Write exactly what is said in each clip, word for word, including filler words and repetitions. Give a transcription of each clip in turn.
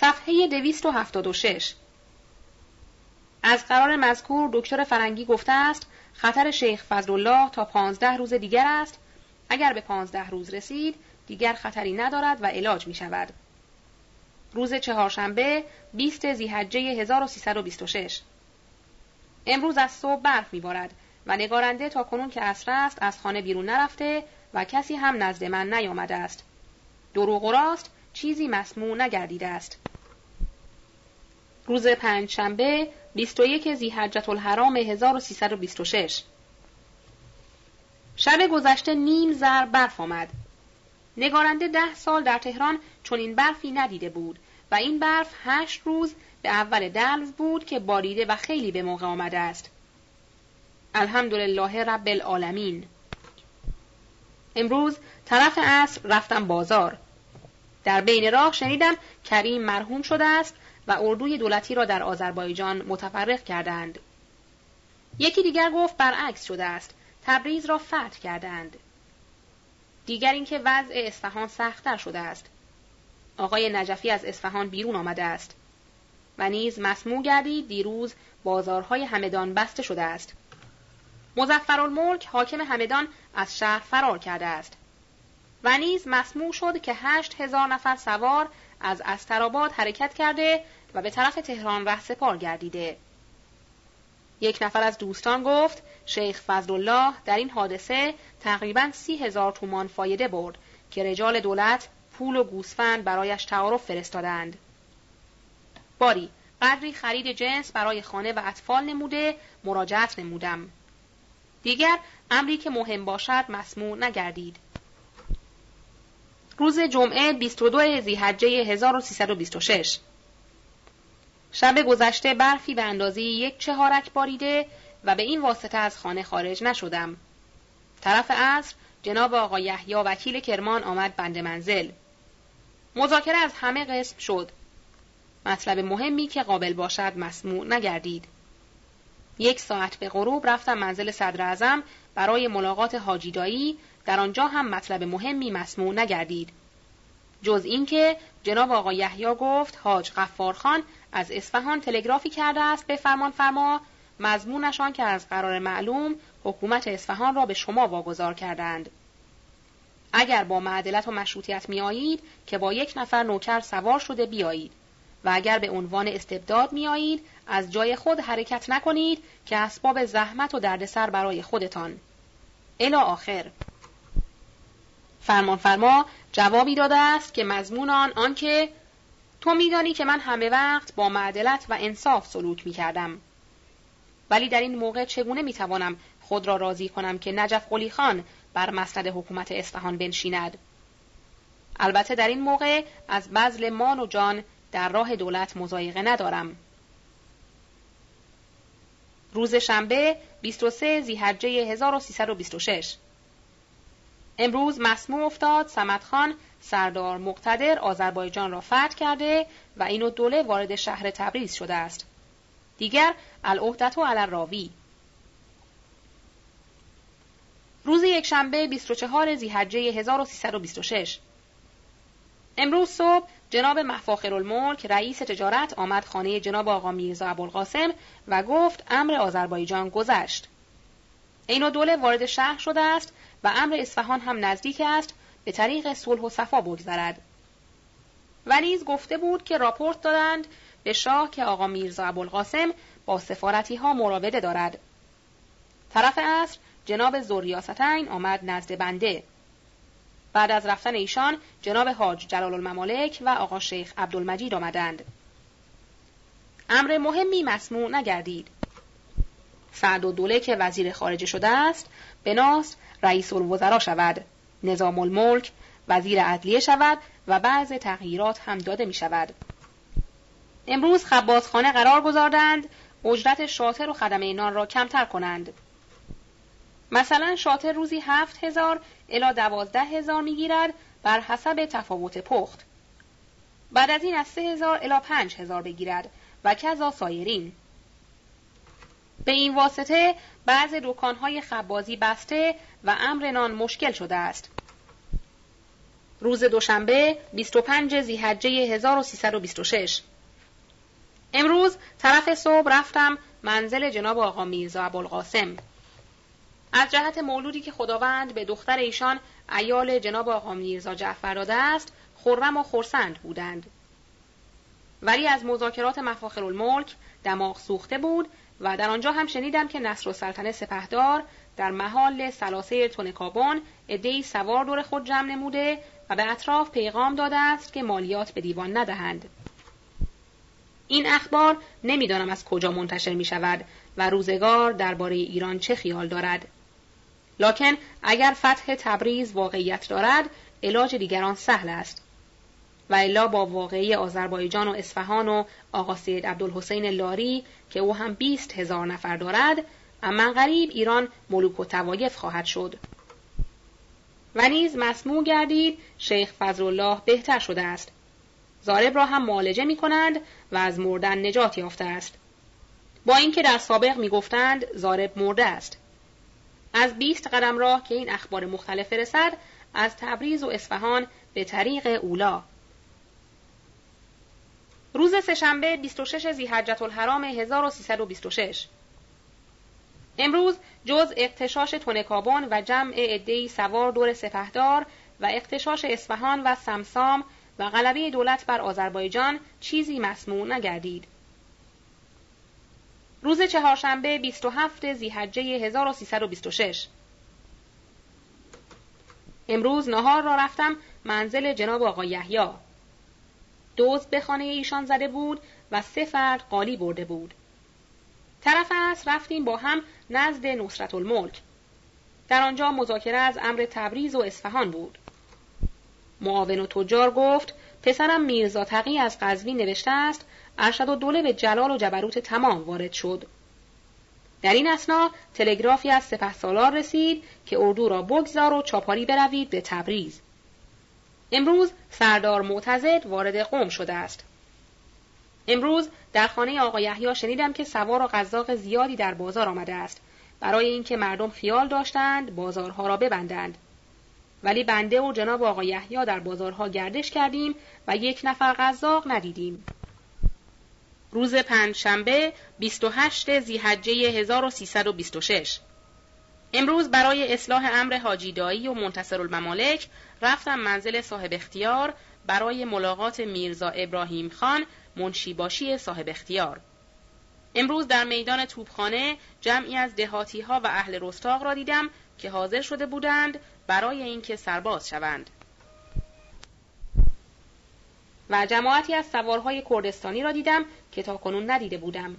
صفحه دویست و هفتاد و شش. از قرار مذکور دکتر فرنگی گفته است خطر شیخ فضلالله تا پانزده روز دیگر است. اگر به پانزده روز رسید دیگر خطری ندارد و علاج می شود. روز چهارشنبه بیست ذی‌حجه هزار و سیصد و بیست و شش. امروز از صبح برف می بارد و نگارنده تا کنون که عصر است از خانه بیرون نرفته و کسی هم نزد من نیامده است. دروغ و راست چیزی مسموع نگردیده است. روز پنج شنبه بیست و یک ذی‌حجة الحرام هزار و سیصد و بیست و شش. شب گذشته نیم زر برف آمد. نگارنده ده سال در تهران چنین برفی ندیده بود و این برف هشت روز به اول دلو بود که باریده و خیلی به موقع آمده است. الحمدلله رب العالمین. امروز طرف عصر رفتم بازار. در بین راه شنیدم کریم مرحوم شده است و اردوی دولتی را در آذربایجان متفرق کردند. یکی دیگر گفت برعکس شده است، تبریز را فتح کردند. دیگر اینکه وضع اصفهان سخت‌تر شده است. آقای نجفی از اصفهان بیرون آمده است. و نیز مسموع گردید دیروز بازارهای همدان بسته شده است. مظفرالملک حاکم همدان از شهر فرار کرده است. و نیز مسموع شد که هشت هزار نفر سوار از استرآباد حرکت کرده و به طرف تهران رهسپار گردیده. یک نفر از دوستان گفت شیخ فضلالله در این حادثه تقریباً سی هزار تومان فایده برد که رجال دولت پول و گوسفند برایش تعارف فرستادند. باری قدری خرید جنس برای خانه و اطفال نموده مراجعت نمودم. دیگر امری که مهم باشد مسموع نگردید. روز جمعه بیست و دو ذی‌حجه هزار و سیصد و بیست و شش. شب گذشته برفی به اندازه یک چهارک باریده و به این واسطه از خانه خارج نشدم. طرف عصر جناب آقای یحیی وکیل کرمان آمد بند منزل. مذاکره از همه قسم شد. مطلب مهمی که قابل باشد مسموع نگردید. یک ساعت به غروب رفتم منزل صدر اعظم برای ملاقات حاجی دایی. در آنجا هم مطلب مهمی مسموع نگردید. جز اینکه جناب آقای یحیی گفت حاج غفار خان از اصفهان تلگرافی کرده است به فرمان فرما مضمونشان که از قرار معلوم حکومت اصفهان را به شما واگذار کردند. اگر با معدلت و مشروطیت می آیید که با یک نفر نوکر سوار شده بیایید و اگر به عنوان استبداد می آیید از جای خود حرکت نکنید که اسباب زحمت و دردسر برای خودتان. الی آخر. فرمان فرما جوابی داده است که مضمون آن آنکه تو میدانی که من همه وقت با معدلت و انصاف سلوک میکردم، ولی در این موقع چگونه میتوانم خود را راضی کنم که نجف قلی خان بر مسند حکومت اصفهان بنشیند؟ البته در این موقع از بذل مان و جان در راه دولت مضایقه ندارم. روز شنبه بیست و سه ذی‌حجه هزار و سیصد و بیست و شش. امروز مسموع افتاد صمد خان سردار مقتدر آذربایجان را فتح کرده و این الدوله وارد شهر تبریز شده است. دیگر العهدة علی الراوی. روز یکشنبه بیست و چهار ذی‌حجه هزار و سیصد و بیست و شش. امروز صبح جناب مفاخرالملک رئیس تجارت آمد خانه جناب آقا میرزا ابوالقاسم و گفت امر آذربایجان گذشت. این الدوله وارد شهر شده است و امر اصفهان هم نزدیک است به طریق صلح و صفا بگذرد. و نیز گفته بود که راپورت دادند به شاه که آقا میرزا ابوالقاسم با سفارتی ها مراوده دارد. طرف عصر جناب ذوالریاستین آمد نزد بنده. بعد از رفتن ایشان جناب حاج جلال الممالک و آقا شیخ عبدالمجید آمدند. امر مهمی مسموع نگردید. سعدالدوله که وزیر خارجه شده است به ناس رئیس الوزراء شود، نظام الملک وزیر عدلیه شود و بعض تغییرات هم داده می شود. امروز خبازخانه قرار گذاردند اجرت شاطر و خدمه نان را کمتر کنند. مثلا شاطر روزی هفت هزار الی دوازده هزار می گیرد بر حسب تفاوت پخت. بعد از این از سه هزار الی پنج هزار بگیرد و کذا سایرین. به این واسطه بعض دکان‌های خبازی بسته و امر نان مشکل شده است. روز دوشنبه بیست و پنج ذی‌حجه هزار و سیصد و بیست و شش. امروز طرف صبح رفتم منزل جناب آقا میرزا ابوالقاسم. از جهت مولودی که خداوند به دختر ایشان عیال جناب آقا میرزا جعفر داده است، خرم و خرسند بودند. ولی از مذاکرات مفاخر الملک دماغ سوخته بود و در آنجا هم شنیدم که نصرالسلطنه سپهدار در محال سلاسه تونکابون عده‌ای سوار دور خود جمع نموده و به اطراف پیغام داده است که مالیات به دیوان ندهند. این اخبار نمیدانم از کجا منتشر می شود و روزگار درباره ایران چه خیال دارد. لکن اگر فتح تبریز واقعیت دارد، علاج دیگران سهل است. و الا با واقعی آذربایجان و اصفهان و آقا سید عبدالحسین لاری که او هم بیست هزار نفر دارد، اما قریب ایران ملوک و توایف خواهد شد. و نیز مسموع گردید شیخ فضلالله بهتر شده است. زارب را هم معالجه می کنند و از مردن نجات یافته است. با اینکه در سابق می گفتند زارب مرده است. از بیست قدم راه که این اخبار مختلف رسد، از تبریز و اصفهان به طریق اولا. روز سه‌شنبه بیست و شش ذی‌حجة الحرام هزار و سیصد و بیست و شش. امروز جز اغتشاش تونکابون و جمع عده‌ای سوار دور سپهدار و اغتشاش اصفهان و سمسام و غلبه دولت بر آذربایجان چیزی مسموع نگردید. روز چهارشنبه بیست و هفت ذی‌حجه هزار و سیصد و بیست و شش. امروز نهار را رفتم منزل جناب آقا یحیی. دوز به خانه ایشان زده بود و سه فرد قالی برده بود. طرف عصر رفتیم با هم نزد نصرت الملک. در آنجا مذاکره از امر تبریز و اصفهان بود. معاون و تجار گفت پسرم میرزا تقی از قزوین نوشته است ارشدالدوله به جلال و جبروت تمام وارد شد. در این اثنا تلگرافی از سپه سالار رسید که اردو را بگذار و چاپاری بروید به تبریز. امروز سردار معتضد وارد قم شده است. امروز در خانه آقای یحیی شنیدم که سوار و قزاق زیادی در بازار آمده است، برای اینکه مردم خیال داشتند بازارها را ببندند. ولی بنده و جناب آقای یحیی در بازارها گردش کردیم و یک نفر قزاق ندیدیم. روز پنجشنبه بیست و هشت ذی‌حجه هزار و سیصد و بیست و شش. امروز برای اصلاح امر حاجی دایی و منتصر الممالک رفتم منزل صاحب اختیار برای ملاقات میرزا ابراهیم خان منشیباشی صاحب اختیار. امروز در میدان توپخانه جمعی از دهاتی ها و اهل رستاق را دیدم که حاضر شده بودند برای اینکه سرباز شوند. و جماعتی از سوارهای کردستانی را دیدم که تاکنون ندیده بودم.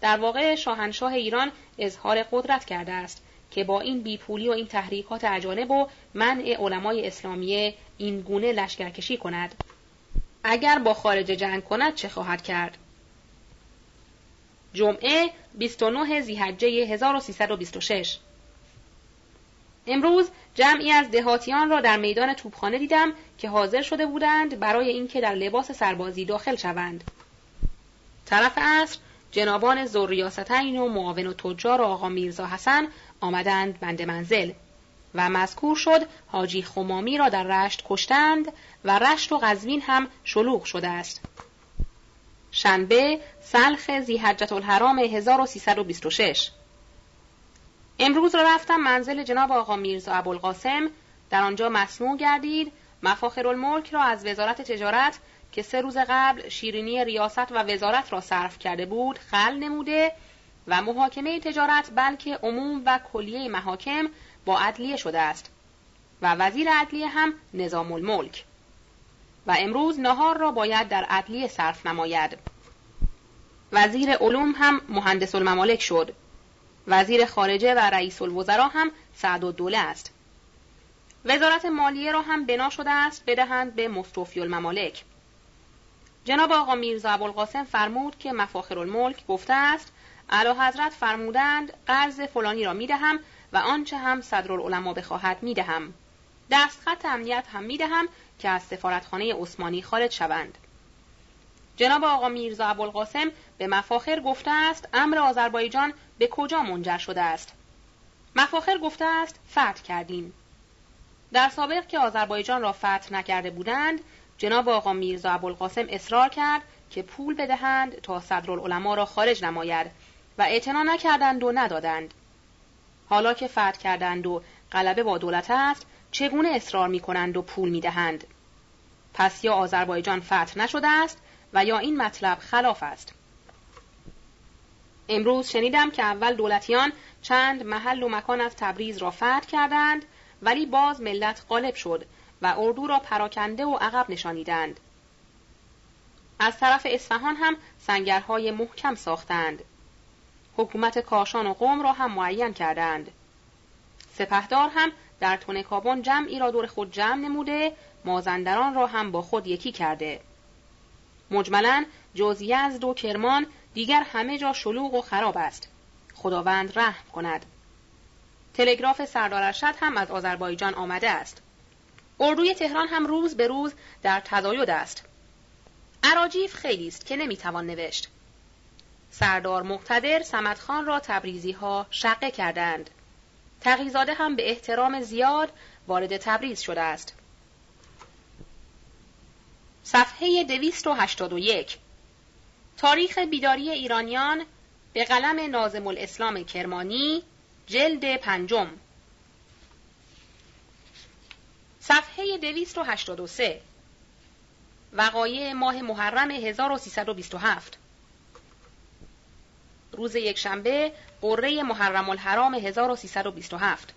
در واقع شاهنشاه ایران اظهار قدرت کرده است که با این بیپولی و این تحریکات اجانب و منع علمای اسلامیه این گونه لشکرکشی کند. اگر با خارج جنگ کند چه خواهد کرد؟ جمعه بیست و نه ذی‌حجه هزار و سیصد و بیست و شش. امروز جمعی از دهاتیان را در میدان توپخانه دیدم که حاضر شده بودند برای اینکه در لباس سربازی داخل شوند. طرف عصر جنابان ذوالریاستین و معاون و تجار و آقا میرزا حسن آمدند بند منزل و مذکور شد حاجی خمامی را در رشت کشتند و رشت و قزوین هم شلوغ شده است. شنبه سلخ ذی‌حجة الحرام هزار و سیصد و بیست و شش. امروز را رفتم منزل جناب آقا میرزا ابوالقاسم. در آنجا مسموع گردید مفاخرالملک را از وزارت تجارت که سه روز قبل شیرینی ریاست و وزارت را صرف کرده بود خلع نموده و محاکمه تجارت بلکه عموم و کلیه محاکم با عدلیه شده است و وزیر عدلیه هم نظام الملک و امروز نهار را باید در عدلیه صرف نماید. وزیر علوم هم مهندس الممالک شد. وزیر خارجه و رئیس الوزراء هم سعدالدوله است. وزارت مالیه را هم بنا شده است بدهند به مفتوفی الممالک. جناب آقا میرزا ابوالقاسم فرمود که مفاخرالملک گفته است اعلیحضرت فرمودند قرض فلانی را میدهم و آنچه هم صدرالعلما بخواهد میدهم. دستخط امنیت هم میدهم که از سفارتخانه عثمانی خارج شوند. جناب آقا میرزا ابوالقاسم به مفاخر گفته است امر آذربایجان به کجا منجر شده است. مفاخر گفته است فتح کردیم. در سابق که آذربایجان را فتح نکرده بودند، جناب آقا میرزا ابوالقاسم اصرار کرد که پول بدهند تا صدرالعلما را خارج نماید و اعتنا نکردند و ندادند. حالا که فتح کردند و غلبه با دولت است، چگونه اصرار می کنند و پول می دهند؟ پس یا آذربایجان فتح نشده است و یا این مطلب خلاف است. امروز شنیدم که اول دولتیان چند محل و مکان از تبریز را فتح کردند، ولی باز ملت غالب شد و اردو را پراکنده و عقب نشانیدند. از طرف اصفهان هم سنگرهای محکم ساختند. حکومت کاشان و قم را هم معین کردند. سپهدار هم در تنکابان جمعی را دور خود جمع نموده، مازندران را هم با خود یکی کرده. مجملاً جز یزد و کرمان دیگر همه جا شلوغ و خراب است. خداوند رحم کند. تلگراف سردار ارشد هم از آذربایجان آمده است. اردوی تهران هم روز به روز در تزاید است. اراجیف خیلی است که نمیتوان نوشت. سردار مقتدر صمدخان را تبریزی ها شقه کردند. تقی‌زاده هم به احترام زیاد وارد تبریز شده است. صفحه دویست و هشتاد و یک. تاریخ بیداری ایرانیان به قلم ناظم الاسلام کرمانی، جلد پنجم، صفحه دویست و هشتاد و سه. وقایع ماه محرم هزار و سیصد و بیست و هفت. روز یکشنبه قره محرم الحرام هزار و سیصد و بیست و هفت.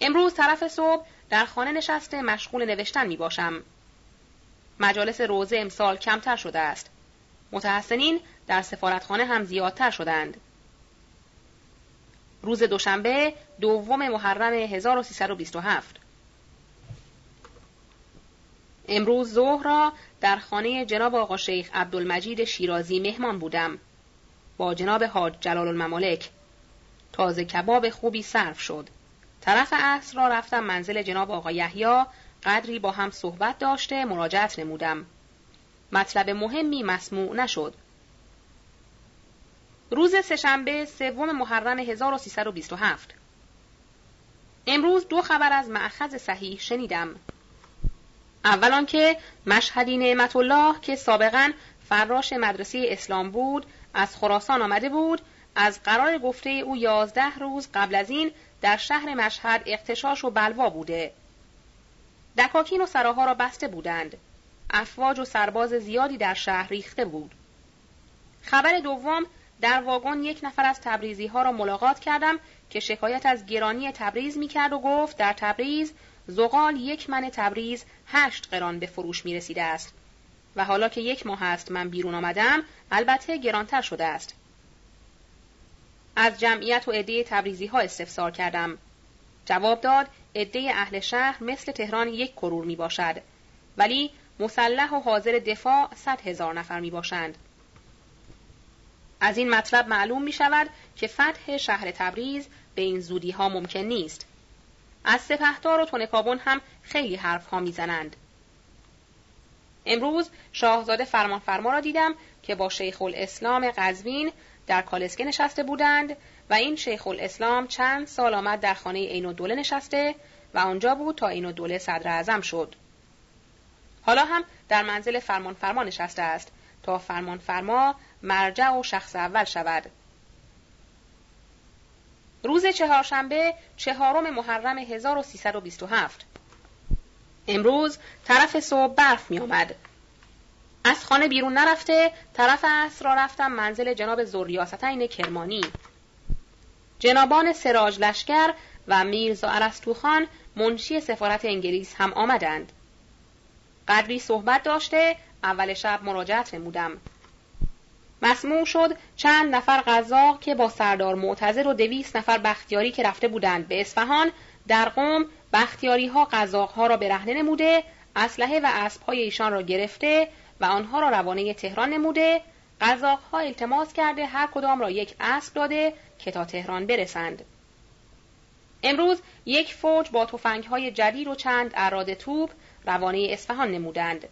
امروز طرف صبح در خانه نشسته مشغول نوشتن می باشم. مجالس روزه امسال کمتر شده است. متحسنین در سفارتخانه هم زیادتر شدند. روز دوشنبه دوم محرم هزار و سیصد و بیست و هفت. امروز ظهر را در خانه جناب آقا شیخ عبدالمجید شیرازی مهمان بودم با جناب حاج جلال الممالک. تازه کباب خوبی سرو شد. طرف عصر را رفتم منزل جناب آقا یحیی، قدری با هم صحبت داشته مراجعت نمودم. مطلب مهمی مسموع نشد. روز سه‌شنبه سوم محرم هزار و سیصد و بیست و هفت. امروز دو خبر از مأخذ صحیح شنیدم. اول آنکه مشهدی نعمت الله که سابقاً فراش مدرسه اسلام بود، از خراسان آمده بود. از قرار گفته او یازده روز قبل از این در شهر مشهد اغتشاش و بلوا بوده. دکاکین و سراها را بسته بودند. افواج و سرباز زیادی در شهر ریخته بود. خبر دوم، در واگن یک نفر از تبریزی ها را ملاقات کردم که شکایت از گرانی تبریز می کرد و گفت در تبریز زغال یک من تبریز هشت قران به فروش می رسیده است و حالا که یک ماه است من بیرون آمدم البته گرانتر شده است. از جمعیت و عده تبریزی ها استفسار کردم. جواب داد عده اهل شهر مثل تهران یک کرور می باشد ولی مسلح و حاضر دفاع صد هزار نفر می باشند. از این مطلب معلوم می شود که فتح شهر تبریز به این زودی ها ممکن نیست. از سپهدار و تنکابون هم خیلی حرف ها می زنند. امروز شاهزاده فرمانفرما را دیدم که با شیخ الاسلام قزوین در کالسکه نشسته بودند و این شیخ الاسلام چند سال آمد در خانه عین‌الدوله نشسته و آنجا بود تا عین‌الدوله صدر اعظم شد. حالا هم در منزل فرمانفرما نشسته است تا فرمانفرما مرجع و شخص اول شود. روز چهارشنبه چهارم محرم هزار و سیصد و بیست و هفت. امروز طرف صبح برف می آمد. از خانه بیرون نرفته طرف عصر را رفتم منزل جناب ذوالریاستین کرمانی. جنابان سراج لشکر و میرزا ارسطوخان منشی سفارت انگلیس هم آمدند. قدری صحبت داشته اول شب مراجعت نمودم. مسموع شد چند نفر قزاق که با سردار معتضد و دویست نفر بختیاری که رفته بودند به اصفهان، در قم بختیاری ها قزاق ها را برهنه نموده، اسلحه و اسب های ایشان را گرفته و آنها را روانه تهران نموده. قزاق ها التماس کرده هر کدام را یک اسب داده که تا تهران برسند. امروز یک فوج با تفنگ های جدید و چند اراده توپ روانه اصفهان نمودند.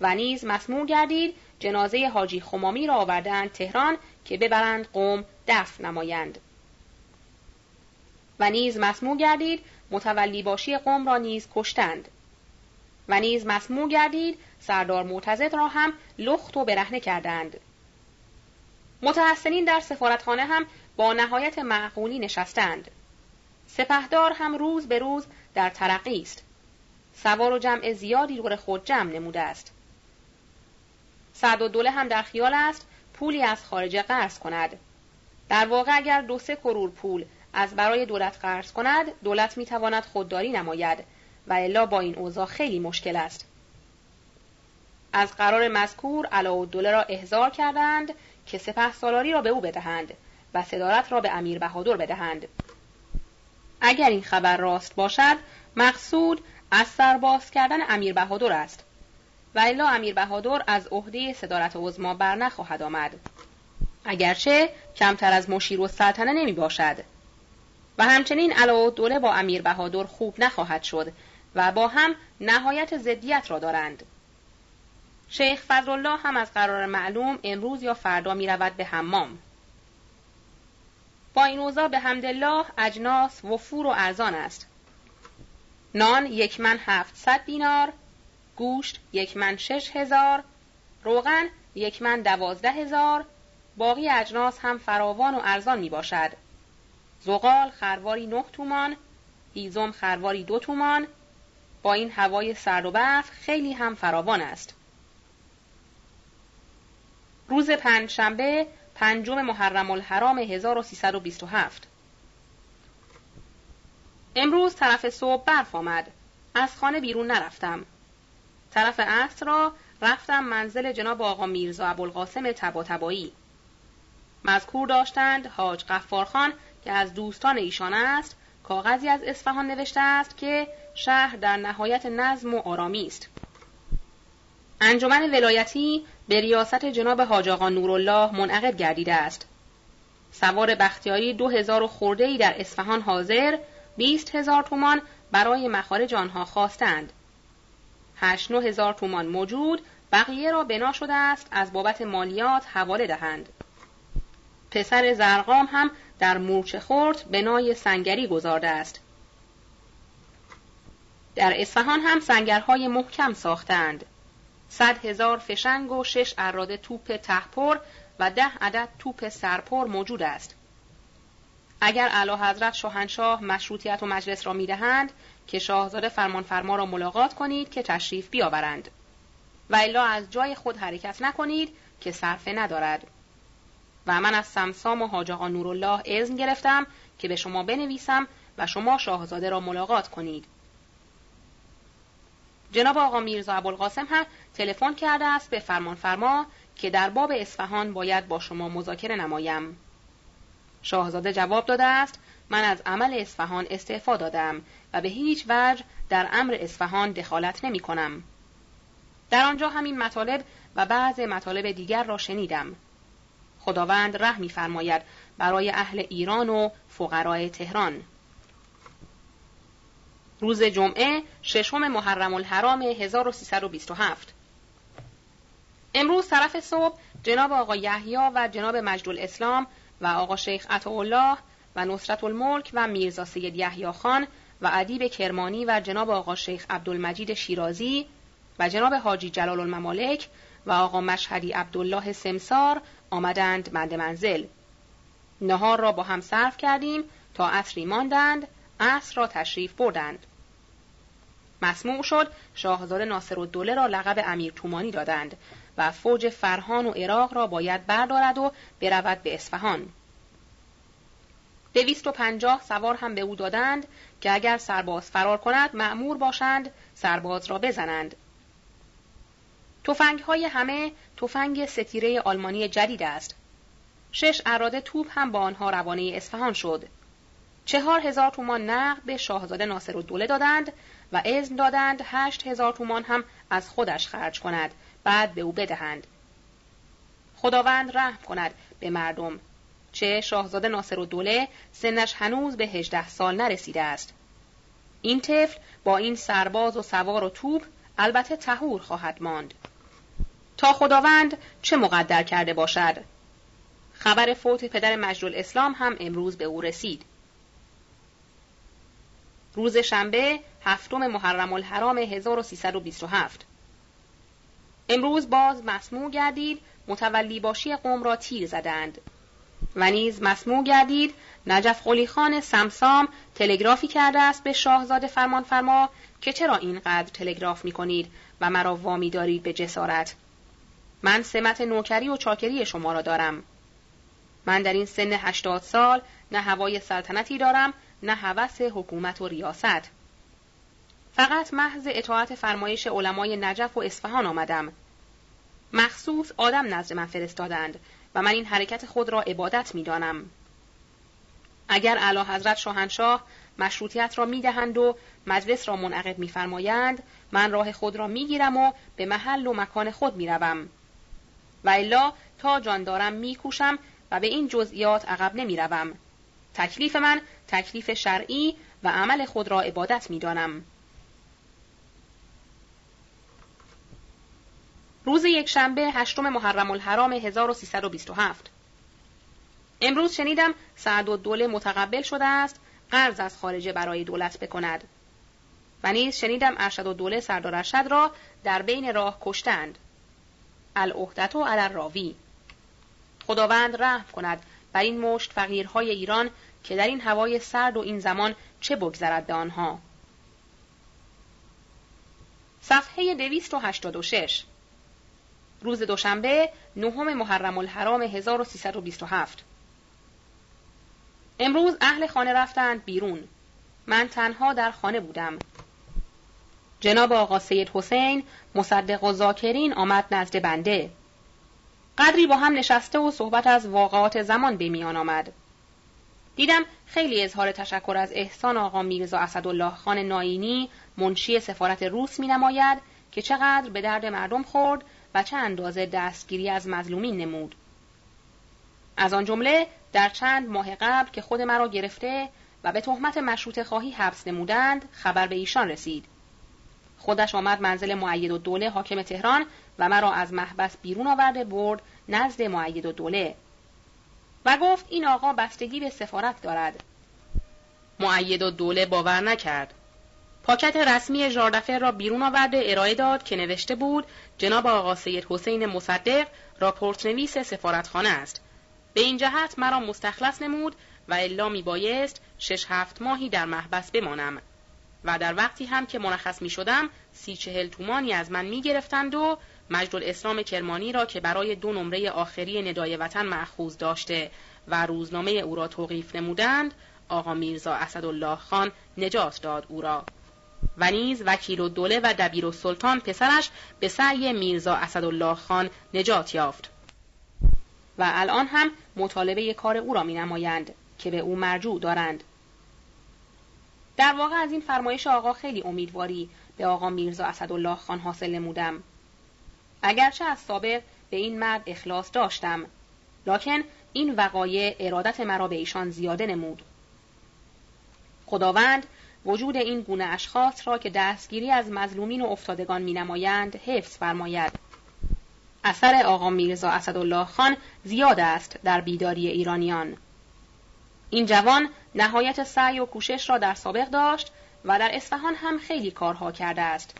و نیز مسموع گردید جنازه حاجی خمامی را آوردند تهران که ببرند قم دفن نمایند. و نیز مسموع گردید متولی باشی قم را نیز کشتند و نیز مسموم گردید. سردار معتضد را هم لخت و برهنه کردند. متحسنین در سفارتخانه هم با نهایت معقولی نشستند. سپهدار هم روز به روز در ترقی است. سوار و جمع زیادی دور خود جمع نموده است. سعدالدوله هم در خیال است پولی از خارج قرض کند. در واقع اگر دو سه کرور پول از برای دولت قرض کند، دولت میتواند خودداری نماید و الا با این اوضاع خیلی مشکل است. از قرار مذکور علاءالدوله را احضار کردند که سپه سالاری را به او بدهند و صدارت را به امیر بهادر بدهند. اگر این خبر راست باشد، مقصود از سرباز کردن امیر بهادر است و الا امیر بهادر از عهده صدارت عظما بر نخواهد آمد، اگرچه کمتر از مشیر السلطنه نمی باشد. و همچنین علاءالدوله با امیر بهادر خوب نخواهد شد و با هم نهایت ضدیت را دارند. شیخ فضلالله هم از قرار معلوم امروز یا فردا می رود به حمام. با این اوضاع به حمدالله اجناس وفور و ارزان است. نان یک من هفتصد دینار، گوشت یک من شش هزار، روغن یک من دوازده هزار، باقی اجناس هم فراوان و ارزان می باشد. زغال خرواری نه تومان، هیزم خرواری دو تومان، با این هوای سرد و برف خیلی هم فراوان است. روز پنج شنبه پنجم محرم الحرام هزار و سیصد و بیست و هفت. امروز طرف صبح برف آمد. از خانه بیرون نرفتم. طرف عصر را رفتم منزل جناب آقا میرزا ابوالقاسم طباطبایی. مذکور داشتند حاج غفارخان که از دوستان ایشان است، کاغذی از اصفهان نوشته است که شهر در نهایت نظم و آرامی است. انجمن ولایتی به ریاست جناب حاج آقا نورالله منعقد گردیده است. سوار بختیاری دو هزار خورده‌ای در اصفهان حاضر، بیست هزار تومان برای مخارج آنها خواستند. هشت نه هزار تومان موجود، بقیه را بنا شده است از بابت مالیات حواله دهند. پسر زرقام هم در مورچه خورد بنای سنگری گذارده است. در اصفهان هم سنگرهای محکم ساختند. صد هزار فشنگ و شش اراده توپ تهپر و ده عدد توپ سرپر موجود است. اگر اعلی حضرت شاهنشاه مشروطیت و مجلس را می دهند که شاهزاده فرمانفرما را ملاقات کنید که تشریف بیاورند و الا از جای خود حرکت نکنید که صرفه ندارد. و من از سمسام و حاج آقا نورالله اذن گرفتم که به شما بنویسم و شما شاهزاده را ملاقات کنید. جناب آقا میرزا ابوالقاسم هم تلفن کرده است به فرمانفرما که در باب اصفهان باید با شما مذاکره نمایم. شاهزاده جواب داده است من از عمل اصفهان استعفا دادم و به هیچ وجه در امر اصفهان دخالت نمی کنم. در آنجا همین مطالب و بعض مطالب دیگر را شنیدم. خداوند رحم می‌فرماید برای اهل ایران و فقرای تهران. روز جمعه ششم محرم الحرام هزار و سیصد و بیست و هفت. امروز طرف صبح جناب آقا یحیی و جناب مجدالاسلام و آقا شیخ عطاالله و نصرت الملک و میرزا سید یحیی خان و ادیب کرمانی و جناب آقا شیخ عبدالمجید شیرازی و جناب حاجی جلال الممالک و آقا مشهدی عبدالله سمسار آمدند مند منزل. نهار را با هم صرف کردیم تا عصری ماندند. عصر را تشریف بردند. مسموع شد شاهزاده ناصرالدوله را لقب امیر تومانی دادند و فوج فرهان و عراق را باید بردارد و برود به اصفهان. دویست و پنجاه سوار هم به او دادند که اگر سرباز فرار کند مأمور باشند سرباز را بزنند. تفنگ‌های همه تفنگ ستیره آلمانی جدید است. شش اراده توپ هم با آنها روانه اصفهان شد. چهار هزار تومان نقد به شاهزاده ناصرالدوله دادند و اذن دادند هشت هزار تومان هم از خودش خرج کند، بعد به او بدهند. خداوند رحم کند به مردم، چه شاهزاده ناصرالدوله سنش هنوز به هجده سال نرسیده است. این طفل با این سرباز و سوار و توپ البته تهور خواهد ماند تا خداوند چه مقدر کرده باشد. خبر فوت پدر مجدالاسلام هم امروز به او رسید. روز شنبه هفتم محرم الحرام هزار و سیصد و بیست و هفت. امروز باز مسموع گردید متولی باشی قوم را تیر زدند. و نیز مسموع گردید نجف قلی خان سمسام تلگرافی کرده است به شاهزاده فرمان فرما که چرا اینقدر تلگراف می کنید و مرا وامی دارید به جسارت؟ من سمت نوکری و چاکری شما را دارم. من در این سن هشتاد سال نه هوای سلطنتی دارم نه هوس حکومت و ریاست. فقط محض اطاعت فرمایش علمای نجف و اصفهان آمدم. مخصوص آدم نزد من فرستادند و من این حرکت خود را عبادت می دانم. اگر اعلی حضرت شاهنشاه مشروطیت را می دهند و مجلس را منعقد می فرمایند، من راه خود را می گیرم و به محل و مکان خود می روم. و الا تا جان دارم می کوشم و به این جزئیات عقب نمی روم. تکلیف من تکلیف شرعی و عمل خود را عبادت می دانم. روز یکشنبه هشتم محرم الحرام هزار و سیصد و بیست و هفت. امروز شنیدم سعدالدوله متقبل شده است قرض از خارجه برای دولت بکند. و نیز شنیدم ارشدالدوله سردار ارشد را در بین راه کشتند. العهدة علی الراوی. خداوند رحم کند بر این مشت فقیرهای ایران که در این هوای سرد و این زمان چه بگذرد به آنها. صفحه دویست و هشتاد و شش. روز دوشنبه نهم محرم الحرام هزار و سیصد و بیست و هفت. امروز اهل خانه رفتند بیرون. من تنها در خانه بودم. جناب آقا سید حسین مصدق و ذاکرین آمد نزد بنده. قدری با هم نشسته و صحبت از واقعات زمان به میان آمد. دیدم خیلی اظهار تشکر از احسان آقا میرزا اسدالله خان ناینی منشی سفارت روس می نماید که چقدر به درد مردم خورد و چه اندازه دستگیری از مظلومین نمود. از آن جمله در چند ماه قبل که خود مرا گرفته و به تهمت مشروطه خواهی حبس نمودند خبر به ایشان رسید. خودش آمد منزل مؤیدالدوله حاکم تهران و مرا از محبس بیرون آورده برد نزد مؤیدالدوله و گفت این آقا بستگی به سفارت دارد. مؤیدالدوله باور نکرد. پاکت رسمی ژاردفر را بیرون آورده ارائه داد که نوشته بود جناب آقا سید حسین مصدق راپورت‌نویس سفارتخانه است. به این جهت مرا مستخلص نمود و الا میبایست شش هفت ماهی در محبس بمانم و در وقتی هم که مرخص می شدم سی چهل تومانی از من می گرفتند و مجدالاسلام کرمانی را که برای دو نمره آخری ندای وطن مأخوذ داشته و روزنامه او را توقیف نمودند آقا میرزا اسدالله خان نجات داد او را. و نیز وکیلالدوله و دبیرالسلطان پسرش به سعی میرزا اسدالله خان نجات یافت و الان هم مطالبه کار او را می نمایند که به او مرجوع دارند. در واقع از این فرمایش آقا خیلی امیدواری به آقا میرزا اسدالله خان حاصل نمودم. اگرچه از سابق به این مرد اخلاص داشتم، لکن این وقایع ارادت مرا به ایشان زیاده نمود. خداوند وجود این گونه اشخاص را که دستگیری از مظلومین و افتادگان می نمایند حفظ فرماید. اثر آقا میرزا اسدالله خان زیاد است در بیداری ایرانیان. این جوان نهایت سعی و کوشش را در سابق داشت و در اصفهان هم خیلی کارها کرده است.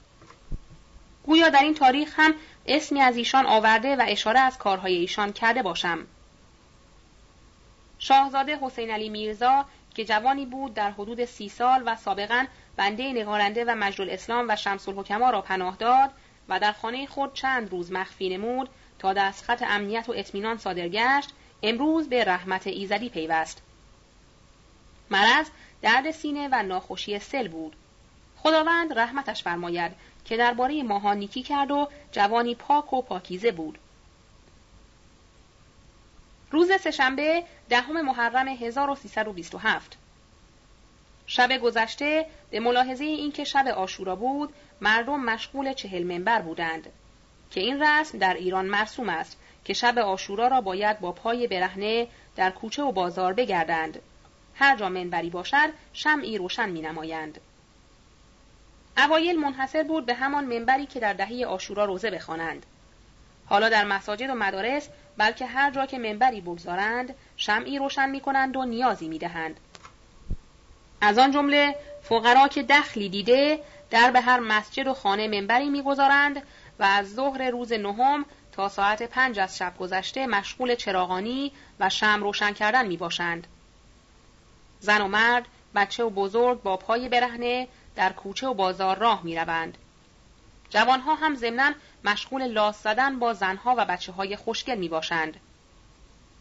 گویا در این تاریخ هم اسمی از ایشان آورده و اشاره از کارهای ایشان کرده باشم. شاهزاده حسین علی میرزا که جوانی بود در حدود سی سال و سابقاً بنده نگارنده و مجدالاسلام و شمس‌الحکما را پناه داد و در خانه خود چند روز مخفی نمود تا دستخط امنیت و اطمینان صادر گشت، امروز به رحمت ایزدی پیوست. مرض درد سینه و ناخوشی سل بود. خداوند رحمتش فرماید که درباره ماها نیکی کرد و جوانی پاک و پاکیزه بود. روز سه‌شنبه دهم محرم هزار و سیصد و بیست و هفت. شب گذشته به ملاحظه اینکه شب عاشورا بود مردم مشغول چهل منبر بودند که این رسم در ایران مرسوم است که شب عاشورا را باید با پای برهنه در کوچه و بازار بگردند. هر جا منبری باشد شمعی روشن می نمایند. اوایل منحصر بود به همان منبری که در دهه عاشورا روزه بخوانند. حالا در مساجد و مدارس بلکه هر جا که منبری بگذارند شمعی روشن می کنند و نیازی می دهند. از آن جمله فقرا که دخلی دیده در به هر مسجد و خانه منبری می‌گذارند و از ظهر روز نهم تا ساعت پنج از شب گذشته مشغول چراغانی و شمع روشن کردن می‌باشند. زن و مرد، بچه و بزرگ با پای برهنه در کوچه و بازار راه می‌روند. جوانها هم ضمناً مشغول لاس زدن با زنها و بچه‌های خوشگل می‌باشند.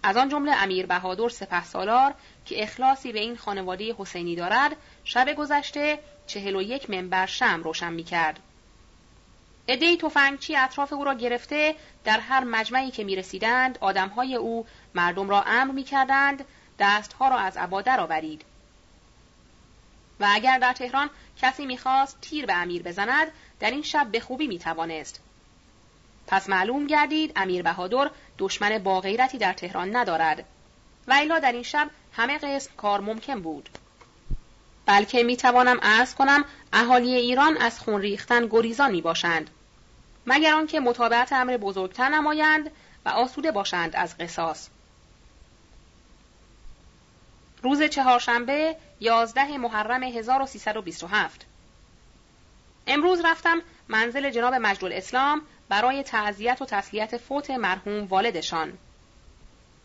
از آن جمله امیر بهادر سپهسالار که اخلاصی به این خانواده حسینی دارد، شب گذشته چهل و یک منبر شمع روشن می‌کرد. عده‌ای تفنگچی اطراف او را گرفته در هر مجمعی که می‌رسیدند، آدم‌های او مردم را امر می‌کردند دست‌ها را از عبا درآورید. و اگر در تهران کسی می‌خواست تیر به امیر بزند، در این شب به خوبی می‌توانست. پس معلوم گردید امیر بهادر دشمن با غیرتی در تهران ندارد و الا در این شب همه قسم کار ممکن بود. بلکه می توانم عرض کنم اهالی ایران از خون ریختن گریزان می باشند، مگر آنکه متابعت امر بزرگتر نمایند و آسوده باشند از قصاص. روز چهارشنبه یازده محرم هزار و سیصد و بیست و هفت. امروز رفتم منزل جناب مجدالاسلام برای تعزیت و تسلیت فوت مرحوم والدشان.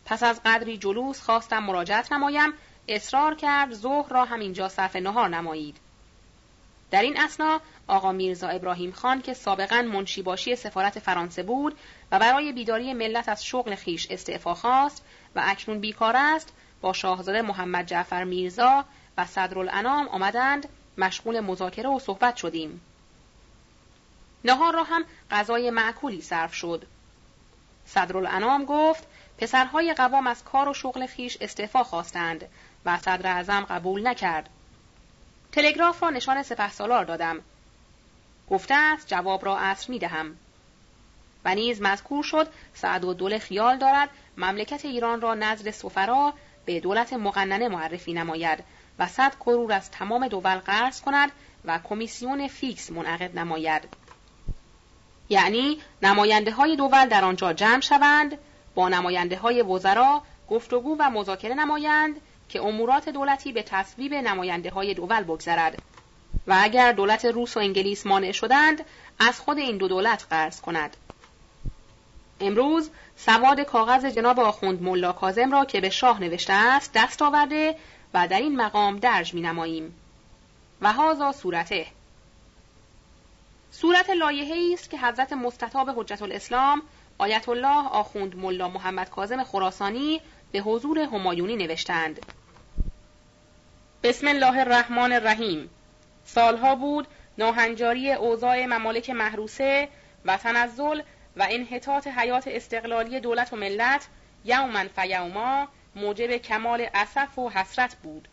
پس از قدری جلوس خواستم مراجعت نمایم، اصرار کرد ظهر را همینجا صرف نهار نمایید. در این اثنا آقا میرزا ابراهیم خان که سابقاً منشیباشی سفارت فرانسه بود و برای بیداری ملت از شغل خیش استعفا خواست و اکنون بیکار است، با شاهزاده محمد جعفر میرزا و صدرالانام آمدند، مشغول مذاکره و صحبت شدیم. نهار را هم غذای معکولی صرف شد. صدرالانام گفت پسرهای قوام از کار و شغل خیش استعفا خواستند و صدر اعظم قبول نکرد. تلگراف را نشان سپهسالار دادم. گفته است جواب را عصر می دهم. و نیز مذکور شد سعدالدوله خیال دارد مملکت ایران را نزد سفرا به دولت مقننه معرفی نماید و صد کرور از تمام دول قرض کند و کمیسیون فیکس منعقد نماید. یعنی نماینده های دول در آنجا جمع شوند، با نماینده های وزرا گفتگو و مذاکره نمایند که امورات دولتی به تصویب نماینده های دول بگذرد و اگر دولت روس و انگلیس مانع شدند از خود این دو دولت قرض کند. امروز سواد کاغذ جناب آخوند ملا کاظم را که به شاه نوشته است دست آورده و در این مقام درج می نماییم. و هذا صورته. صورت لایحه‌ای است که حضرت مستطاب حجت الاسلام آیت الله آخوند ملا محمد کاظم خراسانی به حضور همایونی نوشتند. بسم الله الرحمن الرحیم. سالها بود ناهنجاری اوضاع ممالک محروسه و تنزل و انحطاط حیات استقلالی دولت و ملت یوما فیوما موجب کمال اسف و حسرت بود.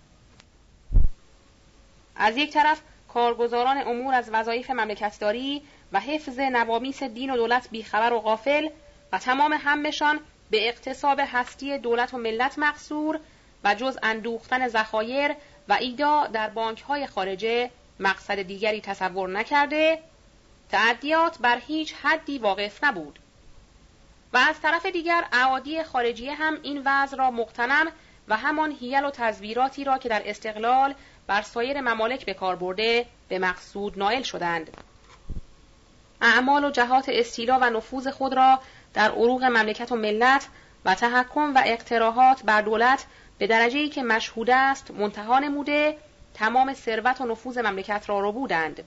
از یک طرف کارگزاران امور از وظایف مملکتداری و حفظ نوامیس دین و دولت بیخبر و غافل و تمام همشان به اقتصاب هستی دولت و ملت مقصور و جز اندوختن ذخایر و ایدا در بانک‌های خارجه مقصد دیگری تصور نکرده، تعدیات بر هیچ حدی واقف نبود و از طرف دیگر اعادی خارجیه هم این وضع را مقتنم و همان حیل و تزویراتی را که در استقلال بر سایر ممالک به کار برده به مقصود نائل شدند. اعمال و جهات استیلا و نفوذ خود را در عروق مملکت و ملت و تحکم و اقتراحات بر دولت به درجه‌ای که مشهود است منتهی نموده، تمام ثروت و نفوذ مملکت را ربودند.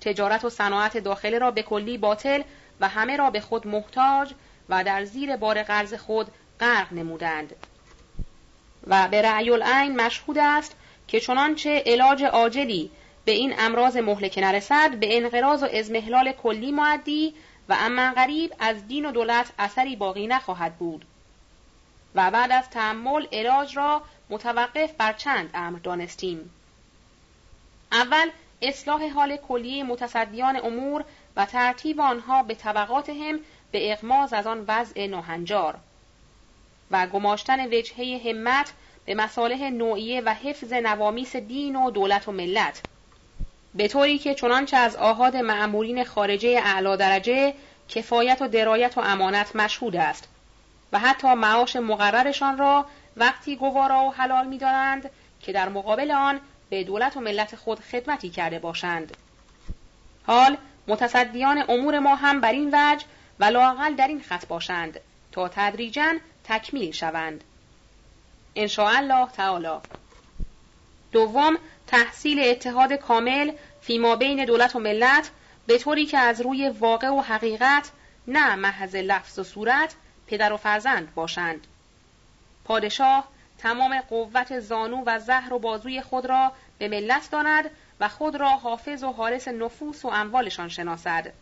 تجارت و صناعت داخلی را به کلی باطل و همه را به خود محتاج و در زیر بار قرض خود غرق نمودند و به رأی العین مشهود است که چنانچه علاج عاجلی به این امراض مهلک نرسد، به انقراض و اضمحلال کلی مؤدی و عمن قریب از دین و دولت اثری باقی نخواهد بود و بعد از تأمل علاج را متوقف بر چند امر دانستیم. اول، اصلاح حال کلی متصدیان امور و ترتیب آنها به طبقاتهم به اغماض از آن وضع ناهنجار و گماشتن وجهه همت به مصالح نوعیه و حفظ نوامیس دین و دولت و ملت، به طوری که چنانچه از آحاد مأمورین خارجه اعلی درجه کفایت و درایت و امانت مشهود است و حتی معاش مقررشان را وقتی گوارا و حلال می‌دانند که در مقابل آن به دولت و ملت خود خدمتی کرده باشند. حال متصدیان امور ما هم بر این وجه و لااقل در این خط باشند تا تدریجاً تکمیل شوند ان شاء الله تعالی. دوم، تحصیل اتحاد کامل فیما بین دولت و ملت به طوری که از روی واقع و حقیقت نه محض لفظ و صورت پدر و فرزند باشند. پادشاه تمام قوت زانو و زهر و بازوی خود را به ملت داند و خود را حافظ و حارس نفوس و اموالشان شناسد.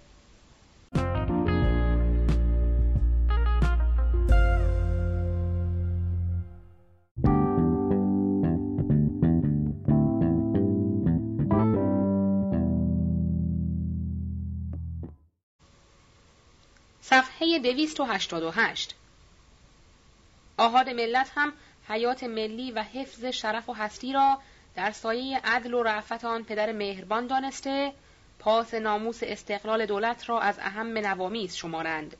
صفحه دویست و هشتاد و هشت. آحاد ملت هم حیات ملی و حفظ شرف و هستی را در سایه عدل و رعفت آن پدر مهربان دانسته، پاس ناموس استقلال دولت را از اهم نوامیس شمارند.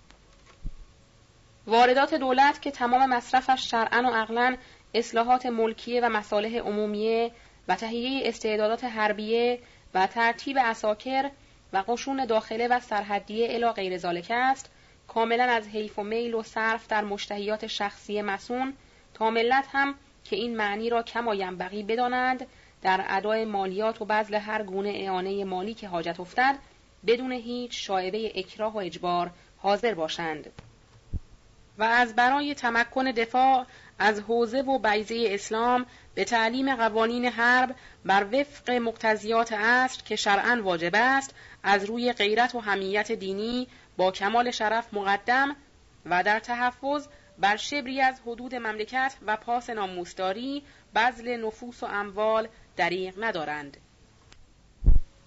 واردات دولت که تمام مصرفش شرعاً و عقلاً اصلاحات ملکیه و مصالح عمومیه و تهیه استعدادات حربیه و ترتیب عساکر و قشون داخله و سرحدیه الی غیر ذالک است، کاملا از حیف و میل و صرف در مشتهیات شخصی مسون تا ملت هم که این معنی را کما ینبغی بدانند، در ادای مالیات و بذل هر گونه اعانه مالی که حاجت افتد بدون هیچ شایبه اکراه و اجبار حاضر باشند و از برای تمکن دفاع از حوزه و بیضه اسلام به تعلیم قوانین حرب بر وفق مقتضیات عصر که شرعاً واجب است، از روی غیرت و حمیت دینی با کمال شرف مقدم و در تحفظ بر شبری از حدود مملکت و پاس ناموسداری بذل نفوس و اموال دریغ ندارند.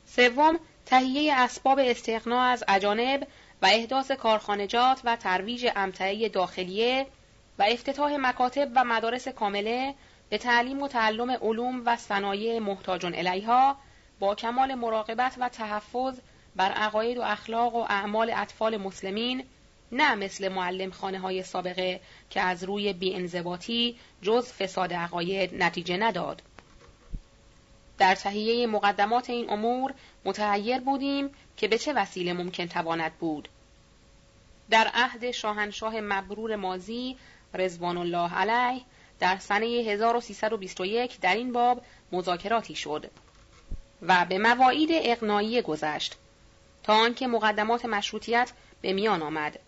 سوم، تهیه اسباب استغنا از اجانب و احداث کارخانجات و ترویج امتعه داخلیه و افتتاح مکاتب و مدارس کامله به تعلیم و تعلم علوم و صنایع محتاجون الیها با کمال مراقبت و تحفظ بر عقاید و اخلاق و اعمال اطفال مسلمین، نه مثل معلم خانه های سابقه که از روی بی انضباطی جز فساد عقاید نتیجه نداد. در تهیه مقدمات این امور متحیر بودیم که به چه وسیله ممکن تواند بود. در عهد شاهنشاه مبرور ماضی رضوان الله علیه در سنه هزار و سیصد و بیست و یک در این باب مذاکراتی شد و به مواعید اقناعی گذشت تا آنکه مقدمات مشروطیت به میان آمد.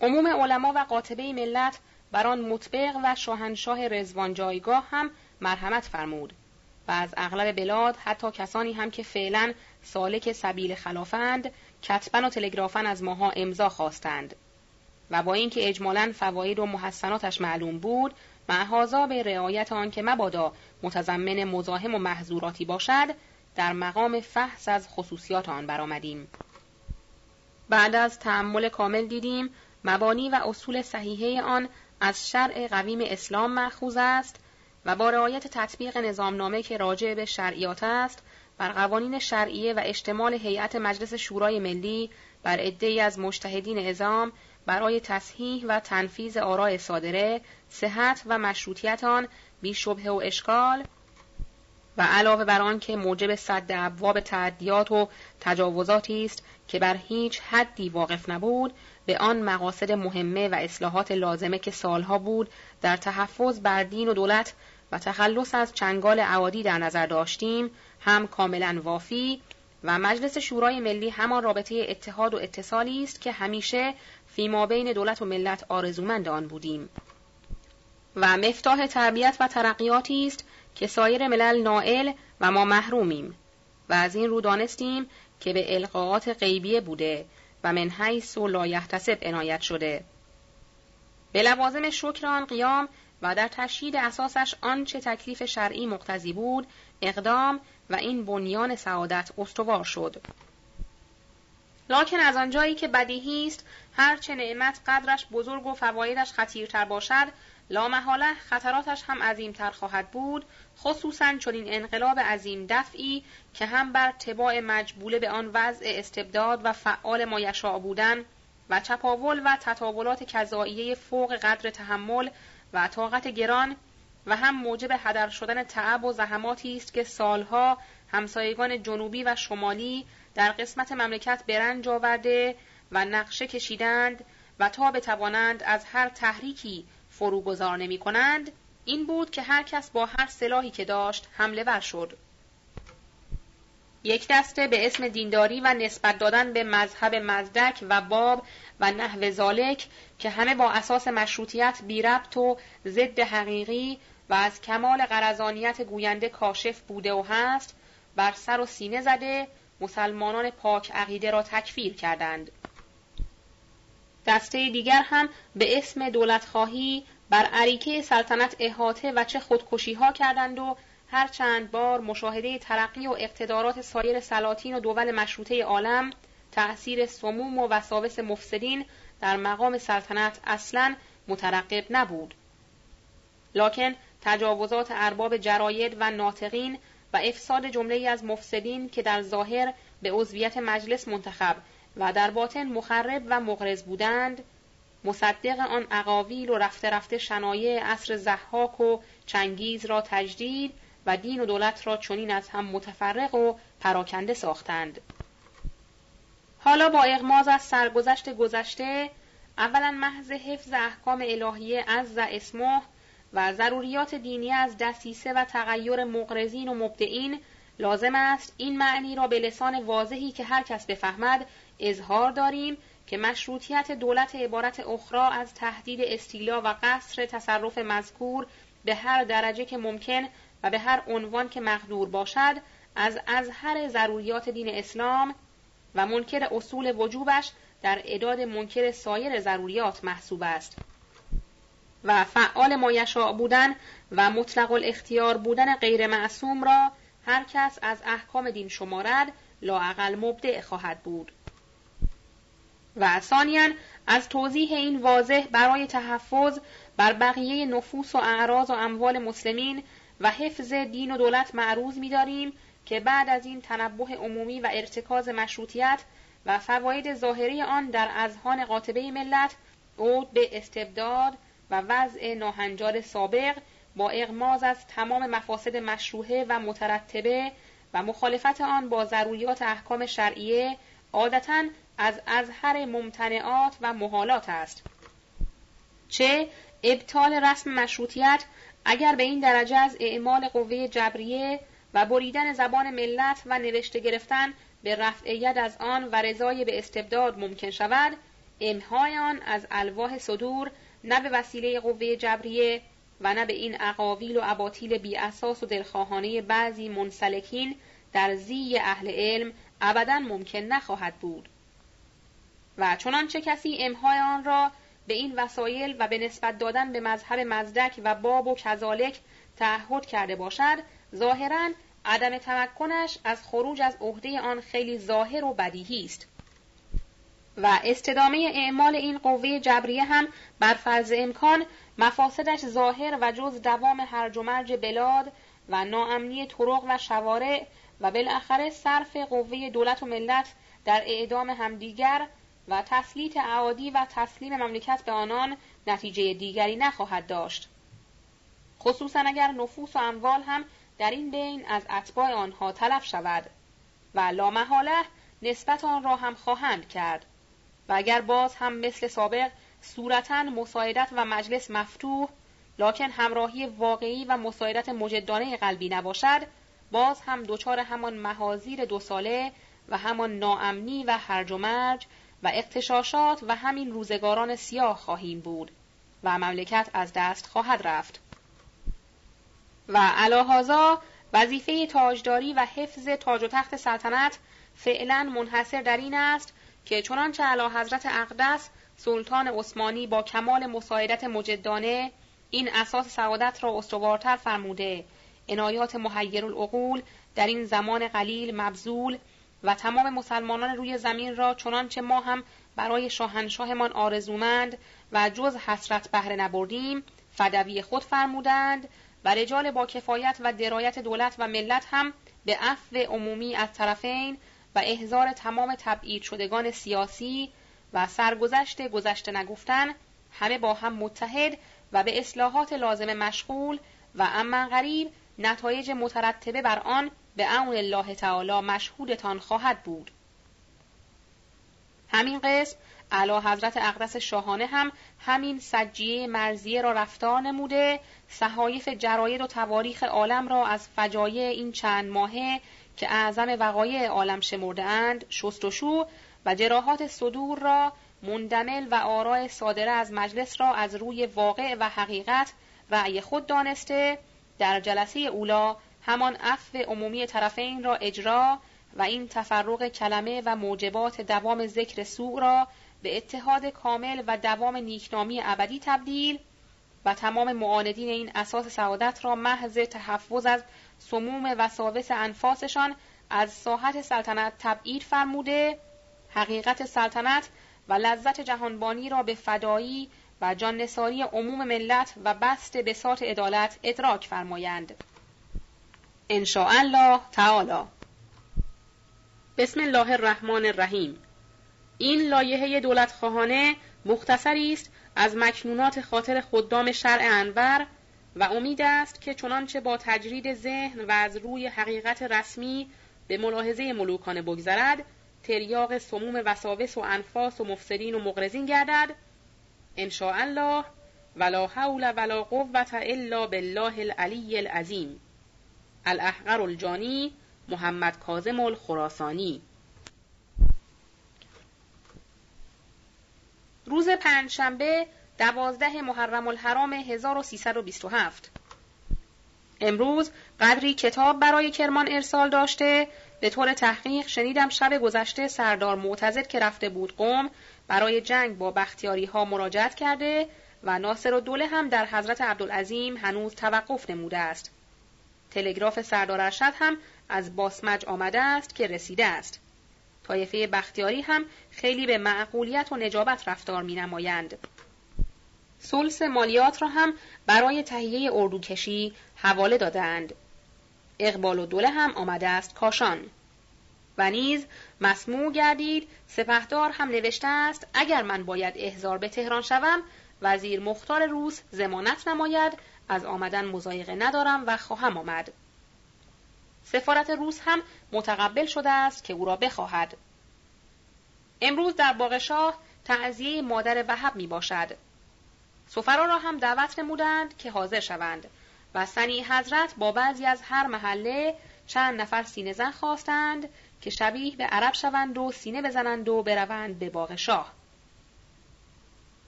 عموم علما و قاطبه ملت بر آن مطبق و شاهنشاه رضوان جایگاه هم مرحمت فرمود و از اغلب بلاد حتی کسانی هم که فعلا سالک سبیل خلافند کتباً و تلگرافاً از ماها امضا خواستند و با اینکه اجمالاً فواید و محسناتش معلوم بود، معهازا به رعایت آن که مبادا متضمن مزاحم و محظوراتی باشد در مقام فحص از خصوصیات آن برآمدیم. بعد از تأمل کامل دیدیم مبانی و اصول صحیحه آن از شرع قویم اسلام مأخوذ است و با رعایت تطبیق نظامنامه که راجع به شرعیات است بر قوانین شرعیه و اشتمال هیئت مجلس شورای ملی بر عده‌ای از مجتهدین اعظام برای تصحیح و تنفیذ آراء صادره، صحت و مشروطیت آن بی شبهه و اشکال و علاوه بر آن که موجب سد ابواب تعدیات و تجاوزاتی است که بر هیچ حدی واقف نبود، به آن مقاصد مهمه و اصلاحات لازمه که سالها بود در تحفظ بر دین و دولت و تخلص از چنگال عوادی در نظر داشتیم هم کاملا وافی و مجلس شورای ملی همان رابطه اتحاد و اتصالی است که همیشه فیما بین دولت و ملت آرزومند آن بودیم و مفتاح تربیت و ترقیاتی است که سایر ملل نائل و ما محرومیم و از این رو دانستیم که به القاءات غیبیه بوده و من حیث لا یحتسب عنایت شده. به لوازم شکر آن قیام و در تشیید اساسش آنچه تکلیف شرعی مقتضی بود اقدام و این بنیان سعادت استوار شد. لکن از آنجایی که بدیهی است هر چه نعمت قدرش بزرگ و فوایدش خطیرتر باشد، لامحاله خطراتش هم عظیمتر خواهد بود، خصوصاً چون این انقلاب عظیم دفعی که هم بر تباع مجبوله به آن وضع استبداد و فعال مایشاء بودن و چپاول و تطاولات کذائیه فوق قدر تحمل و طاقت گران و هم موجب هدر شدن تعب و زحماتی است که سالها همسایگان جنوبی و شمالی در قسمت مملکت برنج آورده و نقشه کشیدند و تا بتوانند از هر تحریکی فروگذار نمی کنند، این بود که هر کس با هر سلاحی که داشت حمله ور شد. یک دسته به اسم دینداری و نسبت دادن به مذهب مزدک و باب و نحو ذالک که همه با اساس مشروطیت بی ربط و ضد حقیقی و از کمال غرضانیت گوینده کاشف بوده و هست، بر سر و سینه زده مسلمانان پاک عقیده را تکفیر کردند. دسته دیگر هم به اسم دولتخواهی بر عریکه سلطنت احاطه و چه خودکشی ها کردند و هر چند بار مشاهده ترقی و اقتدارات سایر سلاطین و دول مشروطه عالم تأثیر سموم و وساوس مفسدین در مقام سلطنت اصلاً مترقب نبود. لکن تجاوزات ارباب جراید و ناطقین و افساد جمله‌ای از مفسدین که در ظاهر به عضویت مجلس منتخب و در باطن مخرب و مغرض بودند، مصدق آن اقاویل و رفته رفته شنایع عصر ضحاک و چنگیز را تجدید و دین و دولت را چنین از هم متفرق و پراکنده ساختند. حالا با اغماض از سرگذشت گذشته، اولا محض حفظ احکام الهیه عز اسمه و ضروریات دینی از دسیسه و تغییر مغرضین و مبدعین، لازم است این معنی را به لسان واضحی که هر کس بفهمد اظهار داریم که مشروطیت دولت عبارت اخرى از تهدید استیلا و قصر تصرف مذکور به هر درجه که ممکن و به هر عنوان که مقدور باشد از اظهر ضروریات دین اسلام و منکر اصول وجوبش در اعداد منکر سایر ضروریات محسوب است و فعال مایشاء بودن و مطلق الاختیار بودن غیر معصوم را هر کس از احکام دین شمارد لااقل مبدع خواهد بود. و ثانیاً از توضیح این واضح برای تحفظ بر بقیه نفوس و اعراض و اموال مسلمین و حفظ دین و دولت معروض می‌داریم که بعد از این تنبه عمومی و ارتکاز مشروطیت و فواید ظاهری آن در اذهان قاطبه ملت، عود به استبداد و وضع ناهنجار سابق با اغماض از تمام مفاسد مشروحه و مترتبه و مخالفت آن با ضروریات احکام شرعیه، عادتاً از اظهر ممتنعات و محالات است. چه ابطال رسم مشروطیت اگر به این درجه از اعمال قوه جبریه و بریدن زبان ملت و نوشته گرفتن به رفع ید از آن و رضای به استبداد ممکن شود، امهای آن از الواح صدور نه به وسیله قوه جبریه و نه به این اقاویل و اباطیل بی اساس و دلخواهانه بعضی منسلکین در زی اهل علم ابداً ممکن نخواهد بود. و چنانچه کسی امهای آن را به این وسایل و به نسبت دادن به مذهب مزدک و باب و کذالک تعهد کرده باشد، ظاهراً عدم تمکنش از خروج از عهده آن خیلی ظاهر و بدیهی است. و استدامه اعمال این قوه جبریه هم بر فرض امکان مفاسدش ظاهر و جز دوام هرج و مرج بلاد و ناامنی طرق و شوارع و بالاخره صرف قوه دولت و ملت در اعدام همدیگر و تسلیط اعادی و تسلیم مملکت به آنان نتیجه دیگری نخواهد داشت، خصوصا اگر نفوس و اموال هم در این بین از اتباع آنها تلف شود و لامحاله نسبت آن را هم خواهند کرد و اگر باز هم مثل سابق صورتاً مساعدت و مجلس مفتوح لکن همراهی واقعی و مساعدت مجدانه قلبی نباشد، باز هم دچار همان محاذیر دو ساله و همان ناامنی و هرج و مرج و اغتشاشات و همین روزگاران سیاه خواهیم بود و مملکت از دست خواهد رفت. و علاهذا وظیفه تاجداری و حفظ تاج و تخت سلطنت فعلا منحصر در این است که چنانچه اعلیحضرت اقدس سلطان عثمانی با کمال مساعدت مجدانه این اساس سعادت را استوارتر فرموده، عنایات محیرالعقول در این زمان قلیل مبذول و تمام مسلمانان روی زمین را چنانچه ما هم برای شاهنشاهمان آرزومند و جز حسرت بهره نبردیم فدوی خود فرمودند و رجال با کفایت و درایت دولت و ملت هم به عفو عمومی از طرفین و احضار تمام تبعید شدگان سیاسی و سرگذشت گذشته نگفتن همه با هم متحد و به اصلاحات لازم مشغول و اما قریب نتایج مترتبه بر آن به عون الله تعالی مشهودتان خواهد بود. همین قسم اعلی حضرت اقدس شاهانه هم همین سجیه مرضیه را رفتار نموده، صحایف جراید و تواریخ عالم را از فجایع این چند ماهه که اعظم وقایع عالم شمرده اند شست و شو و جراحات صدور را، مندمل و آراء صادره از مجلس را از روی واقع و حقیقت رأی خود دانسته، در جلسه اولا همان عفو عمومی طرفین را اجرا و این تفرق کلمه و موجبات دوام ذکر سوء را به اتحاد کامل و دوام نیکنامی ابدی تبدیل و تمام معاندین این اساس سعادت را محض تحفظ از سموم وساوس انفاسشان از ساحت سلطنت تبعید فرموده، حقیقت سلطنت و لذت جهانبانی را به فدایی و جاننثاری عموم ملت و بسط بساط عدالت ادراک فرمایند. ان شاء الله تعالی. بسم الله الرحمن الرحیم. این لایحه دولت خواهانه مختصری است از مکنونات خاطر خدام شرع انور و امید است که چنانچه با تجرید ذهن و از روی حقیقت رسمی به ملاحظه ملوکانه بگذرد، تریاق سموم وساوس و انفاس و مفسدین و مغرضین گردد. ان شاء الله ولا حول ولا قوة الا بالله العلی العظیم. الاحقر الجانی محمد کاظم الخراسانی. روز پنجشنبه دوازده محرم الحرام هزار و سیصد و بیست و هفت. امروز قدری کتاب برای کرمان ارسال داشته. به طور تحقیق شنیدم شب گذشته سردار معتضد که رفته بود قم برای جنگ با بختیاری ها مراجعت کرده و ناصرالدوله هم در حضرت عبدالعظیم هنوز توقف نموده است. تلگراف سردار ارشد هم از باسمج آمده است که رسیده است. طایفه بختیاری هم خیلی به معقولیت و نجابت رفتار می نمایند. سلس مالیات را هم برای تهیه اردوکشی حواله دادند. اقبال و دوله هم آمده است کاشان. و نیز مسموع گردید سپهدار هم نوشته است اگر من باید احضار به تهران شوم، وزیر مختار روس ضمانت نماید، از آمدن مضایقه ندارم و خواهم آمد. سفارت روس هم متقبل شده است که او را بخواهد. امروز در باغ شاه تعزیه مادر وهب می باشد. سفرا را هم دعوت نمودند که حاضر شوند و سنی حضرت با بعضی از هر محله چند نفر سینه زن خواستند که شبیه به عرب شوند و سینه بزنند و بروند به باغ شاه.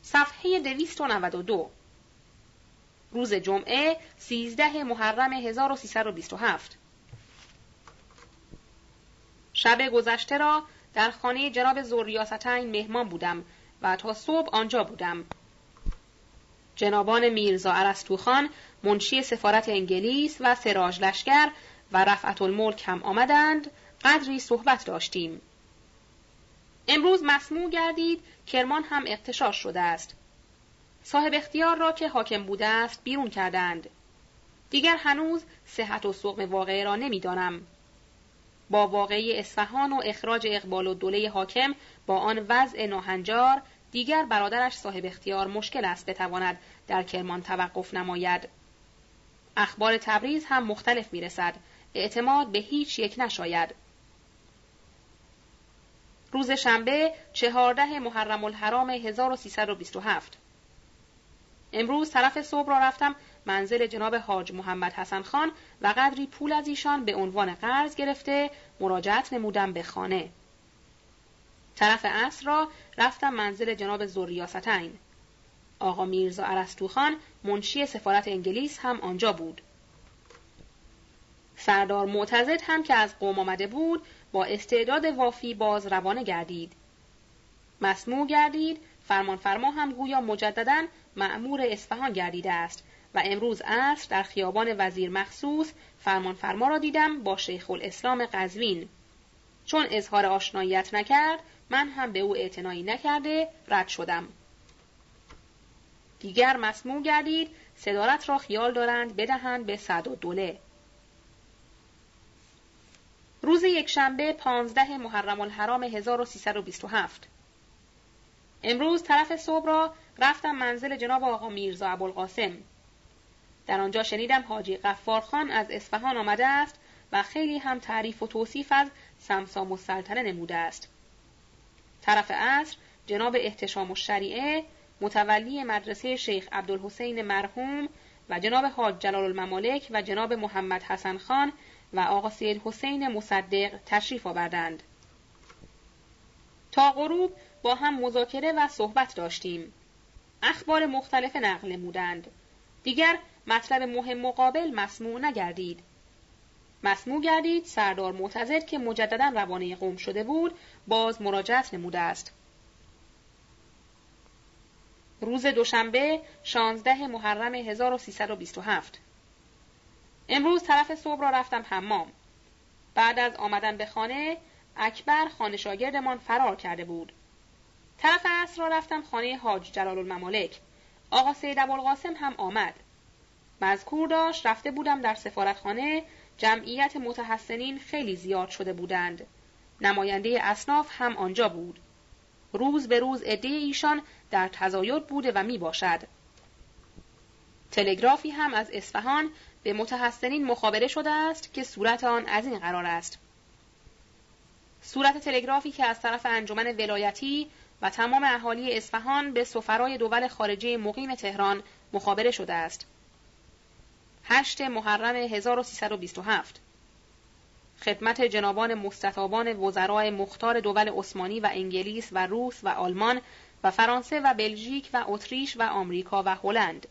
صفحه دویست و نود و دو. روز جمعه سیزده محرم هزار و سیصد و بیست و هفت. شب گذشته را در خانه جناب ذوالریاستین مهمان بودم و تا صبح آنجا بودم. جنابان میرزا ارسطوخان منشی سفارت انگلیس و سراج لشکر و رفعت الملک هم آمدند، قدری صحبت داشتیم. امروز مسموع گردید کرمان هم اغتشاش شده است. صاحب اختیار را که حاکم بوده است بیرون کردند. دیگر هنوز صحت و سقم واقعه را نمی دانم. با واقعه اصفهان و اخراج اقبال الدوله حاکم با آن وضع ناهنجار، دیگر برادرش صاحب اختیار مشکل است بتواند در کرمان توقف نماید. اخبار تبریز هم مختلف می رسد. اعتماد به هیچ یک نشاید. روز شنبه چهارده محرم الحرام هزار و سیصد و بیست و هفت. امروز طرف صبح را رفتم منزل جناب حاج محمد حسن خان و قدری پول از ایشان به عنوان قرض گرفته مراجعت نمودم به خانه. طرف عصر را رفتم منزل جناب ذوالریاستین. آقا میرزا ارسطوخان منشی سفارت انگلیس هم آنجا بود. سردار معتضد هم که از قم آمده بود با استعداد وافی باز روانه گردید. مسموع گردید فرمان فرما هم گویا مجدداً مأمور اصفهان گردیده است و امروز عصر در خیابان وزیر مخصوص فرمان فرما را دیدم با شیخ الاسلام قزوین. چون اظهار آشناییت نکرد، من هم به او اعتنایی نکرده رد شدم. دیگر مسموع گردید صدارت را خیال دارند بدهند به سعدالدوله. روز یکشنبه پانزده محرم الحرام هزار و سیصد و بیست و هفت. امروز طرف صبح را رفتم منزل جناب آقا میرزا ابوالقاسم. در آنجا شنیدم حاجی غفار خان از اصفهان آمده است و خیلی هم تعریف و توصیف از سمسام السلطنه نموده است. طرف عصر جناب احتشام الشریعه متولی مدرسه شیخ عبدالحسین مرحوم و جناب حاج جلال الممالک و جناب محمد حسن خان و آقا سید حسین مصدق تشریف آوردند. تا غروب با هم مذاکره و صحبت داشتیم. اخبار مختلف نقل نمودند. دیگر مطلب مهم مقابل مسموع نگردید. مسموع گردید سردار معتضد که مجددا روانه قم شده بود باز مراجعت نموده است. روز دوشنبه شانزده محرم هزار و سیصد و بیست و هفت. امروز طرف صبح را رفتم حمام. بعد از آمدن به خانه اکبر خانه شاگردمان فرار کرده بود. طرف عصر را رفتم خانه حاج جلال الممالک. آقا سید ابوالقاسم هم آمد. مذکور داشت رفته بودم در سفارتخانه. جمعیت متحسنین خیلی زیاد شده بودند. نماینده اصناف هم آنجا بود. روز به روز عده ایشان در تزاید بوده و می باشد. تلگرافی هم از اصفهان به متحسنین مخابره شده است که صورت آن از این قرار است. صورت تلگرافی که از طرف انجمن ولایتی و تمام اهالی اصفهان به سفرای دول خارجه مقیم تهران مخابره شده است. هشت محرم هزار و سیصد و بیست و هفت. خدمت جنابان مستطابان وزرای مختار دول عثمانی و انگلیس و روس و آلمان و فرانسه و بلژیک و اتریش و آمریکا و هلند.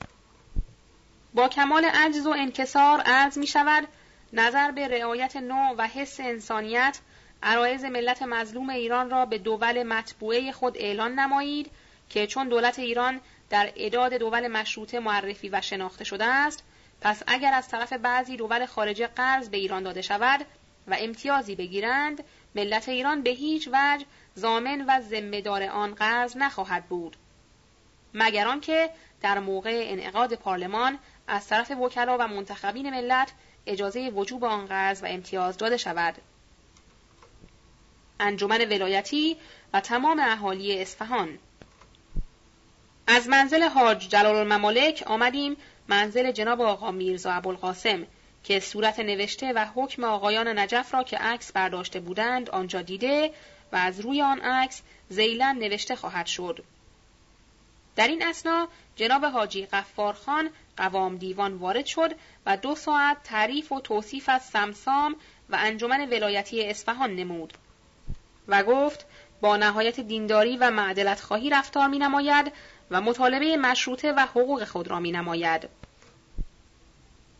با کمال عجز و انکسار عرض می شود نظر به رعایت نوع و حس انسانیت عرایض ملت مظلوم ایران را به دول مطبوعه خود اعلان نمایید که چون دولت ایران در اعداد دول مشروطه معرفی و شناخته شده است، پس اگر از طرف بعضی دول خارجه قرض به ایران داده شود و امتیازی بگیرند، ملت ایران به هیچ وجه ضامن و ذمه دار آن قرض نخواهد بود، مگر آنکه در موقع انعقاد پارلمان از طرف وکلا و منتخبین ملت اجازه وجوب آن قرض و امتیاز داده شود. انجمن ولایتی و تمام اهالی اصفهان. از منزل حاج جلال الممالک آمدیم منزل جناب آقا میرزا ابوالقاسم که صورت نوشته و حکم آقایان نجف را که عکس برداشته بودند آنجا دیده و از روی آن عکس ذیلا نوشته خواهد شد. در این اثنا جناب حاجی غفار خان قوام دیوان وارد شد و دو ساعت تعریف و توصیف از سمسام و انجمن ولایتی اصفهان نمود و گفت با نهایت دینداری و معدلت خواهی رفتار می نماید و مطالبه مشروطه و حقوق خود را می نماید.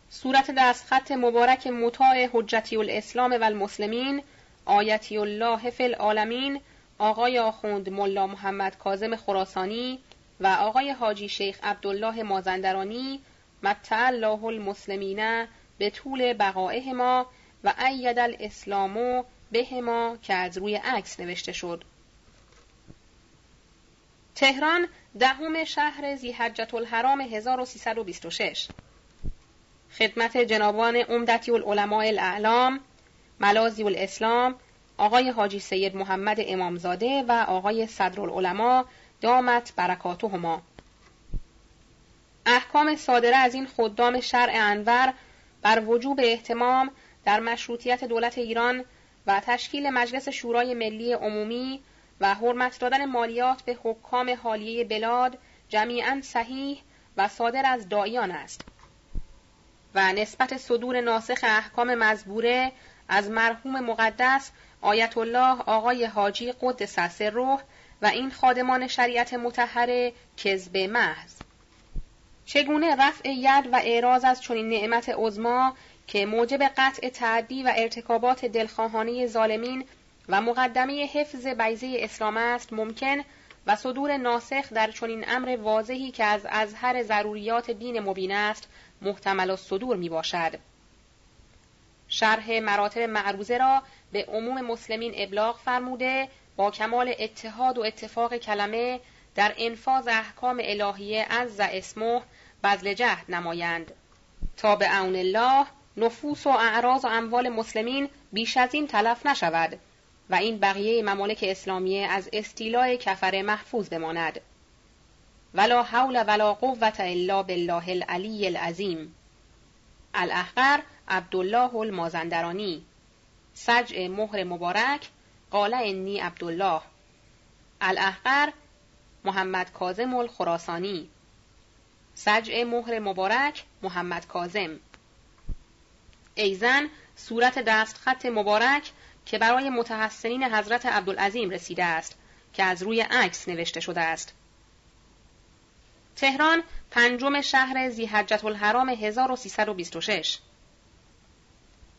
صورت دستخط مبارک مطاع حجتی الاسلام و المسلمین آیتی الله فی العالمین آقای آخوند ملا محمد کاظم خراسانی و آقای حاجی شیخ عبدالله مازندرانی متع الله المسلمین به طول بقائه ما و اید الاسلامو به ما که از روی عکس نوشته شد. تهران دهم شهر ذیحجة الحرام هزار و سیصد و بیست و شش. خدمت جنابان عمدتی العلماء الاعلام، ملاذی الاسلام، آقای حاجی سید محمد امامزاده و آقای صدرالعلماء دامت برکاتهما. احکام صادره از این خدام شرع انور بر وجوب اهتمام در مشروطیت دولت ایران و تشکیل مجلس شورای ملی عمومی و حرمت دادن مالیات به حکام حالیه بلاد جمیعاً صحیح و صادر از داعیان است و نسبت صدور ناسخ احکام مزبوره از مرحوم مقدس آیت الله آقای حاجی قدس سره و این خادمان شریعت مطهره کذب محض. چگونه رفع ید و اعراض از چنین نعمت عظمی که موجب قطع تعدی و ارتکابات دلخواهانه ظالمین و مقدمه حفظ بیضه اسلام است ممکن و صدور ناسخ در چنین امر واضحی که از اظهر ضروریات دین مبین است محتمل الصدور می باشد. شرح مراتب معروضه را به عموم مسلمین ابلاغ فرموده با کمال اتحاد و اتفاق کلمه در انفاذ احکام الهیه عز اسمه بذل جهد نمایند تا به عون الله نفوس و اعراض و اموال مسلمین بیش از این تلف نشود و این بقیه ممالک اسلامیه از استیلاء کفر محفوظ بماند. ولا حول ولا قوة الا بالله العلی العظیم. الاحقر عبدالله المازندرانی، سجع مهر مبارک قالع نی عبدالله، الاحقر محمد کاظم الخراسانی، سجع مهر مبارک محمد کاظم. ایزن صورت دست خط مبارک که برای متحسنین حضرت عبدالعظیم رسیده است که از روی عکس نوشته شده است. تهران پنجم شهر ذیحجة الحرام هزار و سیصد و بیست و شش.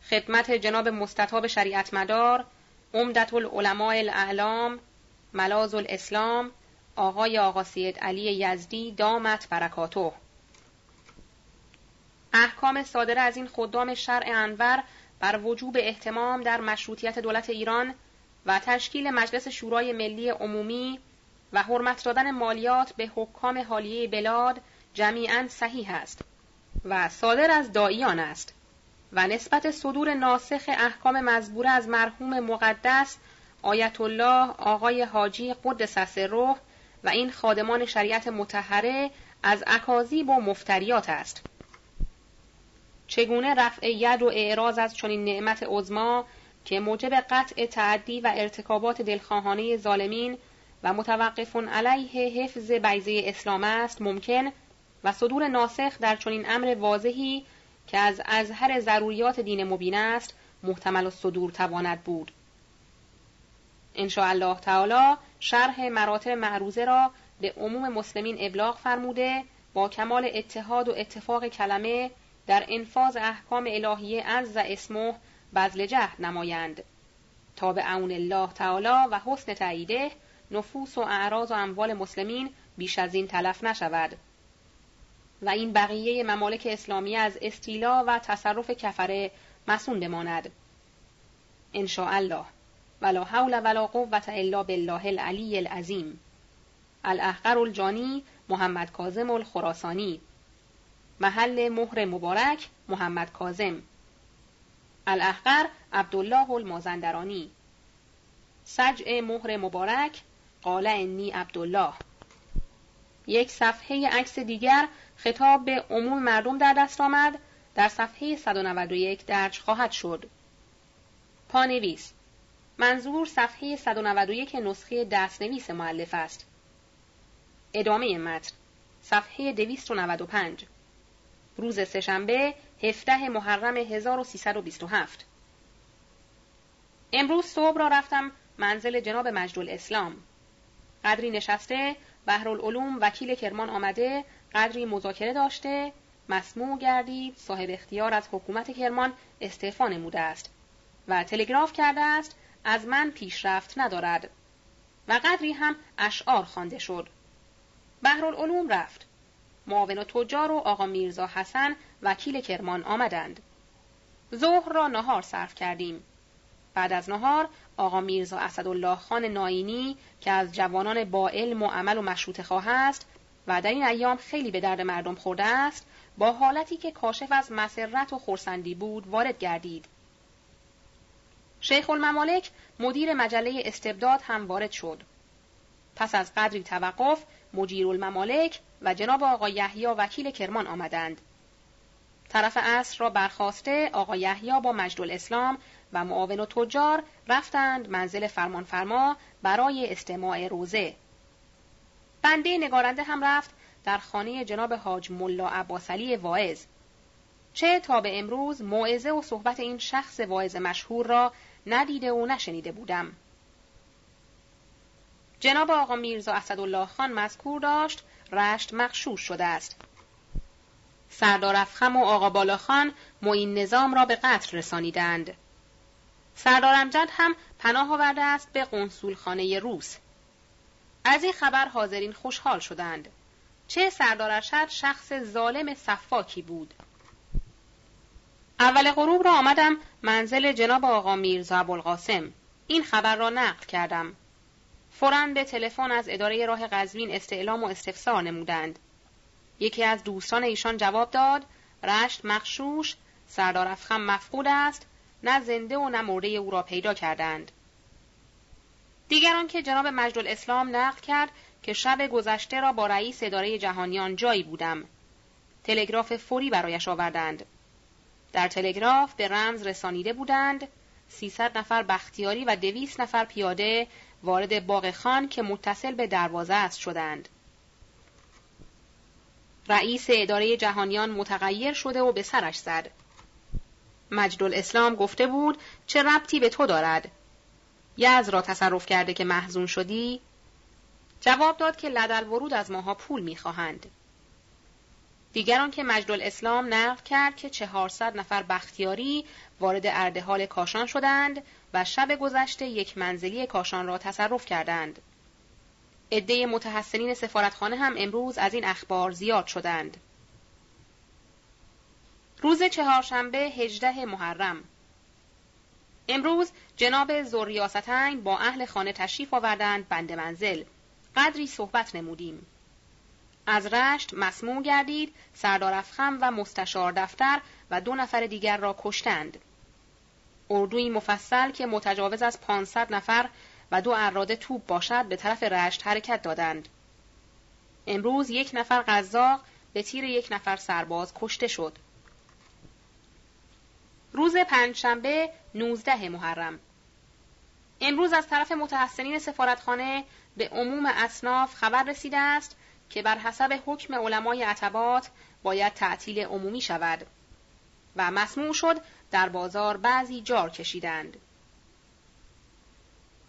خدمت جناب مستطاب شریعت مدار، عمدة العلماء الاعلام، ملاذ الاسلام، آقای آقا سید علی یزدی دامت برکاته. احکام صادره از این خدام شرع انور بر وجوب اهتمام در مشروطیت دولت ایران و تشکیل مجلس شورای ملی عمومی و حرمت دادن مالیات به حکام حالیه بلاد جمیعاً صحیح است و صادر از داعیان است و نسبت صدور ناسخ احکام مزبوره از مرحوم مقدس آیت الله آقای حاجی قدس سره و این خادمان شریعت مطهره از اکاذیب و مفتریات است. چگونه رفع ید و اعراض از چنین نعمت عظمی که موجب قطع تعدی و ارتکابات دلخواهانه ظالمین و متوقف علیه حفظ بیضه اسلام است ممکن و صدور ناسخ در چنین امر واضحی که از ازهر ضروریات دین مبین است محتمل الصدور تواند بود. ان شاء الله تعالی شرح مراتب معروضه را به عموم مسلمین ابلاغ فرموده با کمال اتحاد و اتفاق کلمه در انفاذ احکام الهیه عز اسمه بذل جهد نمایند تا به عون الله تعالی و حسن تاییده نفوس و اعراض و اموال مسلمین بیش از این تلف نشود و این بقیه ممالک اسلامی از استیلا و تصرف کفره مسون بماند ان شاء الله. ولا حول ولا قوة الا بالله العلی العظیم. الاحقر الجانی محمد کاظم الخراسانی، محل مهر مبارک محمد کاظم، الاحقر عبدالله المازندرانی، سجع مهر مبارک قالع نی عبدالله. یک صفحه عکس دیگر خطاب به عموم مردم در دست آمد، در صفحه صد و نود و یک درج خواهد شد. پانویس: منظور صفحه صد و نود و یک نسخه دستنویس مؤلف است. ادامه متن صفحه دویست و نود و پنج. روز سه‌شنبه هفدهم محرم هزار و سیصد و بیست و هفت. امروز صبح را رفتم منزل جناب مجدالاسلام. قدری نشسته بحرالعلوم وکیل کرمان آمده، قدری مذاکره داشته، مسموع گردید صاحب اختیار از حکومت کرمان استعفا نموده است و تلگراف کرده است از من پیشرفت ندارد و قدری هم اشعار خوانده شد. بحرالعلوم رفت. معاون تجار و آقا میرزا حسن وکیل کرمان آمدند. ظهر را نهار صرف کردیم. بعد از نهار آقا میرزا اسدالله خان ناینی که از جوانان با علم و عمل و مشروطه خواه است و در این ایام خیلی به درد مردم خورده است، با حالتی که کاشف از مسرت و خرسندی بود وارد گردید. شیخ الممالک مدیر مجله استبداد هم وارد شد. پس از قدری توقف مجیر الممالک و جناب آقا یحیی وکیل کرمان آمدند. طرف عصر را برخواسته آقا یحیی با مجدالاسلام و معاون و تجار رفتند منزل فرمان فرما برای استماع روزه. بنده نگارنده هم رفت در خانه جناب حاج ملا عباس علی واعظ. چه تا به امروز موعظه و صحبت این شخص واعظ مشهور را ندیده و نشنیده بودم. جناب آقا میرزا اسدالله خان مذکور داشت رشت مغشوش شده است. سردار افخم و آقا بالاخان معین نظام را به قتل رسانیدند. سردار امجد هم پناه آورده است به قنصولخانه روس. از این خبر حاضرین خوشحال شدند. چه سردار ارشد شخص ظالم صفاکی بود. اول غروب را آمدم منزل جناب آقا میرزا ابوالقاسم. این خبر را نقل کردم. فوراً به تلفن از اداره راه قزوین استعلام و استفسار نمودند. یکی از دوستان ایشان جواب داد رشت مغشوش، سردار افخم مفقود است، نه زنده و نه مرده او را پیدا کردند. دیگران که جناب مجدالاسلام نقل کرد که شب گذشته را با رئیس اداره جهانیان جایی بودم. تلگراف فوری برایش آوردند. در تلگراف به رمز رسانیده بودند سیصد نفر بختیاری و دویست نفر پیاده وارد باغ خان که متصل به دروازه است شدند. رئیس اداره جهانیان متغیر شده و به سرش زد. مجدالاسلام گفته بود چه ربطی به تو دارد؟ یزد را تصرف کرده که محزون شدی؟ جواب داد که لدالورود از ماها پول می‌خواهند. دیگران که مجدالاسلام نقل کرد که چهارصد نفر بختیاری وارد اردحال کاشان شدند و شب گذشته یک منزلی کاشان را تصرف کردند. عده متحسنین سفارتخانه هم امروز از این اخبار زیاد شدند. روز چهارشنبه هجدهم محرم. امروز جناب ذوالریاستین با اهل خانه تشریف آوردند بند منزل. قدری صحبت نمودیم. از رشت مسموم گردید، سردار افخم و مستشار دفتر و دو نفر دیگر را کشتند. اردوی مفصل که متجاوز از پانصد نفر و دو اراده توپ باشد به طرف رشت حرکت دادند. امروز یک نفر قزاق به تیر یک نفر سرباز کشته شد. روز پنجشنبه نوزده محرم. امروز از طرف متحسنین سفارتخانه به عموم اصناف خبر رسیده است که بر حسب حکم علمای عتبات باید تعطیل عمومی شود و مسموع شد در بازار بعضی جار کشیدند.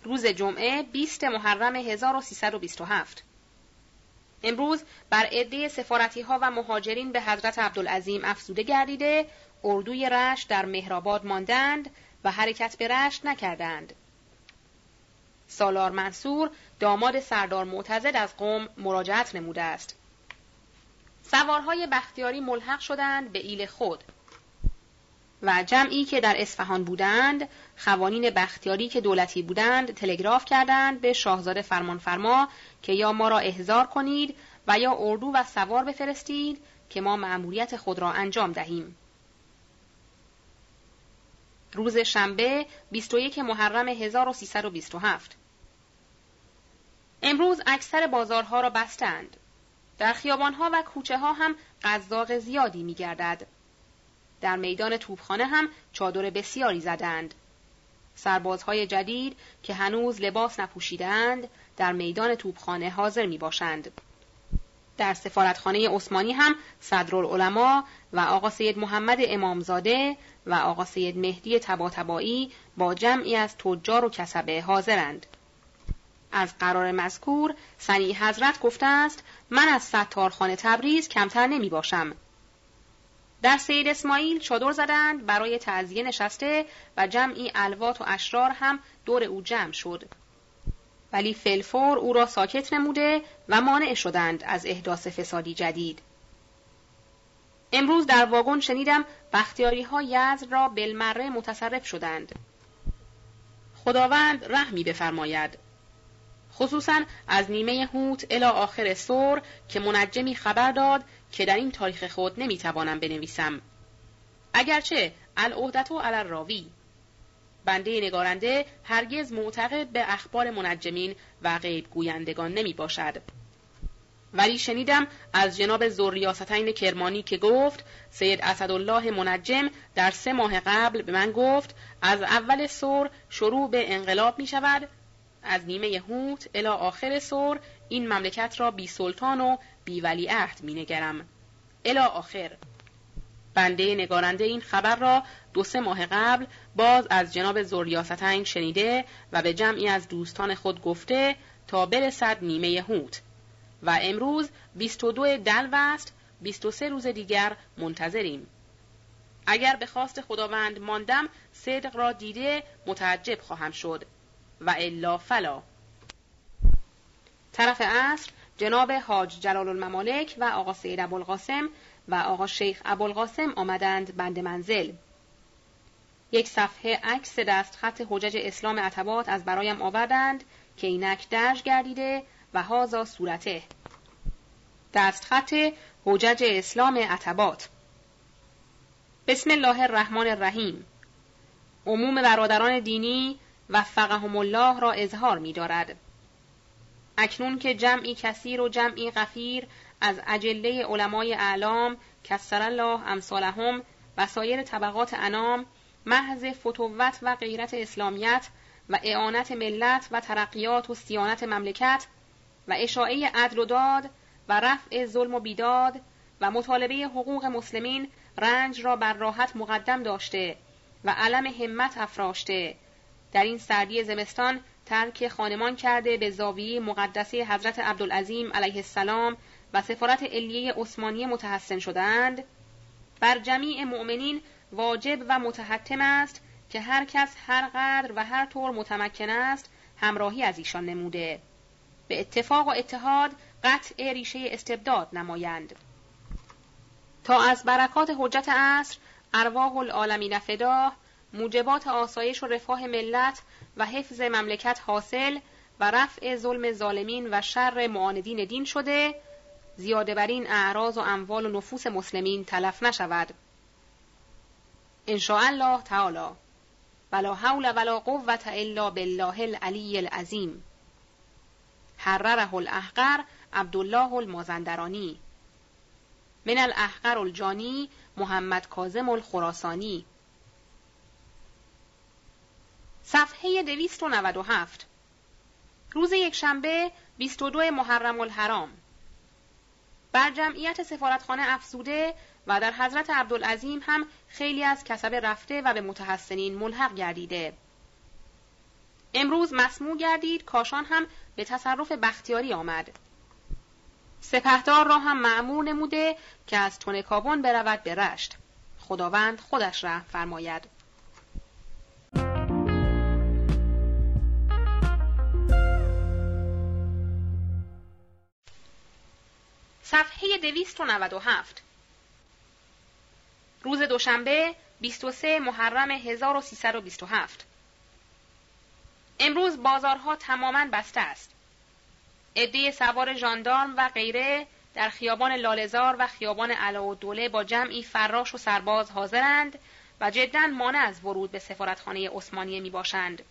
روز جمعه بیست محرم هزار و سیصد و بیست و هفت. امروز بر عده سفارتی ها و مهاجرین به حضرت عبدالعظیم افزوده گردیده، اردوی رشت در مهرآباد ماندند و حرکت به رشت نکردند. سالار منصور داماد سردار معتضد از قم مراجعت نموده است. سوارهای بختیاری ملحق شدند به ایل خود و جمعی که در اصفهان بودند خوانین بختیاری که دولتی بودند تلگراف کردند به شاهزاده فرمانفرما که یا ما را احضار کنید و یا اردو و سوار بفرستید که ما مأموریت خود را انجام دهیم. روز شنبه بیست و یک محرم هزار و سیصد و بیست و هفت. امروز اکثر بازارها را بستند. در خیابانها و کوچه ها هم قزاق زیادی می گردد. در میدان توپخانه هم چادر بسیاری زدند. سربازهای جدید که هنوز لباس نپوشیدند در میدان توپخانه حاضر می باشند. در سفارتخانه عثمانی هم صدرالعلما و آقا سید محمد امامزاده و آقا سید مهدی طباطبایی با جمعی از تجار و کسبه حاضرند. از قرار مذکور سنی حضرت گفته است من از ستارخانه تبریز کمتر نمی باشم. در سید اسماعیل چادر زدند برای تعزیه نشسته و جمعی الوات و اشرار هم دور او جمع شد. ولی فلفور او را ساکت نموده و مانع شدند از احداث فسادی جدید. امروز در واگن شنیدم بختیاری‌ها یزد را بلمره متصرف شدند. خداوند رحمی بفرماید. خصوصا از نیمه هوت الی آخر سور که منجمی خبر داد که در این تاریخ خود نمیتوانم بنویسم. اگرچه العهدة علی الراوی. بنده نگارنده هرگز معتقد به اخبار منجمین و غیب گویندگان نمی باشد. ولی شنیدم از جناب ذوالریاستین کرمانی که گفت سید اسدالله منجم در سه ماه قبل به من گفت از اول سور شروع به انقلاب می شود، از نیمه هوت الی آخر سور این مملکت را بی سلطان و بی ولی عهد می نگرم. الی آخر. بنده نگارنده این خبر را دو سه ماه قبل باز از جناب ذوالریاستین شنیده و به جمعی از دوستان خود گفته تا برسد نیمه هوت و امروز بیست و دو دلو است، بیست و سه روز دیگر منتظریم. اگر به خواست خداوند ماندم صدق را دیده متعجب خواهم شد و الا فلا. طرف عصر جناب حاج جلال الممالک و آقا سید ابوالقاسم و آقا شیخ ابوالقاسم آمدند بند منزل. یک صفحه عکس دست خط حجج اسلام عتبات از برایم آوردند که اینک درج گردیده و هازا صورته. دست خط حجج اسلام عتبات. بسم الله الرحمن الرحیم. عموم برادران دینی وفقهم الله را اظهار می دارد. اکنون که جمعی کثیر و جمعی غفیر از اجله علمای اعلام کسر الله امثالهم و سایر طبقات انام محض فتوت و غیرت اسلامیت و اعانت ملت و ترقیات و سیانت مملکت و اشاعه عدل و داد و رفع ظلم و بیداد و مطالبه حقوق مسلمین رنج را بر راحت مقدم داشته و علم همت افراشته، در این سردی زمستان ترک خانمان کرده به زاویه مقدسه حضرت عبدالعظیم علیه السلام و سفارت علیه عثمانی متحسن شدند، بر جمیع مؤمنین واجب و متحتم است که هر کس هر قدر و هر طور متمکن است همراهی از ایشان نموده، به اتفاق و اتحاد قطع ریشه استبداد نمایند تا از برکات حجت عصر ارواح العالمین فدا، موجبات آسایش و رفاه ملت و حفظ مملکت حاصل و رفع ظلم ظالمین و شر معاندین دین شده، زیاده بر این اعراض و اموال و نفوس مسلمین تلف نشود ان شاء الله تعالی. ولا حول ولا قوة الا بالله العلی العظیم. حرره الاحقر عبدالله المازندرانی. من الاحقر الجانی محمد کاظم الخراسانی. صفحه دویست و نود و هفت. روز یکشنبه بیست و دو محرم الحرام. بر جمعیت سفارتخانه افزوده و در حضرت عبدالعظیم هم خیلی از کسبه رفته و به متحسنین ملحق گردیده. امروز مسموع گردید، کاشان هم به تصرف بختیاری آمد. سپهدار را هم مأمور نموده که از تنکابون برود به رشت. خداوند خودش رحم فرماید. صفحه دویست و نود و هفت. روز دوشنبه بیست و سه محرم هزار و سیصد و بیست و هفت. امروز بازارها تماماً بسته است. عده سوار ژاندارم و غیره در خیابان لاله‌زار و خیابان علاءالدوله با جمعی فراش و سرباز حاضرند و جداً مانع از ورود به سفارتخانه عثمانیه می باشند.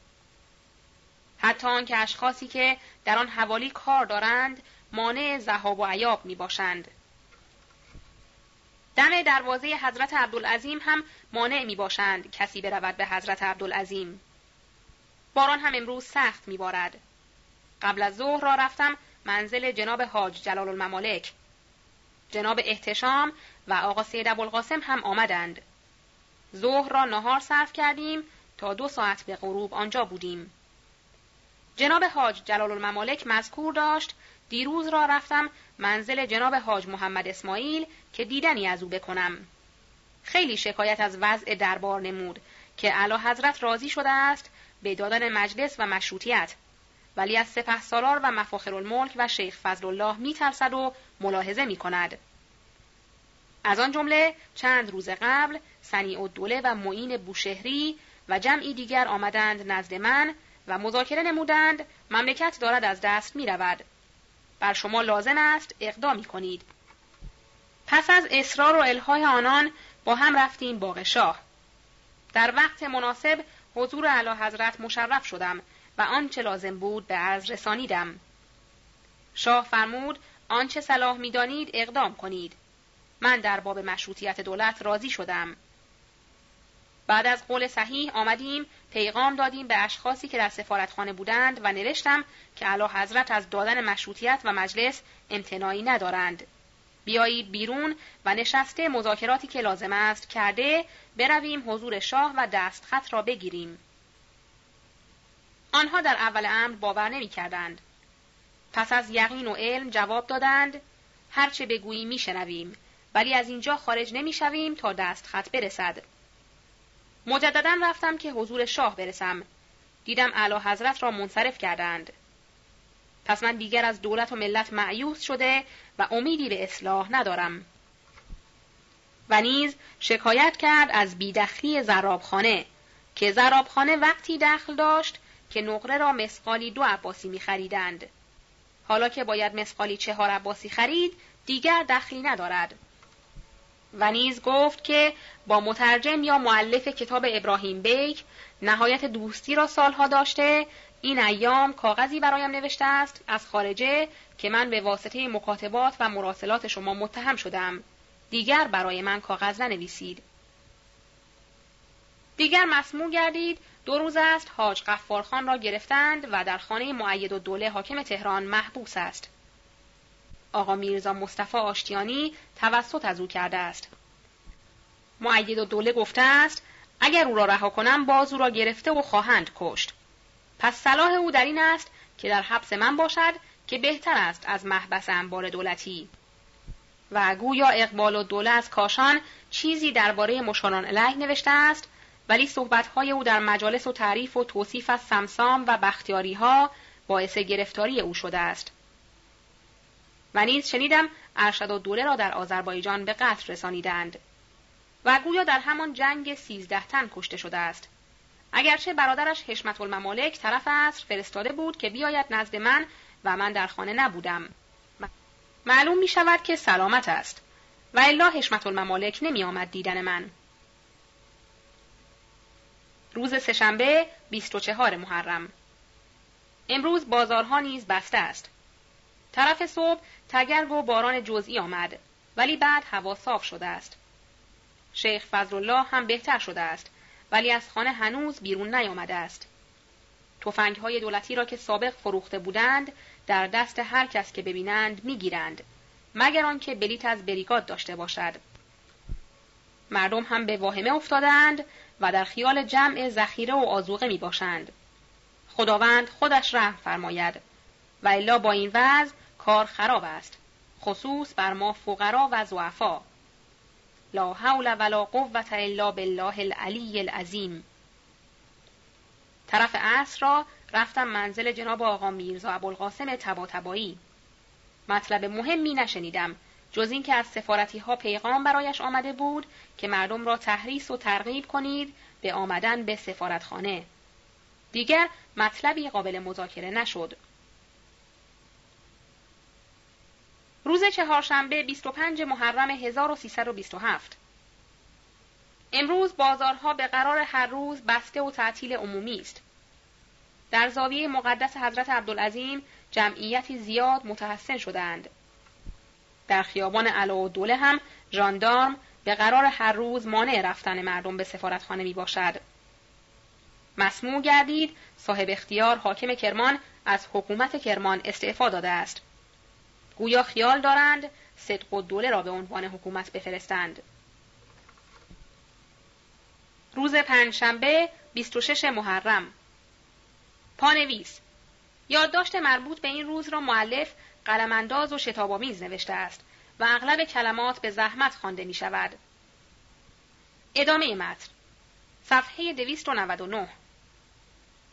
حتی آنکه اشخاصی که در آن حوالی کار دارند مانع ذهاب و عیاب می باشند. دم دروازه حضرت عبدالعظیم هم مانع می باشند کسی برود به حضرت عبدالعظیم. باران هم امروز سخت می بارد. قبل از ظهر را رفتم منزل جناب حاج جلال الممالک. جناب احتشام و آقا سید ابوالقاسم هم آمدند. ظهر را نهار صرف کردیم تا دو ساعت به غروب آنجا بودیم. جناب حاج جلال الممالک مذکور داشت دیروز را رفتم منزل جناب حاج محمد اسماعیل که دیدنی از او بکنم. خیلی شکایت از وضع دربار نمود که اعلی حضرت راضی شده است به دادن مجلس و مشروطیت، ولی از سپه سالار و مفاخرالملک و شیخ فضل الله می ترسد و ملاحظه می کند. از آن جمله چند روز قبل سنی الدوله و معین بوشهری و جمعی دیگر آمدند نزد من و مذاکره نمودند مملکت دارد از دست می رود. بر شما لازم است اقدامی کنید. پس از اصرار و الهای آنان با هم رفتیم باغ شاه. در وقت مناسب حضور اعلی حضرت مشرف شدم و آنچه لازم بود به عرض رسانیدم. شاه فرمود آنچه صلاح می دانید اقدام کنید. من در باب مشروطیت دولت راضی شدم. بعد از قول صحیح آمدیم پیغام دادیم به اشخاصی که در سفارتخانه بودند و نوشتم که اعلی حضرت از دادن مشروطیت و مجلس امتناعی ندارند. بیایید بیرون و نشسته مذاکراتی که لازم است کرده برویم حضور شاه و دستخط را بگیریم. آنها در اول امر باور نمی کردند. پس از یقین و علم جواب دادند هرچه بگویی می شنویم ولی از اینجا خارج نمی شویم تا دستخط برسد. مجددا رفتم که حضور شاه برسم. دیدم اعلی حضرت را منصرف کردند. پس من دیگر از دولت و ملت مایوس شده و امیدی به اصلاح ندارم. و نیز شکایت کرد از بیدخلی زرابخانه که زرابخانه وقتی دخل داشت که نقره را مسقالی دو عباسی می خریدند. حالا که باید مسقالی چهار عباسی خرید دیگر دخلی ندارد. و نیز گفت که با مترجم یا مؤلف کتاب ابراهیم بیک نهایت دوستی را سالها داشته، این ایام کاغذی برایم نوشته است از خارجه که من به واسطه مکاتبات و مراسلات شما متهم شدم. دیگر برای من کاغذ ننویسید. دیگر مسموم گردید. دو روز است حاج غفار خان را گرفتند و در خانه مؤیدالدوله حاکم تهران محبوس است. آقا میرزا مصطفی آشتیانی توسط از او کرده است. مؤیدالدوله گفته است اگر او را رها کنم باز او را گرفته و خواهند کشت. پس صلاح او در این است که در حبس من باشد که بهتر است از محبس انبار دولتی. و گویا اقبالالدوله از کاشان چیزی درباره مشاران الیه نوشته است، ولی صحبت‌های او در مجالس و تعریف و توصیف از سمسام و بختیاری‌ها باعث گرفتاری او شده است. و نیز شنیدم ارشدالدوله را در آذربایجان به قتل رسانیدند و گویا در همان جنگ سیزده تن کشته شده است. اگرچه برادرش حشمت الممالک طرف عصر فرستاده بود که بیاید نزد من و من در خانه نبودم. معلوم می شود که سلامت است و الا حشمت الممالک نمی آمد دیدن من. روز سه‌شنبه بیست و چهار محرم. امروز بازارها نیز بسته است. طرف صبح تگرگ و باران جزئی آمد، ولی بعد هوا صاف شده است. شیخ فضلالله هم بهتر شده است، ولی از خانه هنوز بیرون نیامده است. تفنگ‌های دولتی را که سابق فروخته بودند در دست هر کس که ببینند می‌گیرند، مگر آنکه بلیت از بریگاد داشته باشد. مردم هم به واهمه افتادند و در خیال جمع ذخیره و آذوقه می‌باشند. خداوند خودش رحم فرماید و الا با این وضع کار خراب است، خصوص بر ما فقرا و ضعفا. لا حول ولا قوة الا بالله العلی العظیم. طرف عصر را رفتم منزل جناب آقا میرزا ابوالقاسم طباطبایی. مطلب مهمی نشنیدم جز این که از سفارتی ها پیغام برایش آمده بود که مردم را تحریص و ترغیب کنید به آمدن به سفارتخانه. دیگر مطلبی قابل مذاکره نشد. روز چهارشنبه بیست و پنج محرم هزار و سیصد و بیست و هفت. امروز بازارها به قرار هر روز بسته و تعطیل عمومی است. در زاویه مقدس حضرت عبدالعظیم جمعیتی زیاد متحسن شدند. در خیابان علاءالدوله هم ژاندارم به قرار هر روز مانع رفتن مردم به سفارتخانه می باشد. مسموع گردید صاحب اختیار حاکم کرمان از حکومت کرمان استعفا داده است. گویا خیال دارند صدق الدوله را به عنوان حکومت بفرستند. روز پنجشنبه بیست و شش محرم. پانویس: یادداشت مربوط به این روز را مؤلف قلم‌انداز و شتاب‌آمیز نوشته است و اغلب کلمات به زحمت خوانده می شود. ادامه متن. صفحه دویست و نود و نه.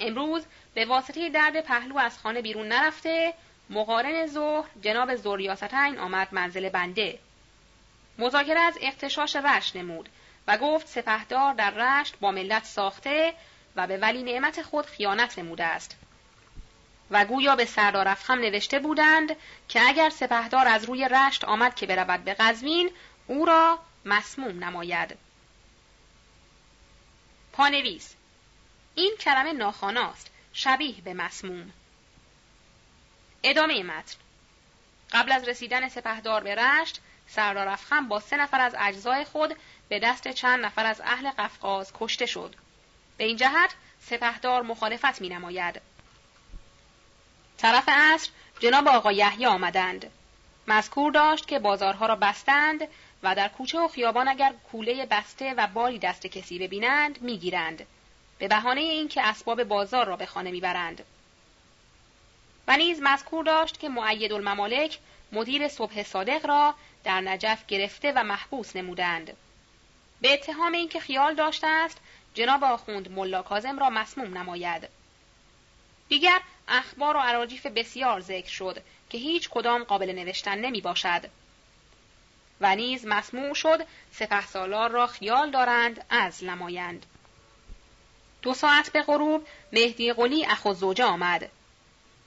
امروز به واسطه درد پهلو از خانه بیرون نرفته، مقارن ظهر جناب ذوالریاستین آمد منزل بنده. مذاکره از اغتشاش رشت نمود و گفت سپهدار در رشت با ملت ساخته و به ولی نعمت خود خیانت نموده است. و گویا به سردار افخم نوشته بودند که اگر سپهدار از روی رشت آمد که برود به قزوین، او را مسموم نماید. پانویس: این کلمه ناخواناست، شبیه به مسموم. ادامه متن. قبل از رسیدن سپهدار به رشت، سردار افخم با سه نفر از اجزای خود به دست چند نفر از اهل قفقاز کشته شد. به این جهت سپهدار مخالفت می نماید. طرف عصر جناب آقا یحیی آمدند. مذکور داشت که بازارها را بستند و در کوچه و خیابان اگر کوله بسته و باری دست کسی ببینند می گیرند، به بهانه اینکه اسباب بازار را به خانه می برند. و نیز مذکور داشت که مؤیدالممالک مدیر صبح صادق را در نجف گرفته و محبوس نمودند، به اتهام اینکه خیال داشته است جناب آخوند ملا کاظم را مسموم نماید. دیگر اخبار و اراجیف بسیار ذکر شد که هیچ کدام قابل نوشتن نمی باشد. و نیز مسموع شد سپهسالار را خیال دارند عزل نمایند. دو ساعت به غروب مهدی قلی اخوزوجه آمد.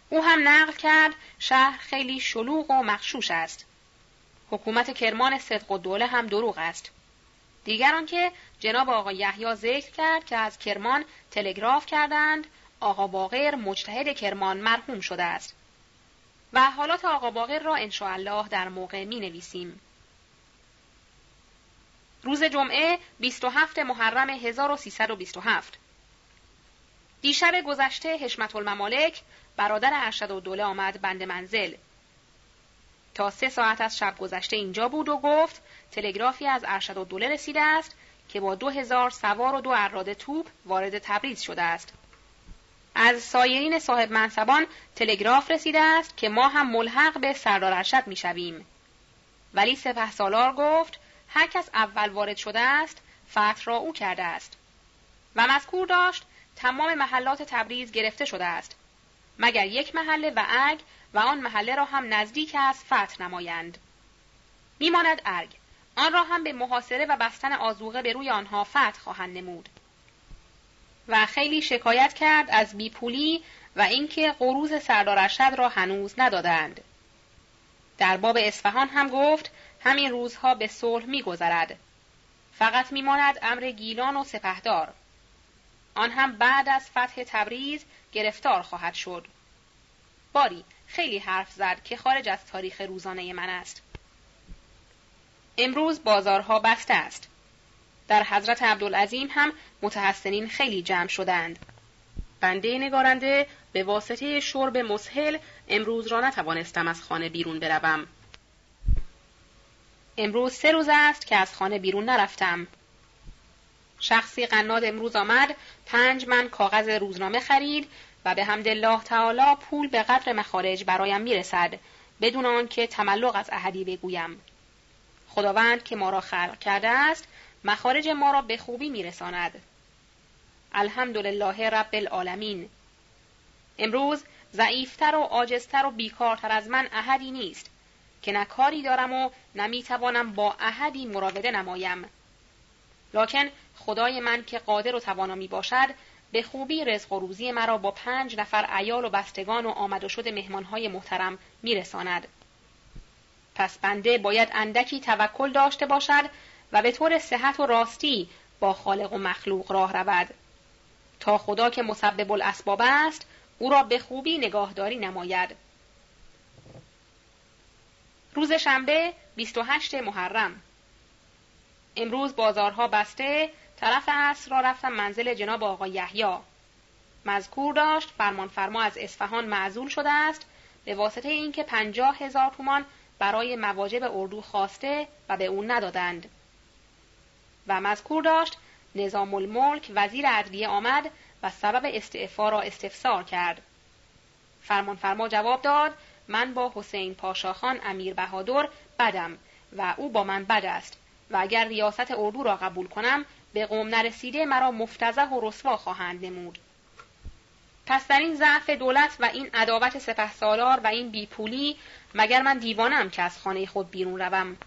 او هم نقل کرد شهر خیلی شلوغ و مغشوش است. حکومت کرمان صدقالدوله هم دروغ است. دیگران که جناب آقا یحیی ذکر کرد که از کرمان تلگراف کردند آقا باقر مجتهد کرمان مرحوم شده است و حالات آقا باقر را انشاءالله در موقع می نویسیم. روز جمعه بیست و هفتم محرم هزار و سیصد و بیست و هفت. دیشب گذشته حشمت الممالک برادر ارشدالدوله آمد بند منزل. تا سه ساعت از شب گذشته اینجا بود و گفت تلگرافی از ارشدالدوله رسیده است که با دو هزار سوار و دو اراده توپ وارد تبریز شده است. از سایرین صاحب منصبان تلگراف رسیده است که ما هم ملحق به سردار ارشد می شویم. ولی سپه سالار گفت هر کس اول وارد شده است فتح را او کرده است و مذکور داشت تمام محلات تبریز گرفته شده است مگر یک محله و ارگ و آن محله را هم نزدیک از فتح نمایند. میماند ارگ، آن را هم به محاصره و بستن آذوقه به روی آنها فتح خواهند نمود. و خیلی شکایت کرد از بیپولی و اینکه قروض سردار ارشد را هنوز ندادند. در باب اصفهان هم گفت همین روزها به صلح می‌گذرد. فقط میماند امر گیلان و سپهدار. آن هم بعد از فتح تبریز گرفتار خواهد شد. باری خیلی حرف زد که خارج از تاریخ روزانه من است. امروز بازارها بسته است. در حضرت عبدالعظیم هم متحسنین خیلی جمع شدند. بنده نگارنده به واسطه شرب مسهل امروز را نتوانستم از خانه بیرون بروم. امروز سه روز است که از خانه بیرون نرفتم. شخصی قناد امروز آمد پنج من کاغذ روزنامه خرید و به حمد الله تعالی پول به قدر مخارج برایم میرسد بدون آنکه تملق از احدی بگویم. خداوند که ما را خلق کرده است مخارج ما را به خوبی میرساند. الحمدلله رب العالمین. امروز ضعیفتر و عاجزتر و بیکارتر از من احدی نیست که نه کاری دارم و نه میتوانم با احدی مراوده نمایم. لکن خدای من که قادر و توانا می باشد به خوبی رزق و روزی مرا با پنج نفر عیال و بستگان و آمد و شد مهمانهای محترم می رساند. پس بنده باید اندکی توکل داشته باشد و به طور صحت و راستی با خالق و مخلوق راه رود تا خدا که مسبب الاسباب است او را به خوبی نگاهداری نماید. روز شنبه بیست و هشتم محرم. امروز بازارها بسته. طرف عصر را رفتم منزل جناب آقای یحیی. مذکور داشت فرمان فرما از اصفهان معزول شده است به واسطه اینکه پنجاه هزار تومان برای مواجب اردو خواسته و به اون ندادند. و مذکور داشت نظام الملک وزیر عدلیه آمد و سبب استعفا را استفسار کرد. فرمان فرما جواب داد من با حسین پاشاخان امیر بهادر بدم و او با من بد است و اگر ریاست اردو را قبول کنم به قوم نرسیده مرا مفتضح و رسوا خواهند نمود. پس در این ضعف دولت و این عداوت سپهسالار و این بیپولی مگر من دیوانم که از خانه خود بیرون روم.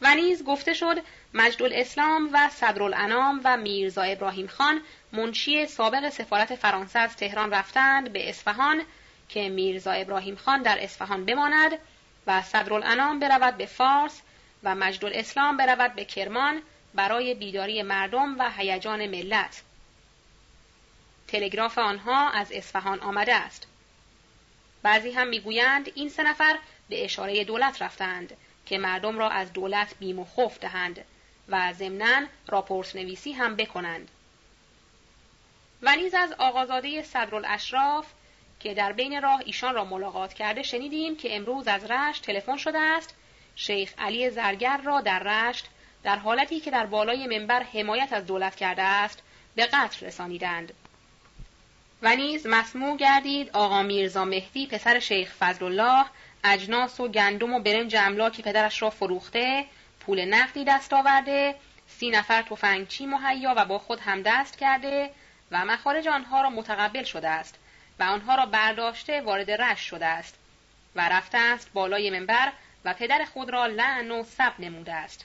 و نیز گفته شد مجدالاسلام و صدرالانام و میرزا ابراهیم خان منشی سابق سفارت فرانسه از تهران رفتند به اصفهان که میرزا ابراهیم خان در اصفهان بماند و صدرالانام برود به فارس و مجدالاسلام برود به کرمان برای بیداری مردم و هیجان ملت. تلگراف آنها از اصفهان آمده است. بعضی هم میگویند این سه نفر به اشاره دولت رفتند که مردم را از دولت بیم و خوف دهند و ضمناً راپورت نویسی هم بکنند. و نیز از آقازاده صدرالاشراف که در بین راه ایشان را ملاقات کرده شنیدیم که امروز از رشت تلفن شده است شیخ علی زرگر را در رشت در حالتی که در بالای منبر حمایت از دولت کرده است به قتل رسانیدند. و نیز مسموع گردید آقا میرزا مهدی پسر شیخ فضلالله اجناس و گندم و برنج املاکی پدرش را فروخته، پول نقدی دست آورده، سی نفر تفنگچی مهیا و با خود همدست کرده و مخارج آنها را متقبل شده است و آنها را برداشته وارد رشت شده است و رفته است بالای منبر و پدر خود را لعن و سب نموده است.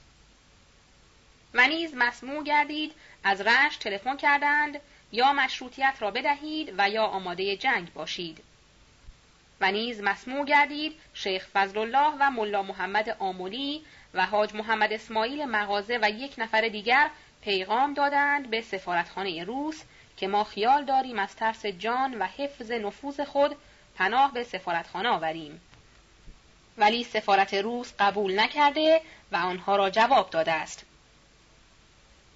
و نیز مسموع گردید از رشت تلفن کردند یا مشروطیت را بدهید و یا آماده جنگ باشید. و نیز مسموع گردید شیخ فضلالله و ملا محمد آملی و حاج محمد اسماعیل مغازه و یک نفر دیگر پیغام دادند به سفارتخانه روس که ما خیال داریم از ترس جان و حفظ نفوذ خود پناه به سفارتخانه آوریم. ولی سفارت روس قبول نکرده و آنها را جواب داده است.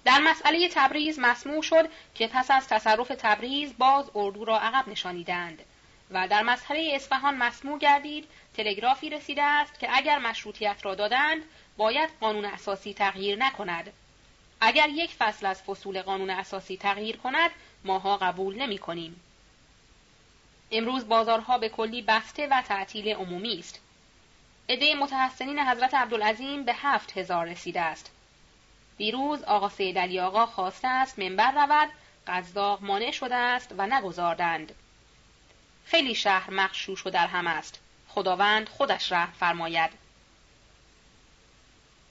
در مسئله تبریز مسموع شد که پس از تصرف تبریز باز اردو را عقب نشانیدند و در مسئله اصفهان مسموع گردید تلگرافی رسیده است که اگر مشروطیت را دادند باید قانون اساسی تغییر نکند. اگر یک فصل از فصول قانون اساسی تغییر کند ماها قبول نمی کنیم. امروز بازارها به کلی بسته و تعطیل عمومی است. عده متحسنین حضرت عبدالعظیم به هفت هزار رسیده است. دیروز آقا سید علی آقا خواسته است منبر رود، قزاق مانع شده است و نگذاردند. خیلی شهر مغشوش و در هم است. خداوند خودش رحم فرماید.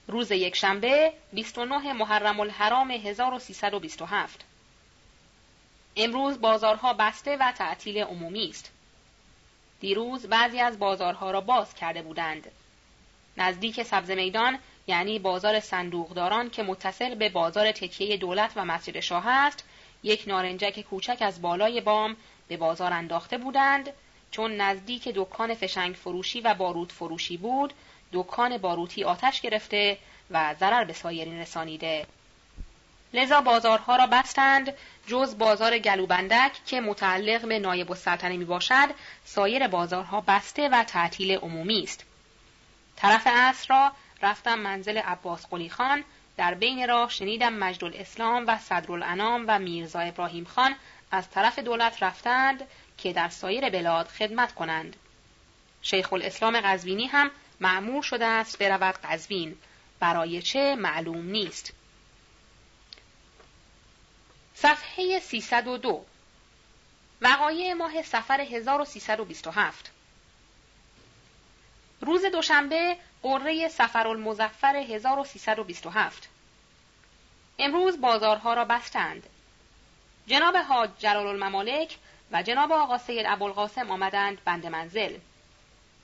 روز یک شنبه بیست و نه محرم الحرام هزار و سیصد و بیست و هفت. امروز بازارها بسته و تعطیل عمومی است. دیروز بعضی از بازارها را باز کرده بودند. نزدیک سبز میدان، یعنی بازار صندوقداران که متصل به بازار تکیه دولت و مسجد شاه است، یک نارنجک کوچک از بالای بام به بازار انداخته بودند. چون نزدیک دکان فشنگ فروشی و بارود فروشی بود، دکان باروتی آتش گرفته و ضرر به سایرین رسانیده، لذا بازارها را بستند. جز بازار گلوبندک که متعلق به نایب السلطنه می باشد، سایر بازارها بسته و تعطیل عمومی است. طرف عصر را رفتم منزل عباس قلی خان. در بین راه شنیدم مجدالاسلام و صدرالانام و میرزا ابراهیم خان از طرف دولت رفتند که در سایر بلاد خدمت کنند. شیخ الاسلام قزوینی هم مأمور شده است برود قزوین، برای چه معلوم نیست. صفحه سیصد و دو. وقایع ماه صفر هزار و سیصد و بیست و هفت. روز دوشنبه قره صفرالمظفر هزار و سیصد و بیست و هفت. امروز بازارها را بستند. جناب حاج جلال الممالک و جناب آقا سید ابوالقاسم آمدند بند منزل.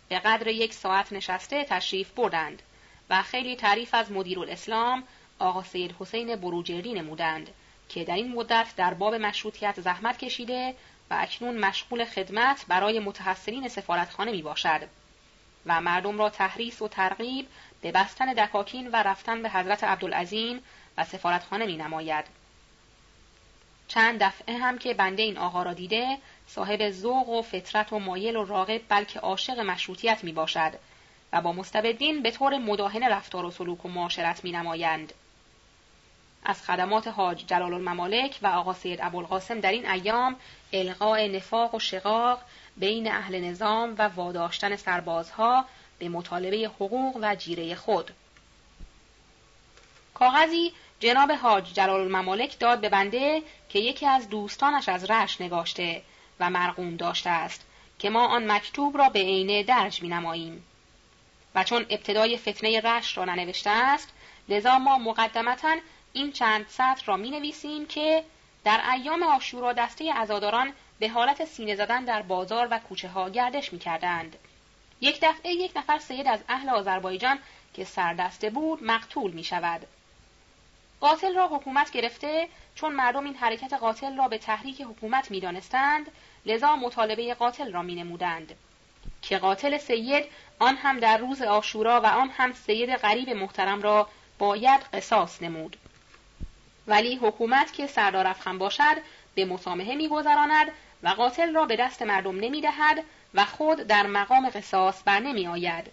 به قدر یک ساعت نشسته تشریف بردند و خیلی تعریف از مدیرالاسلام آقا سید حسین بروجردی نمودند که در این مدت در باب مشروطیت زحمت کشیده و اکنون مشغول خدمت برای متحصلین سفارتخانه می باشد و مردم را تحریص و ترغیب به بستن دکاکین و رفتن به حضرت عبدالعظیم و سفارتخانه می نماید. چند دفعه هم که بنده این آقا را دیده، صاحب ذوق و فطرت و مایل و راغب بلکه عاشق مشروطیت می باشد و با مستبدین به طور مداهن رفتار و سلوک و معاشرت می نمایند. از خدمات حاج جلال الممالک و آقا سید ابوالقاسم در این ایام الغاء نفاق و شقاق بین اهل نظام و واداشتن سربازها به مطالبه حقوق و جیره خود. کاغذی جناب حاج جلال الممالک داد به بنده که یکی از دوستانش از رشت نگاشته و مرقوم داشته است که ما آن مکتوب را به عینه درج می نماییم و چون ابتدای فتنه رشت را ننوشته است، لذا ما مقدمتاً این چند سطر را می نویسیم که در ایام عاشورا دسته عزاداران به حالت سینه زدن در بازار و کوچه ها گردش می کردند. یک دفعه یک نفر سید از اهل آذربایجان که سردسته بود مقتول می شود. قاتل را حکومت گرفته، چون مردم این حرکت قاتل را به تحریک حکومت می دانستند، لذا مطالبه قاتل را می نمودند که قاتل سید، آن هم در روز عاشورا و آن هم سید غریب محترم را باید قصاص نمود. ولی حکومت که سردار افخم باشد به مسامحه می‌گذراند و قاتل را به دست مردم نمی‌دهد و خود در مقام قصاص بر نمی‌آید.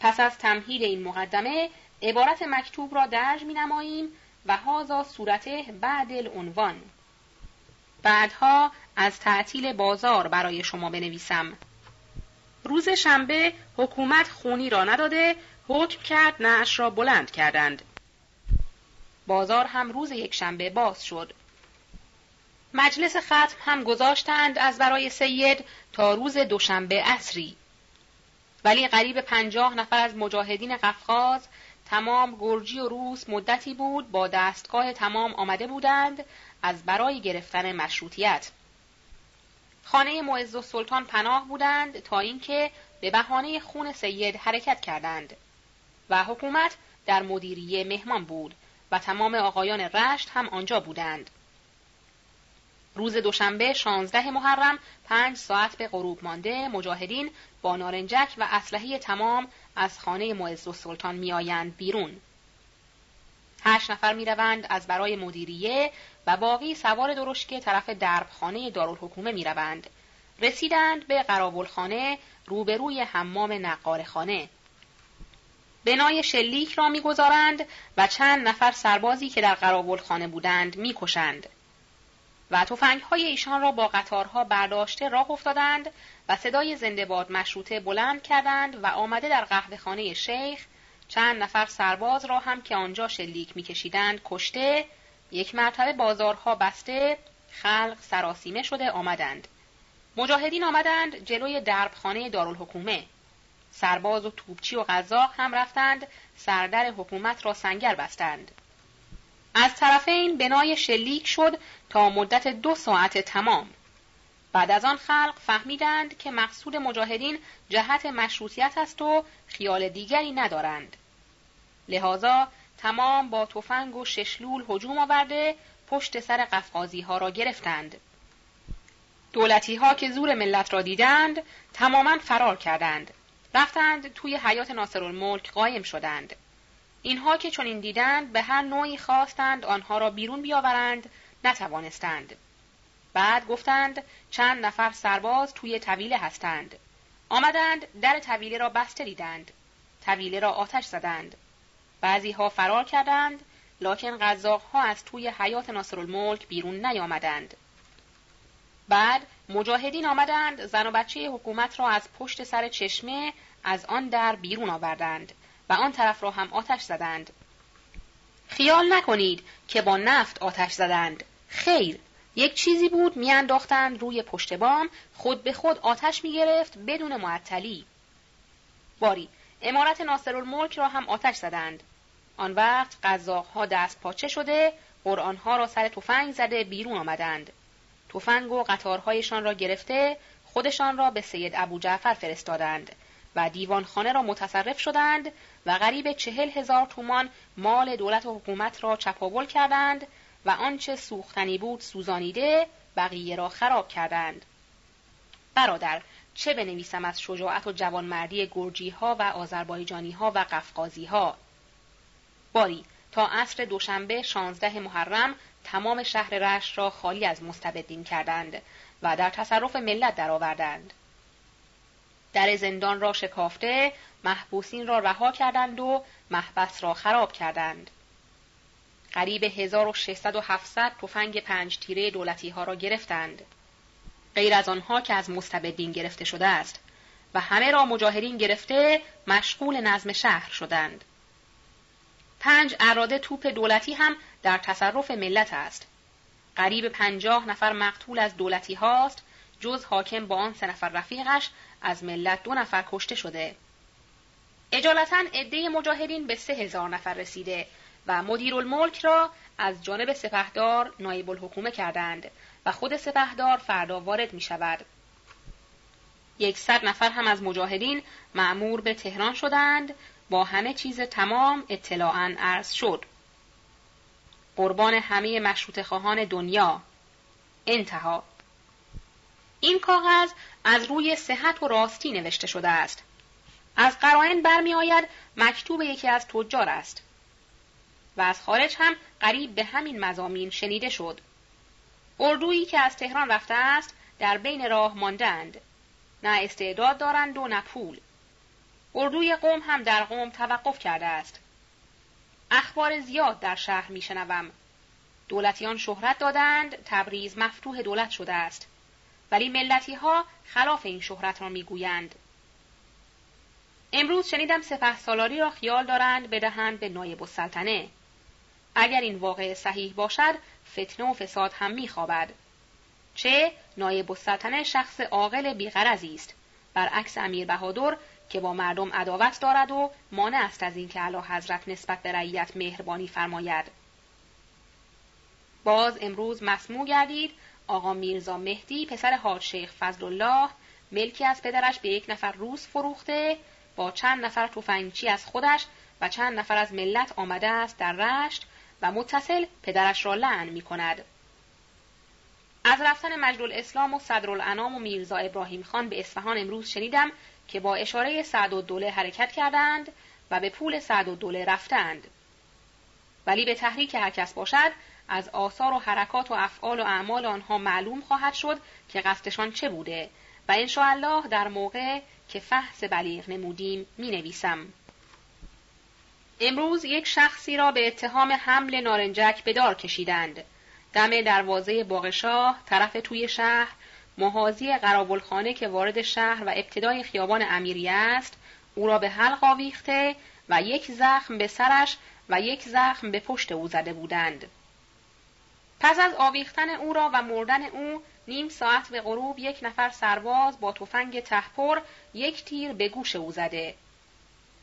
پس از تمهید این مقدمه عبارت مکتوب را درج می‌نماییم و هذا صورته بعد العنوان. بعدها از تعطیل بازار برای شما بنویسم. روز شنبه حکومت خونی را نداده، حکم کرد نعش را بلند کردند. بازار هم روز یک شنبه باز شد. مجلس ختم هم گذاشتند از برای سید تا روز دوشنبه عصری. ولی قریب پنجاه نفر از مجاهدین قفقاز، تمام گرجی و روس، مدتی بود با دستگاه تمام آمده بودند از برای گرفتن مشروطیت. خانه معز السلطان پناه بودند تا اینکه به بهانه خون سید حرکت کردند و حکومت در مدیریه مهمان بود و تمام آقایان رشت هم آنجا بودند. روز دوشنبه شانزده محرم پنج ساعت به غروب مانده مجاهدین با نارنجک و اسلحه تمام از خانه معزالسلطان میآیند بیرون. هشت نفر میروند از برای مدیریه و باقی سوار درشکه طرف دربخانه دارالحکومه میروند. رسیدند به قراولخانه روبروی حمام نقارخانه. بنای شلیک را میگذارند و چند نفر سربازی که در قراولخانه بودند میکشند. و تفنگ‌های ایشان را با قطارها برداشته راه افتادند و صدای زنده‌باد مشروطه بلند کردند و آمده در قهوه‌خانه شیخ چند نفر سرباز را هم که آنجا شلیک می‌کشیدند کشته، یک مرتبه بازارها بسته، خلق سراسیمه شده آمدند. مجاهدین آمدند جلوی دربخانه دارالحکومه. سرباز و توپچی و قزاق هم رفتند سردر حکومت را سنگر بستند. از طرفین بنای شلیک شد تا مدت دو ساعت تمام. بعد از آن خلق فهمیدند که مقصود مجاهدین جهت مشروطیت است و خیال دیگری ندارند. لذا تمام با تفنگ و ششلول هجوم آورده پشت سر قفقازی ها را گرفتند. دولتی ها که زور ملت را دیدند تماما فرار کردند. رفتند توی حیات ناصرالملک قایم شدند. اینها که چنین دیدند به هر نوعی خواستند آنها را بیرون بیاورند، نتوانستند. بعد گفتند چند نفر سرباز توی طویله هستند. آمدند در طویله را بسته دیدند. طویله را آتش زدند. بعضی ها فرار کردند، لکن قزاق ها از توی حیات ناصرالملک بیرون نیامدند. بعد مجاهدین آمدند زن و بچه حکومت را از پشت سر چشمه از آن در بیرون آوردند و آن طرف را هم آتش زدند. خیال نکنید که با نفت آتش زدند. خیر، یک چیزی بود میانداختند روی پشت بام، خود به خود آتش میگرفت بدون معطلی. باری عمارت ناصرالملک را هم آتش زدند. آن وقت قزاق‌ها دست پاچه شده، قرآن‌ها را سر تفنگ زده بیرون آمدند. تفنگ و قطارهایشان را گرفته خودشان را به سید ابو جعفر فرستادند و دیوانخانه را متصرف شدند و قریب چهل هزار تومان مال دولت و حکومت را چپاول کردند و آنچه سوختنی بود سوزانیده بقیه را خراب کردند. برادر، چه بنویسم از شجاعت و جوانمردی گرجی ها و آذربایجانی ها و قفقازی ها؟ باری تا عصر دوشنبه شانزده محرم تمام شهر رشت را خالی از مستبدین کردند و در تصرف ملت درآوردند. در زندان را شکافته، محبوسین را رها کردند و محبس را خراب کردند. قریب هزار و ششصد و هفتصد تفنگ پنج تیره دولتی ها را گرفتند، غیر از آنها که از مستبدین گرفته شده است، و همه را مجاهدین گرفته مشغول نظم شهر شدند. پنج اراده توپ دولتی هم در تصرف ملت است. قریب پنجاه نفر مقتول از دولتی هاست، جز حاکم با آن سه نفر رفیقش، از ملت دو نفر کشته شده. اجالتاً عده مجاهدین به سه هزار نفر رسیده و مدیرالملک را از جانب سپهدار نایب الحکومه کردند و خود سپهدار فردا وارد می شود. یکصد نفر هم از مجاهدین مأمور به تهران شدند. با همه چیز تمام اطلاعاً عرض شد. قربان همه مشروطه خواهان دنیا. انتها. این کاغذ از روی صحت و راستی نوشته شده است. از قرائن برمی آید مکتوب یکی از تجار است و از خارج هم قریب به همین مضامین شنیده شد. اردویی که از تهران رفته است در بین راه ماندند، نه استعداد دارند و نه پول. اردوی قم هم در قم توقف کرده است. اخبار زیاد در شهر می شنوم. دولتیان شهرت دادند، تبریز مفتوح دولت شده است، ولی ملتی ها خلاف این شهرت را می گویند. امروز شنیدم سپه سالاری را خیال دارند بدهند به نایب السلطنه. اگر این واقع صحیح باشد فتنه و فساد هم می خوابد. چه نایب السلطنه شخص عاقل بی‌غرضی است، برعکس امیر بهادر که با مردم عداوت دارد و مانع است از این که اعلی حضرت نسبت به رعیت مهربانی فرماید. باز امروز مسموع گردید آقا میرزا مهدی پسر حاج شیخ فضلالله ملکی از پدرش به یک نفر روس فروخته، با چند نفر تفنگچی از خودش و چند نفر از ملت آمده است در رشت و متصل پدرش را لعن می کند. از رفتن مجدالاسلام و صدرالانام و میرزا ابراهیم خان به اصفهان امروز شنیدم که با اشاره سعدالدوله حرکت کردند و به پول سعدالدوله رفتند. ولی به تحریک هر کس باشد، از آثار و حرکات و افعال و اعمال آنها معلوم خواهد شد که قصدشان چه بوده و انشاءالله در موقع که فحص بلیغ نمودیم می نویسم. امروز یک شخصی را به اتهام حمل نارنجک به دار کشیدند. دم دروازه باغشاه طرف توی شهر محاذی قراولخانه که وارد شهر و ابتدای خیابان امیریه است، او را به حلق آویخته و یک زخم به سرش و یک زخم به پشت او زده بودند. پس از آویختن او را و مردن او نیم ساعت به غروب یک نفر سرباز با تفنگ تهپر یک تیر به گوش او زده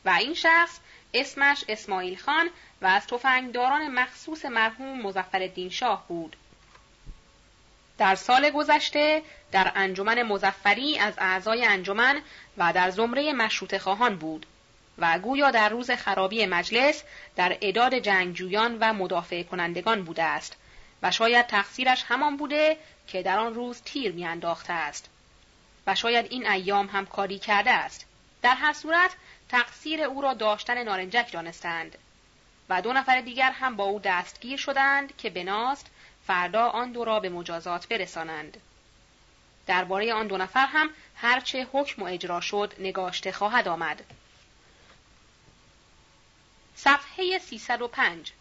و این شخص اسمش اسماعیل خان و از تفنگداران مخصوص مرحوم مظفرالدین شاه بود. در سال گذشته در انجمن مظفری از اعضای انجمن و در زمره مشروطه خواهان بود و گویا در روز خرابی مجلس در اعداد جنگجویان و مدافع کنندگان بوده است و شاید تقصیرش همان بوده که در آن روز تیر میانداخته است و شاید این ایام هم کاری کرده است. در هر صورت تقصیر او را داشتن نارنجک دانستند و دو نفر دیگر هم با او دستگیر شدند که بناست فردا آن دو را به مجازات برسانند. درباره آن دو نفر هم هرچه حکم و اجرا شد نگاشته خواهد آمد. صفحه سیصد و پنج.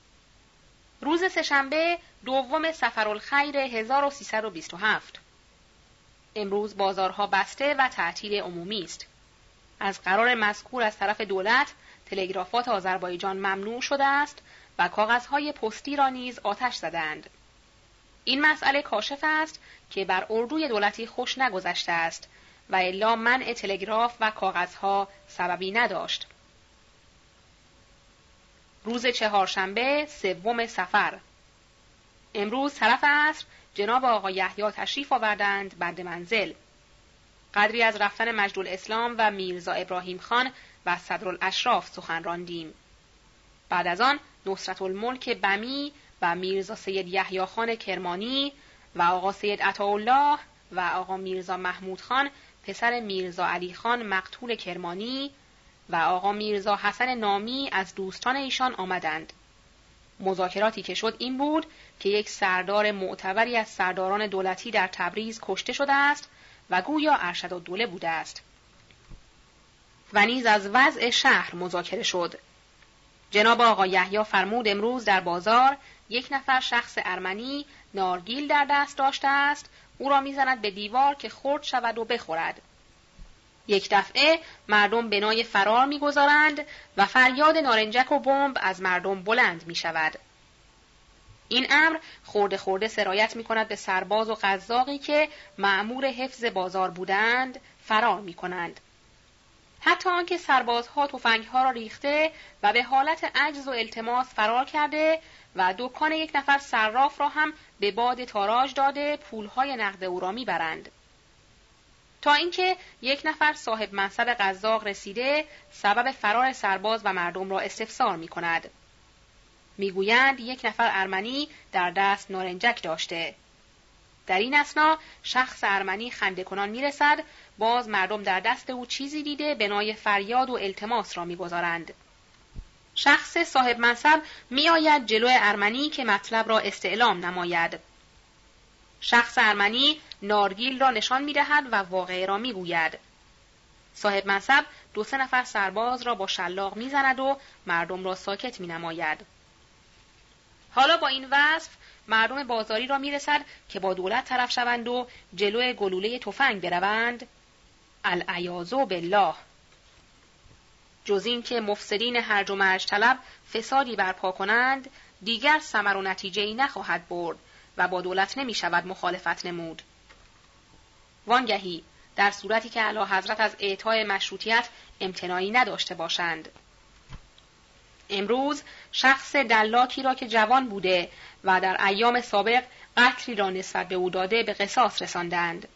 روز سه‌شنبه دوم صفرالخیر هزار و سیصد و بیست و هفت. امروز بازارها بسته و تعطیل عمومی است. از قرار مذکور از طرف دولت تلگرافات آذربایجان ممنوع شده است و کاغذهای پستی را نیز آتش زدند. این مسئله کاشف است که بر اردوی دولتی خوش نگذشته است و الا منع تلگراف و کاغذها سببی نداشت. روز چهارشنبه سوم صفر. امروز طرف عصر جناب آقای یحیی تشریف آوردند بند منزل. قدری از رفتن مجدالاسلام و میرزا ابراهیم خان و صدرالاشراف سخن راندیم. بعد از آن نصرةالملک بمی و میرزا سید یحیی خان کرمانی و آقا سید عطاالله و آقا میرزا محمود خان پسر میرزا علی خان مقتول کرمانی و آقا میرزا حسن نامی از دوستان ایشان آمدند. مذاکراتی که شد این بود که یک سردار معتبری از سرداران دولتی در تبریز کشته شده است و گویا ارشدالدوله بوده است و نیز از وضع شهر مذاکره شد. جناب آقا یحیی فرمود امروز در بازار یک نفر شخص ارمنی نارگیل در دست داشته است، او را میزند به دیوار که خرد شود و بخورد. یک دفعه مردم بنای فرار میگذارند و فریاد نارنجک و بمب از مردم بلند می شود. این امر خورده خورده سرایت می کند به سرباز و قزاقی که مأمور حفظ بازار بودند فرار می کنند. حتی آنکه سربازها تفنگها را ریخته و به حالت عجز و التماس فرار کرده و دکان یک نفر صراف را هم به باد تاراج داده پولهای نقد او را می برند. تا اینکه یک نفر صاحب منصب قزاق رسیده سبب فرار سرباز و مردم را استفسار می کند. می گویند یک نفر ارمنی در دست نارنجک داشته. در این اثنا شخص ارمنی خنده کنان می رسد، باز مردم در دست او چیزی دیده بنای فریاد و التماس را می گذارند. شخص صاحب منصب می آید جلو ارمنی که مطلب را استعلام نماید. شخص ارمنی نارگیل را نشان می دهد و واقعه را می گوید. صاحب منصب دو سه نفر سرباز را با شلاق می زند و مردم را ساکت می نماید. حالا با این وصف مردم بازاری را می رسد که با دولت طرف شوند و جلو گلوله تفنگ بروند. العیاذ بالله. جز این که مفسدین هرج و مرج طلب فسادی برپا کنند دیگر ثمر و نتیجه‌ای نخواهد برد و با دولت نمی شود مخالفت نمود. وانگهی در صورتی که اعلی حضرت از اعطای مشروطیت امتناعی نداشته باشند. امروز شخص دلاکی را که جوان بوده و در ایام سابق قتلی را نسبت به او داده به قصاص رساندند.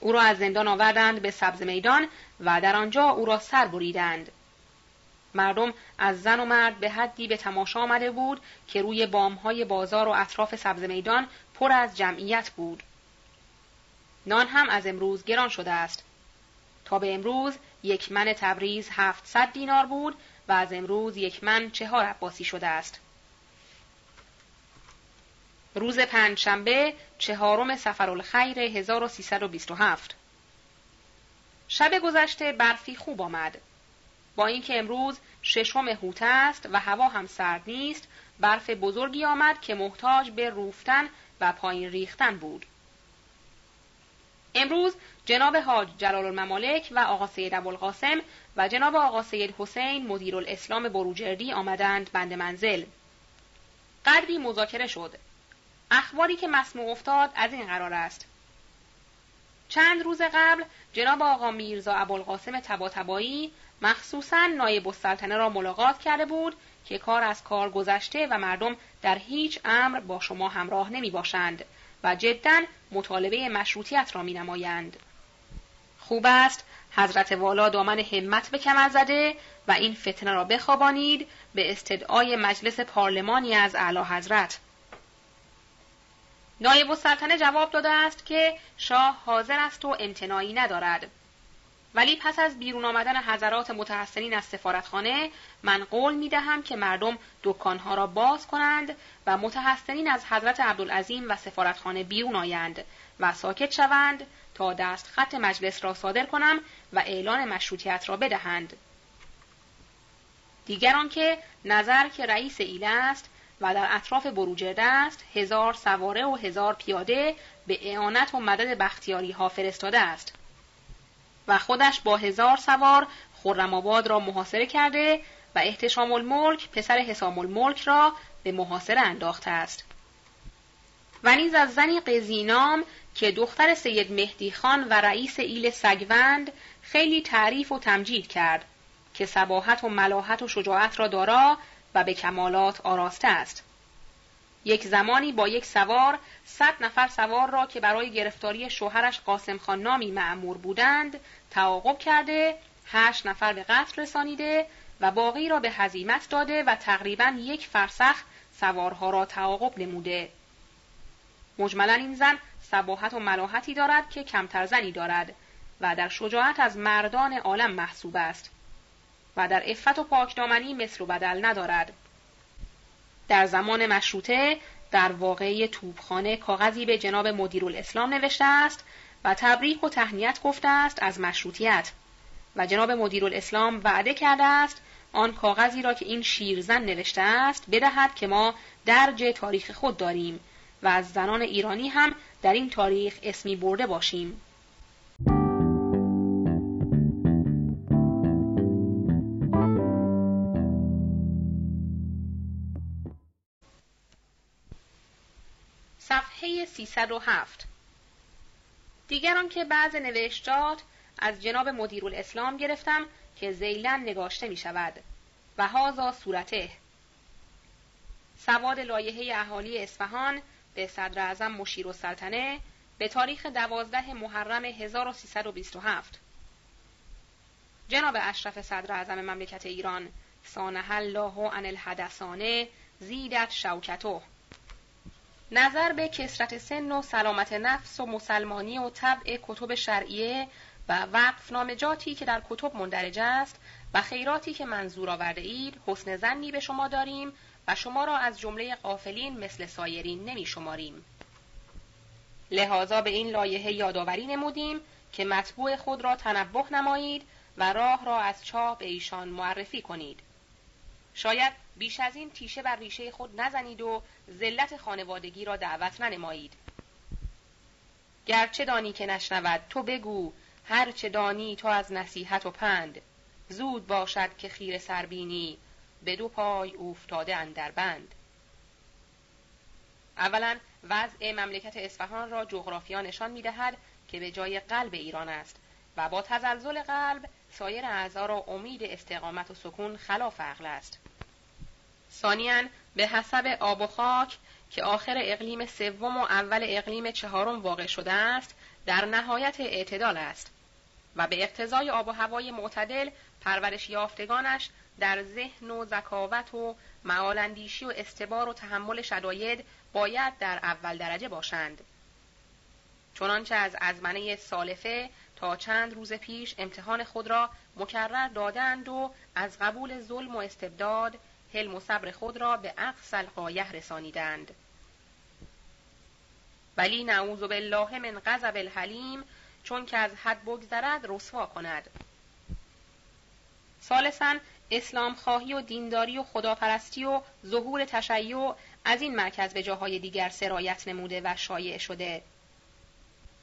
او را از زندان آوردند به سبز میدان و در آنجا او را سر بریدند. مردم از زن و مرد به حدی به تماشا آمده بود که روی بامهای بازار و اطراف سبز میدان پر از جمعیت بود. نان هم از امروز گران شده است. تا به امروز یک من تبریز هفتصد دینار بود و از امروز یک من چهار عباسی شده است. روز پنج شنبه چهارم صفرالخیر هزار و سیصد و بیست و هفت. شب گذشته برفی خوب آمد. با اینکه امروز ششم هوت است و هوا هم سرد نیست، برف بزرگی آمد که محتاج به روفتن و پایین ریختن بود. امروز جناب حاج جلال الممالک و آقا سید ابوالقاسم و جناب آقا سید حسین مدیرالاسلام بروجردی آمدند بند منزل. قدری مذاکره شد. اخباری که مسموع افتاد از این قرار است: چند روز قبل جناب آقا میرزا ابوالقاسم طباطبایی مخصوصاً نایب السلطنه را ملاقات کرده بود که کار از کار گذشته و مردم در هیچ امر با شما همراه نمی باشند و جداً مطالبه مشروطیت را می نمایند. خوب است حضرت والا دامن همت به کمر زده و این فتنه را بخوابانید به استدعای مجلس پارلمانی از اعلی حضرت. نایب السلطنه جواب داده است که شاه حاضر است و امتناعی ندارد، ولی پس از بیرون آمدن حضرات متحسنین از سفارتخانه من قول می دهم که مردم دکانها را باز کنند و متحسنین از حضرت عبدالعظیم و سفارتخانه بیرون آیند و ساکت شوند تا دست خط مجلس را صادر کنم و اعلان مشروطیت را بدهند. دیگران که نظر که رئیس ایله است و در اطراف بروجرده است، هزار سواره و هزار پیاده به اعانت و مدد بختیاری ها فرستاده است و خودش با هزار سوار خرم‌آباد را محاصره کرده و احتشام الملک پسر حسام الملک را به محاصره انداخته است. و نیز از زنی قزینام که دختر سید مهدی خان و رئیس ایل سگوند خیلی تعریف و تمجید کرد که صباحت و ملاحت و شجاعت را دارا و به کمالات آراسته است. یک زمانی با یک سوار صد نفر سوار را که برای گرفتاری شوهرش قاسم خان نامی مأمور بودند تعاقب کرده، هشت نفر به قتل رسانیده و باقی را به هزیمت داده و تقریباً یک فرسخ سوارها را تعاقب نموده. مجملاً این زن صباحت و ملاحتی دارد که کمتر زنی دارد و در شجاعت از مردان عالم محسوب است و در عفت و پاکدامنی مثل و بدل ندارد. در زمان مشروطه در واقعه توبخانه کاغذی به جناب مدیرالاسلام نوشته است و تبریک و تهنیت گفته است از مشروطیت و جناب مدیرالاسلام وعده کرده است آن کاغذی را که این شیرزن نوشته است بدهد که ما درج تاریخ خود داریم و از زنان ایرانی هم در این تاریخ اسمی برده باشیم. صفحه سیصد و هفت. دیگران که بعض نوشتات از جناب مدیرالاسلام گرفتم که ذیلاً نگاشته می شود و هازا صورته. سواد لایحه اهالی اصفهان به صدر اعظم مشیرالسلطنه به تاریخ دوازده محرم هزار و سیصد و بیست و هفت. جناب اشرف صدر اعظم مملکت ایران، سانح الله عن الحدثانه زیدت شوکته. نظر به کثرت سن و سلامت نفس و مسلمانی و طبع کتب شرعیه و وقف نامجاتی که در کتب مندرج است و خیراتی که منظور آورده اید، حسن ظنی به شما داریم و شما را از جمله غافلین مثل سایرین نمی شماریم. لحاظا به این لایحه یادآوری نمودیم که مطبوع خود را تنبه نمایید و راه را از چاپ به ایشان معرفی کنید. شاید بیش از این تیشه بر ریشه خود نزنید و ذلت خانوادگی را دعوت ننمایید. گرچه دانی که نشنود تو بگو، هر چه دانی تو از نصیحت و پند. زود باشد که خیره سربینی، به دو پای افتاده اندر بند. اولا وضع مملکت اصفهان را جغرافیا نشان می‌دهد که به جای قلب ایران است و با تزلزل قلب سایر اعضا را امید استقامت و سکون خلاف عقل است. ثانیاً به حسب آب و خاک که آخر اقلیم سوم و اول اقلیم چهارم واقع شده است، در نهایت اعتدال است و به اقتضای آب و هوای معتدل پرورش یافتگانش در ذهن و ذکاوت و معالندیشی و استبار و تحمل شداید باید در اول درجه باشند. چنانچه از ازمنه سالفه تا چند روز پیش امتحان خود را مکرر دادند و از قبول ظلم و استبداد حلم و صبر خود را به اقصی الغایه رسانیدند. ولی نعوذ بالله من غضب الحلیم، چون که از حد بگذرد رسوا کند. ثالثاً اسلام خواهی و دینداری و خداپرستی و ظهور تشیع از این مرکز به جاهای دیگر سرایت نموده و شایع شده.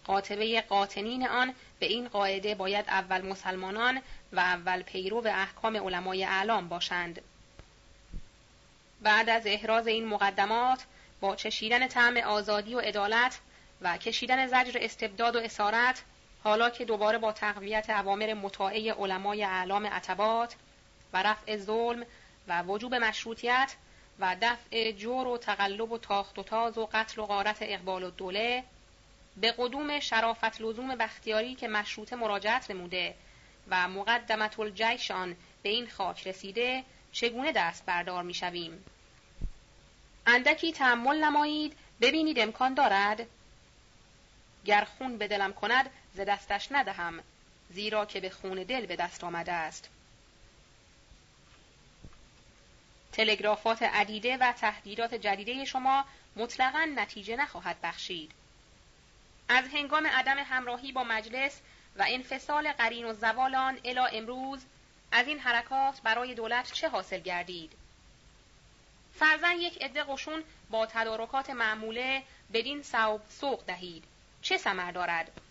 قاطبه قاطنین آن به این قاعده باید اول مسلمانان و اول پیرو به احکام علمای اعلام باشند. بعد از احراز این مقدمات با چشیدن طعم آزادی و عدالت و کشیدن زجر استبداد و اسارت، حالا که دوباره با تقویت اوامر مطاعه علمای اعلام عتبات و رفع ظلم و وجوب مشروطیت و دفع جور و تقلب و تاخت و تاز و قتل و غارت اقبال و دوله، به قدوم شرافت لزوم بختیاری که مشروطه مراجعت نموده و مقدمت الجیش آن به این خاک رسیده، چگونه دست بردار می شویم؟ اندکی تأمل نمایید، ببینید امکان دارد. گر خون به دلم کند ز دستش ندهم، زیرا که به خون دل به دست آمده است. تلگرافات عدیده و تهدیدات جدیده شما مطلقاً نتیجه نخواهد بخشید. از هنگام عدم همراهی با مجلس و انفصال قرین و زوال آن الی امروز، از این حرکات برای دولت چه حاصل گردید؟ فرضاً یک عده قشون با تدارکات معموله بدین صوب سوق دهید، چه ثمر دارد؟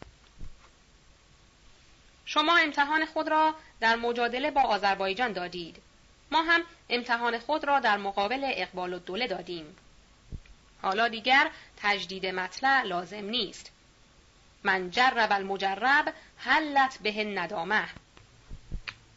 شما امتحان خود را در مجادله با آذربایجان دادید، ما هم امتحان خود را در مقابل اقبال الدوله دادیم. حالا دیگر تجدید مطلع لازم نیست. من جرب المجرب حلت به ندامه.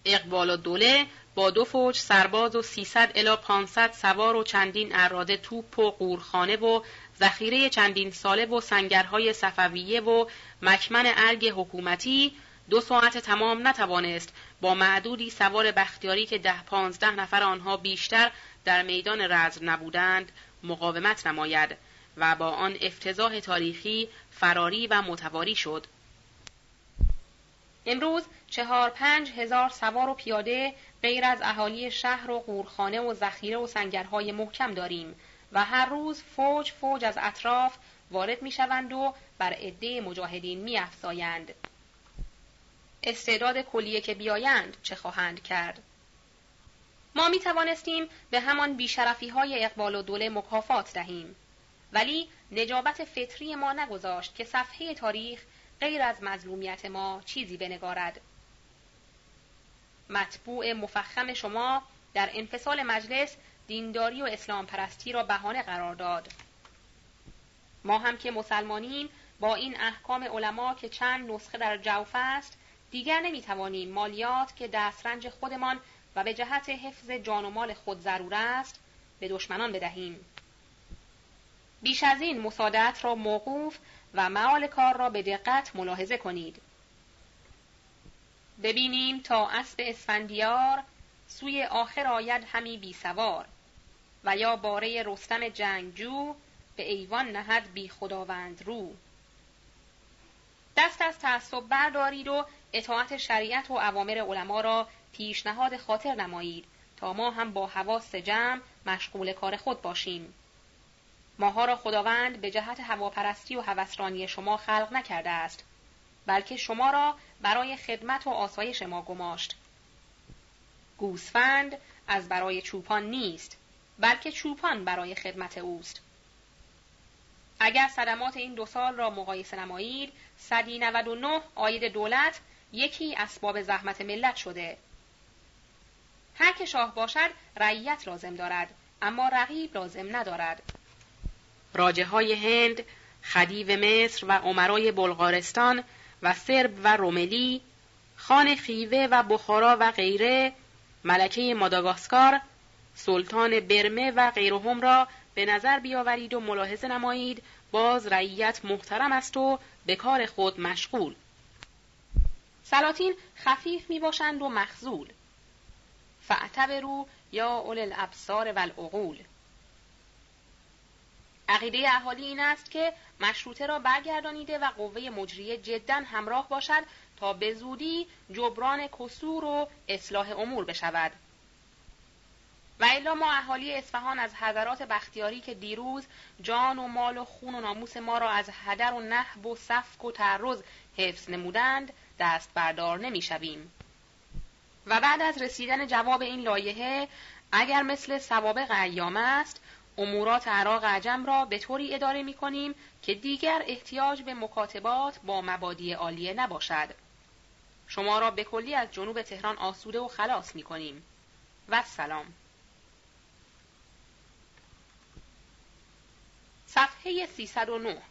اقبال الدوله با دو فوج سرباز و سیصد الی پانصد سوار و چندین اراده توپ و قورخانه و ذخیره چندین ساله و سنگرهای صفویه و مکمن ارگ حکومتی دو ساعت تمام نتوانست با معدودی سوار بختیاری که ده پانزده نفر آنها بیشتر در میدان رزم نبودند مقاومت نماید و با آن افتضاح تاریخی فراری و متواری شد. امروز چهار پنج هزار سوار و پیاده غیر از اهالی شهر و قورخانه و ذخیره و سنگرهای محکم داریم و هر روز فوج فوج از اطراف وارد می شوند و بر عده مجاهدین می افزایند. استعداد کلیه که بیایند چه خواهند کرد؟ ما می توانستیم به همان بیشرفی های اقبال و دوله مکافات دهیم، ولی نجابت فطری ما نگذاشت که صفحه تاریخ غیر از مظلومیت ما چیزی بنگارد. مطبوع مفخم شما در انفصال مجلس دینداری و اسلام پرستی را بهانه قرار داد. ما هم که مسلمانین با این احکام علما که چند نسخه در جوف است، دیگر نمیتوانیم مالیات که دسترنج خودمان و به جهت حفظ جان و مال خود ضرور است به دشمنان بدهیم. بیش از این مساعدت را موقوف و معال کار را به دقت ملاحظه کنید. ببینیم تا اسب اسفندیار سوی آخر آید همی بی سوار، و یا باره رستم جنگجو به ایوان نهد بی خداوند رو. دست از تعصب بردارید و اطاعت شریعت و اوامر علما را پیشنهاد خاطر نمایید تا ما هم با حواس جمع مشغول کار خود باشیم. ماها را خداوند به جهت هواپرستی و هوسرانی شما خلق نکرده است، بلکه شما را برای خدمت و آسایش ما گماشت. گوسفند از برای چوپان نیست، بلکه چوپان برای خدمت اوست. اگر صدمات این دو سال را مقایسه نمایید، صد و نود و نه عاید دولت یکی اسباب زحمت ملت شده. هر که شاه باشد رعیت لازم دارد، اما رقیب لازم ندارد. راجه های هند، خدیو مصر و امرای بلغارستان و سرب و روملی، خان خیوه و بخارا و غیره، ملکه ماداگاسکار، سلطان برمه و غیرهم را به نظر بیاورید و ملاحظه نمایید. باز رعیت محترم است و به کار خود مشغول. سلاطین خفیف می باشند و مخزول. فاعتبروا یا اول الابصار و العقول. عقیده اهالی این است که مشروطه را برگردانیده و قوه مجریه جدا همراه باشد تا به زودی جبران کسور و اصلاح امور بشود. و الا ما اهالی اصفهان از حضرات بختیاری که دیروز جان و مال و خون و ناموس ما را از هدر و نهب و سفک و تعرض حفظ نمودند دست بردار نمی شویم. و بعد از رسیدن جواب این لایحه، اگر مثل سوابق ایام است، امورات عراق عجم را به طوری اداره می کنیم که دیگر احتیاج به مکاتبات با مبادی عالیه نباشد. شما را به کلی از جنوب تهران آسوده و خلاص می کنیم. و سلام. صفحه سیصد و نه.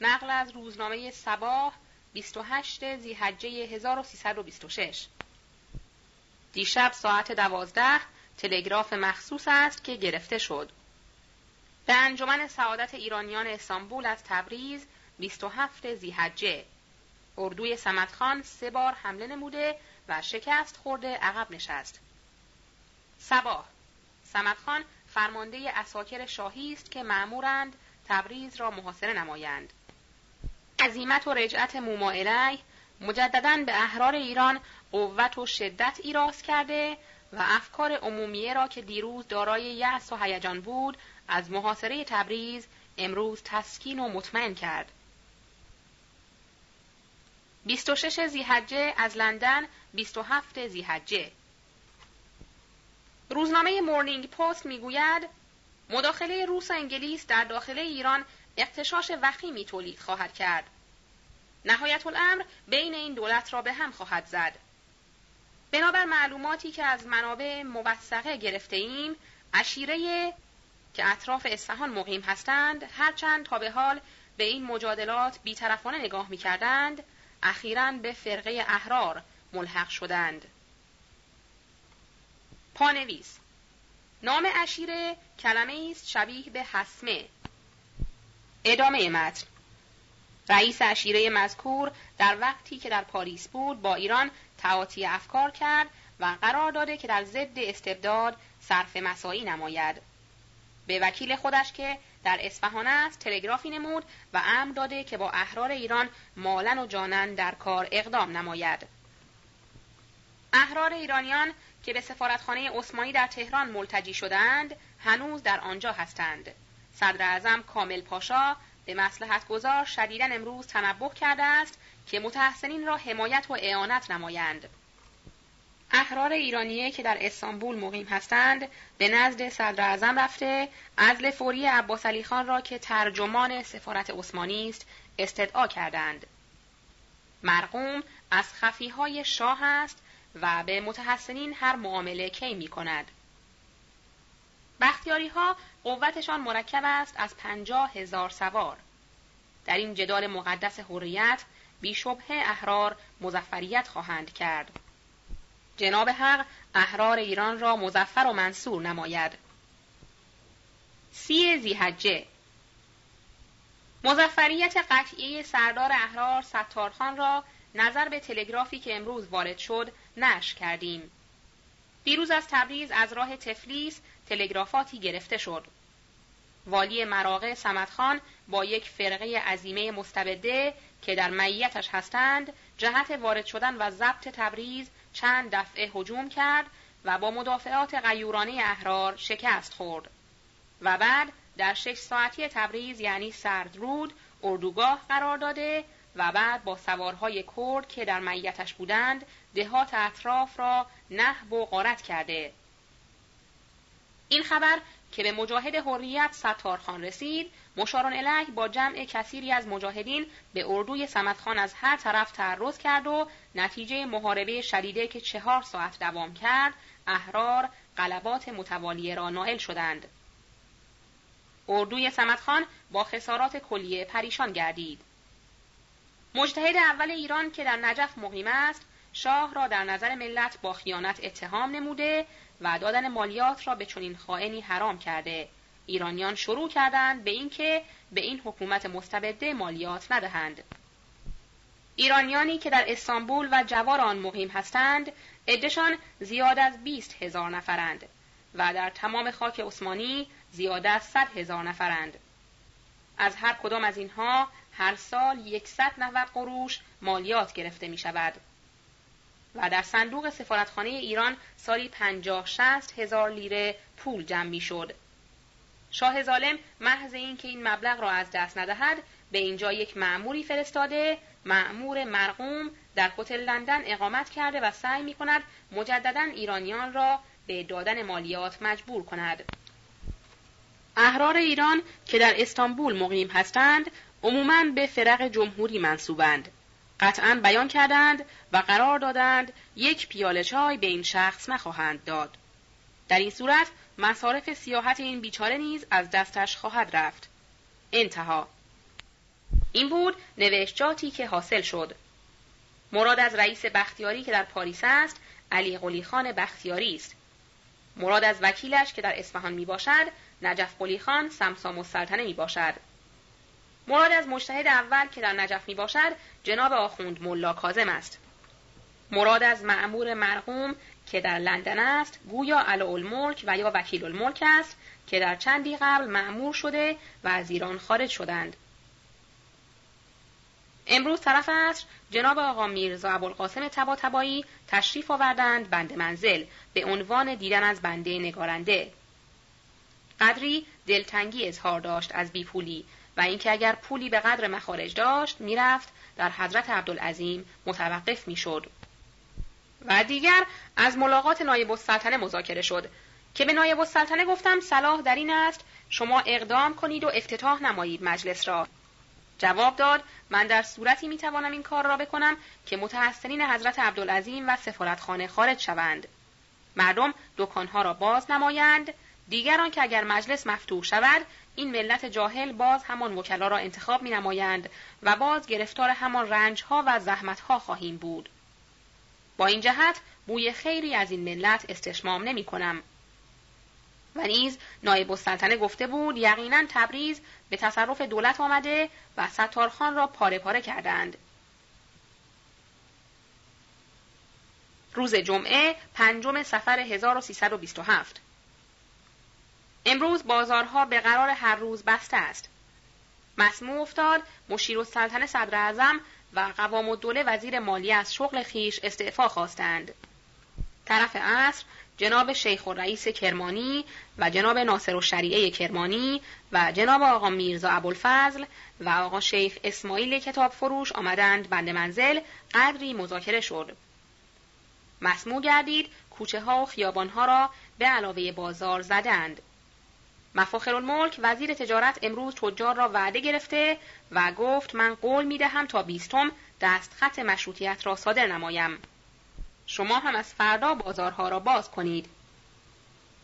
نقل از روزنامه صباح بیست و هشت ذیحجه هزار و سیصد و بیست و شش. دیشب ساعت دوازده تلگراف مخصوص است که گرفته شد. به انجمن سعادت ایرانیان استانبول از تبریز بیست و هفت ذیحجه. اردوی صمدخان سه بار حمله نموده و شکست خورده عقب نشست. صباح: صمدخان فرمانده عساکر شاهی است که مأمورند تبریز را محاصره نمایند. عزیمت و رجعت موما الیه مجدداً به احرار ایران قوت و شدت ایراست کرده و افکار عمومیه را که دیروز دارای یأس و هیجان بود از محاصره تبریز امروز تسکین و مطمئن کرد. بیست و شش ذیحجه از لندن بیست و هفت ذیحجه. روزنامه مورنینگ پست میگوید مداخله روس و انگلیس در داخل ایران اغتشاش وخیمی تولید خواهد کرد. نهایت الامر بین این دولت را به هم خواهد زد. بنابر معلوماتی که از منابع موثقه گرفته ایم، عشیره که اطراف اصفهان مقیم هستند، هرچند تا به حال به این مجادلات بی‌طرفانه نگاه می‌کردند، اخیراً به فرقه احرار ملحق شدند. پانویس: نام عشیره کلمه‌ای است شبیه به حسمه. ادامه متن: رئیس عشیره مذکور در وقتی که در پاریس بود با ایران تعاطی افکار کرد و قرار داده که در ضد استبداد صرف مساعی نماید. به وکیل خودش که در اصفهان است تلگرافی نمود و امر داده که با احرار ایران مالن و جانن در کار اقدام نماید. احرار ایرانیان که به سفارتخانه عثمانی در تهران ملتجی شدند هنوز در آنجا هستند. صدر اعظم کامل پاشا به مصلحت گذار شدیداً امروز تنبه کرده است که متحسنین را حمایت و اعانت نمایند. احرار ایرانیه که در استانبول مقیم هستند به نزد صدر اعظم رفته عزل فوری عباس علی خان را که ترجمان سفارت عثمانی است استدعا کردند. مرقوم از خفیهای شاه است و به متحسنین هر معامله کی می کند. بختیاری ها قوتشان مرکب است از پنجاه هزار سوار. در این جدال مقدس حریت بیشبه احرار مظفریت خواهند کرد. جناب حق احرار ایران را مظفر و منصور نماید. سی ذیحجه. مظفریت قطعی سردار احرار ستارخان را نظر به تلگرافی که امروز وارد شد نشر کردیم. دیروز از تبریز از راه تفلیس تلگرافاتی گرفته شد. والی مراغه صمدخان با یک فرقه عزیمه مستبده که در معیتش هستند جهت وارد شدن و ضبط تبریز چند دفعه هجوم کرد و با مدافعات غیورانه احرار شکست خورد و بعد در شش ساعتی تبریز یعنی سردرود اردوگاه قرار داده و بعد با سوارهای کرد که در معیتش بودند دهات اطراف را نهب و غارت کرده. این خبر که به مجاهد حریت ستارخان رسید، مشارون الیه با جمع کثیری از مجاهدین به اردوی صمدخان از هر طرف تعرض کرد و نتیجه محاربه شدیده که چهار ساعت دوام کرد، احرار غلبات متوالیه را نائل شدند. اردوی صمدخان با خسارات کلیه پریشان گردید. مجتهد اول ایران که در نجف مقیم است، شاه را در نظر ملت با خیانت اتهام نموده و دادن مالیات را به چنین خائنی حرام کرده. ایرانیان شروع کردند به اینکه به این حکومت مستبده مالیات ندهند. ایرانیانی که در استانبول و جوار آن مقیم هستند عدهشان زیاد از بیست هزار نفرند و در تمام خاک عثمانی زیاد از صد هزار نفرند. از هر کدام از اینها هر سال صد و نود قروش مالیات گرفته می شود و در صندوق سفارتخانه ایران سالی پنجاه شصت هزار لیره پول جمع می شد. شاه ظالم محض این که این مبلغ را از دست ندهد به اینجا یک مأموری فرستاده، مأمور مرقوم در هتل لندن اقامت کرده و سعی می کند مجددا ایرانیان را به دادن مالیات مجبور کند. احرار ایران که در استانبول مقیم هستند عموماً به فرق جمهوری منسوبند. قطعاً بیان کردند و قرار دادند یک پیاله چای به این شخص نخواهند داد. در این صورت مصارف سیاحت این بیچاره نیز از دستش خواهد رفت. انتها. این بود نوشتجاتی که حاصل شد. مراد از رئیس بختیاری که در پاریس است علی قلی خان بختیاری است. مراد از وکیلش که در اصفهان می باشد نجف قلی خان سمسام السلطنه می باشد. مراد از مجتهد اول که در نجف می باشد جناب آخوند ملا کاظم است. مراد از مأمور مرقوم که در لندن است گویا علاءالملک و یا وکیل الملک است که در چندی قبل مأمور شده و از ایران خارج شدند. امروز طرف عصر جناب آقا میرزا ابوالقاسم طباطبایی تشریف آوردند بند منزل به عنوان دیدن از بنده نگارنده. قدری دلتنگی اظهار داشت از بیپولی و اینکه اگر پولی به قدر مخارج داشت میرفت در حضرت عبدالعظیم متوقف میشد. و دیگر از ملاقات نایب السلطنه مذاکره شد که به نایب السلطنه گفتم صلاح در این است شما اقدام کنید و افتتاح نمایید مجلس را. جواب داد من در صورتی می توانم این کار را بکنم که متحسنین حضرت عبدالعظیم و سفارتخانه خارج شوند، مردم دکانها را باز نمایند، دیگران که اگر مجلس مفتوح شود این ملت جاهل باز همان وکلا را انتخاب می نمایند و باز گرفتار همان رنجها و زحمتها خواهیم بود. با این جهت بوی خیری از این ملت استشمام نمی کنم. و نیز نایب السلطنه گفته بود یقینا تبریز به تصرف دولت آمده و ستارخان را پاره پاره کردند. روز جمعه پنجم صفر هزار و سیصد و بیست و هفت. امروز بازارها به قرار هر روز بسته است. مسموع افتاد مشیر السلطنه صدراعظم و قوام الدوله وزیر مالیه از شغل خیش استعفا خواستند. طرف عصر جناب شیخ و رئیس کرمانی و جناب ناصر الشریعه کرمانی و جناب آقا میرزا ابوالفضل و آقا شیخ اسماعیل کتاب فروش آمدند بند منزل. قدری مذاکره شد. مسموع گردید کوچه ها و خیابان ها را به علاوه بازار زدند. مفاخرالملک وزیر تجارت امروز تجار را وعده گرفته و گفت من قول می دهم تا بیستم دستخط مشروطیت را صادر نمایم. شما هم از فردا بازارها را باز کنید.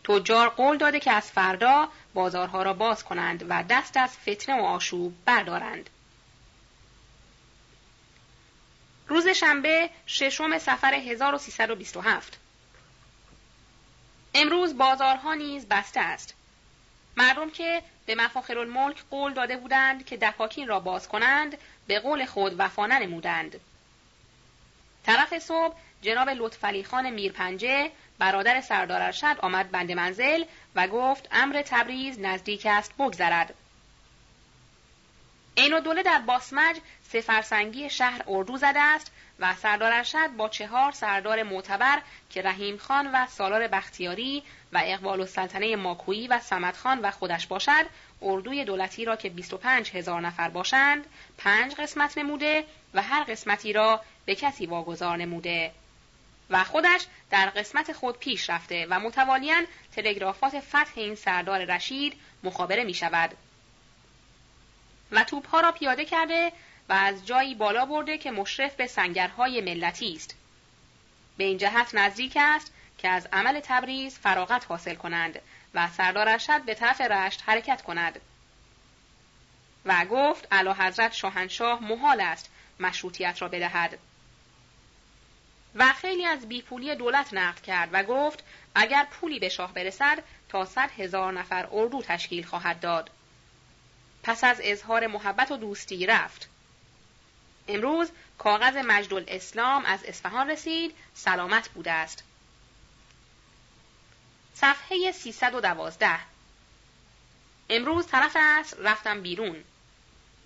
تجار قول داده که از فردا بازارها را باز کنند و دست از فتنه و آشوب بردارند. روز شنبه ششم صفر هزار و سیصد و بیست و هفت. امروز بازارها نیز بسته است. مردم که به مفاخرالملک قول داده بودند که دکاکین را باز کنند به قول خود وفا ننمودند. طرف صبح جناب لطفعلی خان میرپنجه برادر سردار ارشد آمد بند منزل و گفت امر تبریز نزدیک است بگذرد. عین‌الدوله در باسمج سه فرسنگی شهر اردو زده است و سردار ارشد با چهار سردار معتبر که رحیم خان و سالار بختیاری و اقبال السلطنه ماکویی و صمد خان و خودش باشد اردوی دولتی را که بیست و پنج هزار نفر باشند پنج قسمت نموده و هر قسمتی را به کسی واگذار نموده و خودش در قسمت خود پیش رفته و متوالیاً تلگرافات فتح این سردار رشید مخابره می شود و توپها را پیاده کرده و از جایی بالا برده که مشرف به سنگرهای ملتی است. به این جهت نزدیک است که از عمل تبریز فراغت حاصل کنند و سردار ارشد به طرف رشت حرکت کند و گفت اعلیحضرت شاهنشاه محال است مشروطیت را بدهد و خیلی از بیپولی دولت نقد کرد و گفت اگر پولی به شاه برسد تا صد هزار نفر اردو تشکیل خواهد داد. پس از اظهار محبت و دوستی رفت. امروز کاغذ مجدالاسلام از اصفهان رسید، سلامت بوده است. صفحه سیصد و دوازده. امروز طرف عصر رفتم بیرون.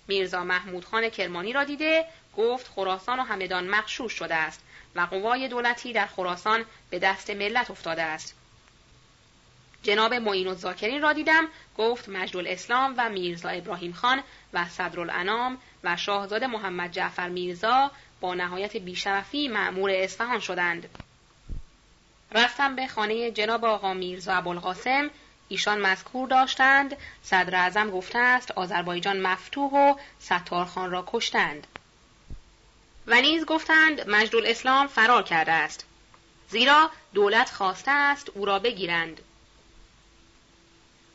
میرزا محمود خان کرمانی را دیده، گفت خراسان و همدان مغشوش شده است و قوای دولتی در خراسان به دست ملت افتاده است. جناب معین الذاکرین را دیدم، گفت مجدالاسلام و میرزا ابراهیم خان و صدرالانام و شاهزاده محمد جعفر میرزا با نهایت بیشرفی مأمور اصفهان شدند. رفتم به خانه جناب آقا میرزا ابوالقاسم، ایشان مذکور داشتند، صدر اعظم گفته است آذربایجان مفتوح و ستارخان را کشتند. و نیز گفتند مجدالاسلام فرار کرده است، زیرا دولت خواسته است او را بگیرند.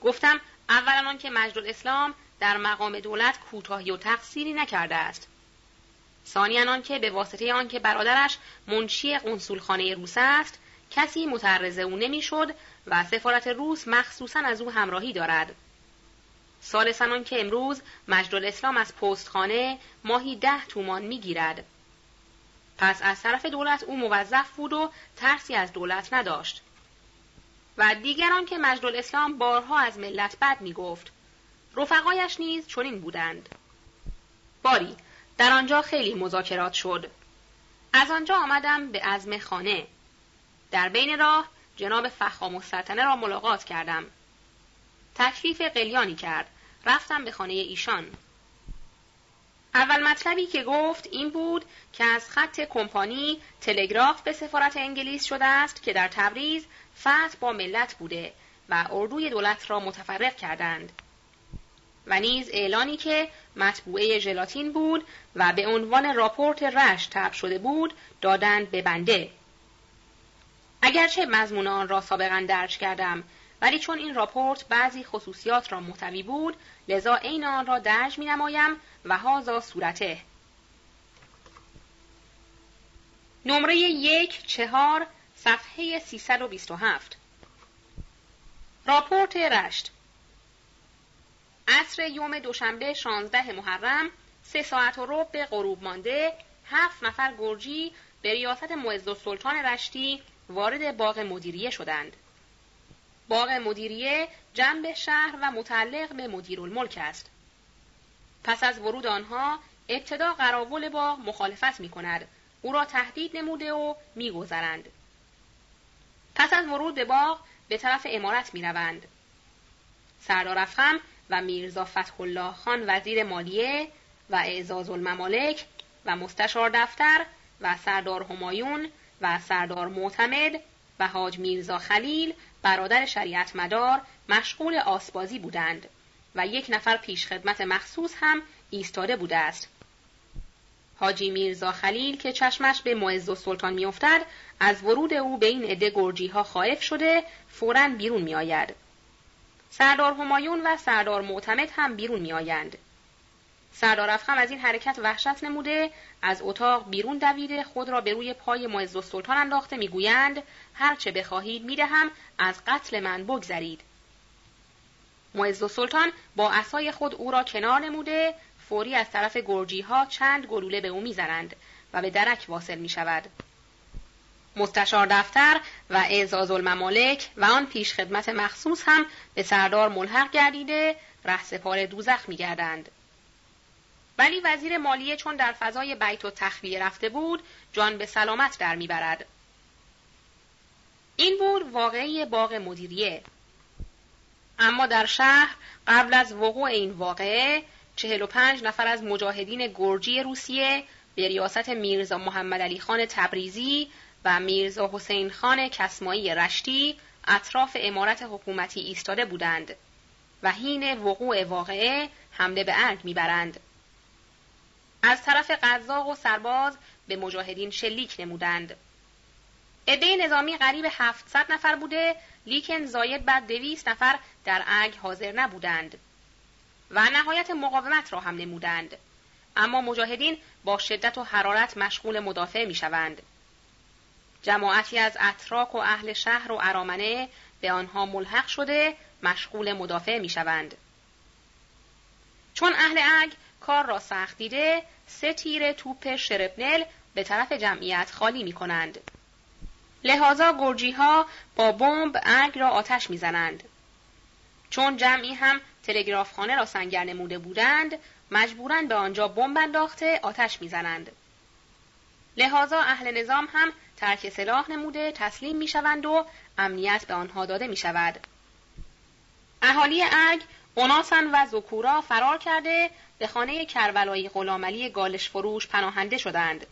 گفتم اولا آنکه مجدالاسلام در مقام دولت کوتاهی و تقصیری نکرده است. ثانیا آنکه به واسطه آنکه برادرش منشی قنصولخانه روسیه است، کسی متعرض او نمیشد و سفارت روس مخصوصاً از او همراهی دارد. ثالثاً آنکه امروز مجدالاسلام از پستخانه ماهی ده تومان میگیرد. پس از طرف دولت او موظف بود و ترسی از دولت نداشت. و دیگران که مجدالاسلام بارها از ملت بد می گفت. رفقایش نیز چنین بودند. باری، در آنجا خیلی مذاکرات شد. از آنجا آمدم به عزم خانه. در بین راه جناب فخام السلطنه را ملاقات کردم. تکلیف قلیانی کرد. رفتم به خانه ایشان. اول مطلبی که گفت این بود که از خط کمپانی تلگراف به سفارت انگلیس شده است که در تبریز فتح با ملت بوده و اردوی دولت را متفرق کردند. و نیز اعلانی که مطبوعه ژلاتین بود و به عنوان راپورت رشت طبع شده بود دادند به بنده. اگرچه مضمون آن را سابقا درج کردم، ولی چون این راپورت بعضی خصوصیات را محتوی بود، لذا عین آن را درج می‌نمایم و هاذا صورته. نمره یک چهار صفحه سیصد و بیست و هفت. راپورت رشت. عصر یوم دوشنبه شانزده محرم، سه ساعت و ربع به غروب مانده، هفت نفر گرجی به ریاست معزالسلطان رشتی وارد باغ مدیریه شدند. باغ مدیریه جنب شهر و متعلق به مدیرالملک است. پس از ورود آنها ابتدا قراول باغ مخالفت می کند. او را تهدید نموده و می گذرند. پس از ورود به باغ به طرف عمارت می روند. سردار افخم و میرزا فتح الله خان وزیر مالیه و اعزاز الممالک و مستشار دفتر و سردار همایون و سردار معتمد و حاج میرزا خلیل برادر شریعت مدار مشغول آسبازی بودند و یک نفر پیش خدمت مخصوص هم ایستاده بوده است. حاجی میرزا خلیل که چشمش به معزالسلطان می‌افتد، از ورود او به این عده گرجی‌ها خائف شده فوراً بیرون می‌آید. سردار همایون و سردار معتمد هم بیرون می‌آیند. سردار افخم از این حرکت وحشت نموده، از اتاق بیرون دویده خود را به روی پای معزالسلطان انداخته میگویند هر چه بخواهید میدهم، از قتل من بگذرید. معزالسلطان با عصای خود او را کنار نموده، فوری از طرف گرجی‌ها چند گلوله به او میزنند و به درک واصل میشود. مستشار دفتر و اعزاز الممالک و آن پیش خدمت مخصوص هم به سردار ملحق گردیده رهسپار دوزخ میگردند. ولی وزیر مالیه چون در فضای بیت و تخویه رفته بود، جان به سلامت در میبرد. این بود واقعه باغ مدیریه. اما در شهر قبل از وقوع این واقعه، چهل و پنج نفر از مجاهدین گرجی روسیه به ریاست میرزا محمد علی خان تبریزی و میرزا حسین خان کسمایی رشتی اطراف عمارت حکومتی ایستاده بودند و حین وقوع واقعه حمله به ارگ میبرند. از طرف قزاق و سرباز به مجاهدین شلیک نمودند. عده نظامی قریب هفتصد نفر بوده، لیکن زاید بعد دویست نفر در ارگ حاضر نبودند و نهایت مقاومت را هم نمودند. اما مجاهدین با شدت و حرارت مشغول مدافع می شوند. جماعتی از اتراک و اهل شهر و ارامنه به آنها ملحق شده مشغول مدافع می شوند. چون اهل ارگ کار را سخت دیده سه تیر توپ شرپنل به طرف جمعیت خالی می کنند. لحاظا گرجی ها با بمب ارگ را آتش می زنند. چون جمعی هم تلگرافخانه را سنگر نموده بودند، مجبوراً به آنجا بمب انداخته آتش می زنند. لحاظا اهل نظام هم ترک سلاح نموده تسلیم می شوند و امنیت به آنها داده می شود. اهالی ارگ اوناسن و زکورا فرار کرده به خانه کربلایی غلامعلی گالش فروش پناهنده شدند.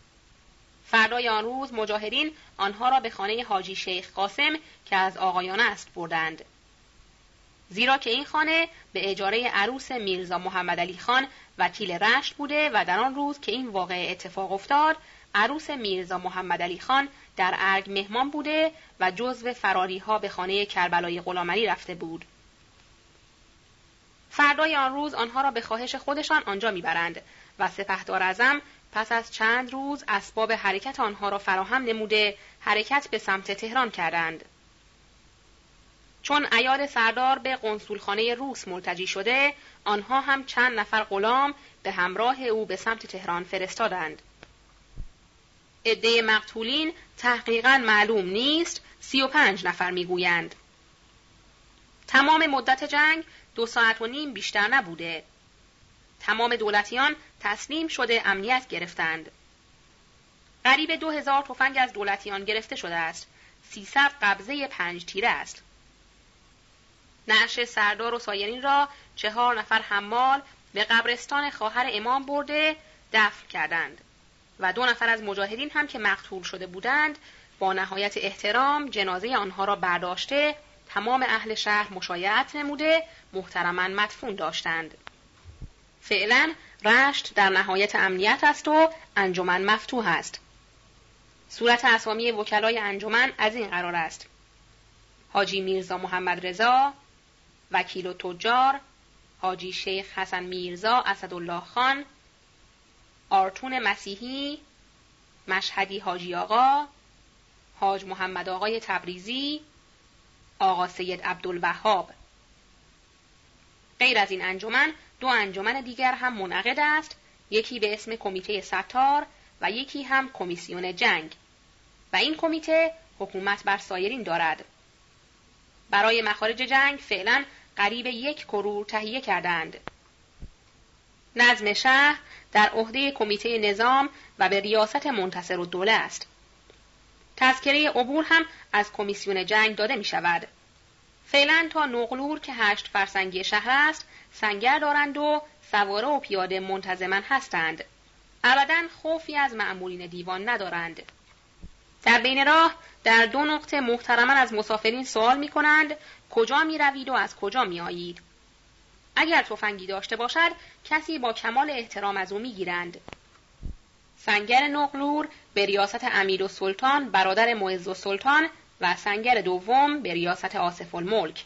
فردای آن روز مجاهدین آنها را به خانه حاجی شیخ قاسم که از آقایانه است بردند. زیرا که این خانه به اجاره عروس میرزا محمد علی خان وکیل رشت بوده و در آن روز که این واقعه اتفاق افتاد، عروس میرزا محمد علی خان در ارگ مهمان بوده و جزو فراری ها به خانه کربلایی غلامعلی رفته بود. فردای آن روز آنها را به خواهش خودشان آنجا میبرند و سپهدار اعظم پس از چند روز اسباب حرکت آنها را فراهم نموده حرکت به سمت تهران کردند. چون عیال سردار به قنصولخانه روس ملتجی شده، آنها هم چند نفر غلام به همراه او به سمت تهران فرستادند. عده مقتولین تحقیقاً معلوم نیست، سی و پنج نفر میگویند. تمام مدت جنگ دو ساعت و نیم بیشتر نبوده. تمام دولتیان تسلیم شده امنیت گرفتند. قریب دو هزار تفنگ از دولتیان گرفته شده است. سیصد قبضه پنج تیره است. نعش سردار و سایرین را چهار نفر حمال به قبرستان خواهر امام برده دفن کردند و دو نفر از مجاهدین هم که مقتول شده بودند با نهایت احترام جنازه آنها را برداشته تمام اهل شهر مشایعت نموده محترماً مدفون داشتند. فعلاً رشت در نهایت امنیت است و انجمن مفتوح است. صورت اسامی وکلای انجمن از این قرار است: حاجی میرزا محمد رضا، وکیل و تجار، حاجی شیخ حسن میرزا اسدالله خان، آرتون مسیحی، مشهدی حاجی آقا، حاج محمد آقای تبریزی، آقا سید عبدالوهاب. غیر از این انجمن دو انجمن دیگر هم منعقد است، یکی به اسم کمیته ستار و یکی هم کمیسیون جنگ و این کمیته حکومت بر سایرین دارد. برای مخارج جنگ فعلا قریب یک کرور تهیه کردند. نظم شهر در عهده کمیته نظام و به ریاست منتصرالدوله است. تذکره عبور هم از کمیسیون جنگ داده می شود. فعلا تا نقلور که هشت فرسنگی شهر است، سنگر دارند و سواره و پیاده منتظمن هستند. ابداً خوفی از مأمورین دیوان ندارند. در بین راه در دو نقطه محترماً از مسافرین سوال می کنند کجا می روید و از کجا می آیید. اگر تفنگی داشته باشد کسی با کمال احترام از او می گیرند. سنگر نقلور به ریاست امیر و سلطان برادر معز و سلطان و سنگر دوم به ریاست آصف الملک.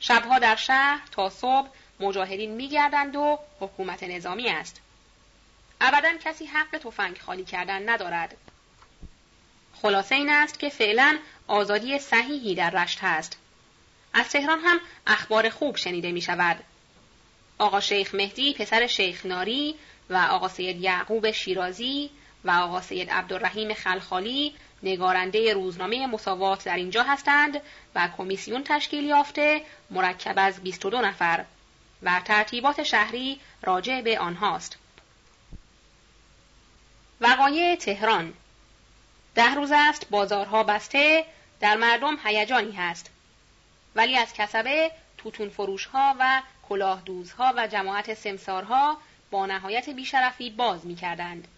شبها در شهر تا صبح مجاهدین می گردند و حکومت نظامی است. ابداً کسی حق تفنگ خالی کردن ندارد. خلاصه این است که فعلا آزادی صحیحی در رشت هست. از تهران هم اخبار خوب شنیده می شود. آقا شیخ مهدی پسر شیخ ناری و آقا سید یعقوب شیرازی و آقا سید عبدالرحیم خلخالی نگارنده روزنامه مساوات در اینجا هستند و کمیسیون تشکیل یافته مرکب از بیست و دو نفر و ترتیبات شهری راجع به آنهاست. وقایع تهران: ده روز است بازارها بسته، در مردم هیجانی هست. ولی از کسبه توتون فروشها و کلاهدوزها و جماعت سمسارها با نهایت بیشرفی باز می‌کردند.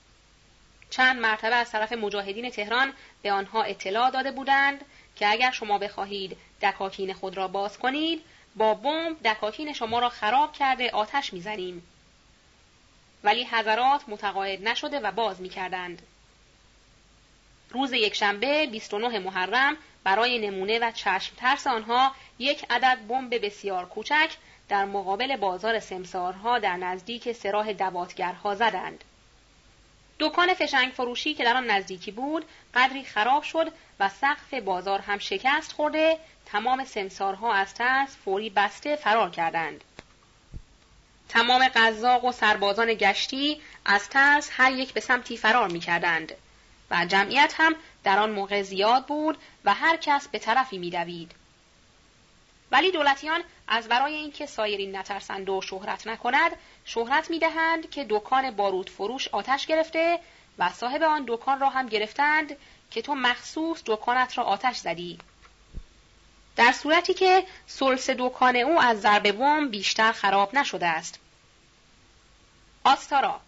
چند مرتبه از طرف مجاهدین تهران به آنها اطلاع داده بودند که اگر شما بخواهید دکاکین خود را باز کنید، با بمب دکاکین شما را خراب کرده آتش می‌زنیم. ولی حضرات متقاعد نشده و باز می‌کردند. روز یکشنبه بیست و نه محرم برای نمونه و چشم ترس آنها یک عدد بمب بسیار کوچک در مقابل بازار سمسارها در نزدیک سراح دواتگرها زدند. دکان فشنگ فروشی که در آن نزدیکی بود قدری خراب شد و سقف بازار هم شکست خورده. تمام سمسارها از ترس فوری بسته فرار کردند. تمام قزاق و سربازان گشتی از ترس هر یک به سمتی فرار می کردند و جمعیت هم در آن موقع زیاد بود و هر کس به طرفی می دوید. ولی دولتیان از برای اینکه سایرین نترسند و شهرت نکند، شهرت می دهند که دکان بارود فروش آتش گرفته و صاحب آن دکان را هم گرفتند که تو مخصوص دکانت را آتش زدی، در صورتی که سلس دکان او از ضرب بمب بیشتر خراب نشده است. آستارا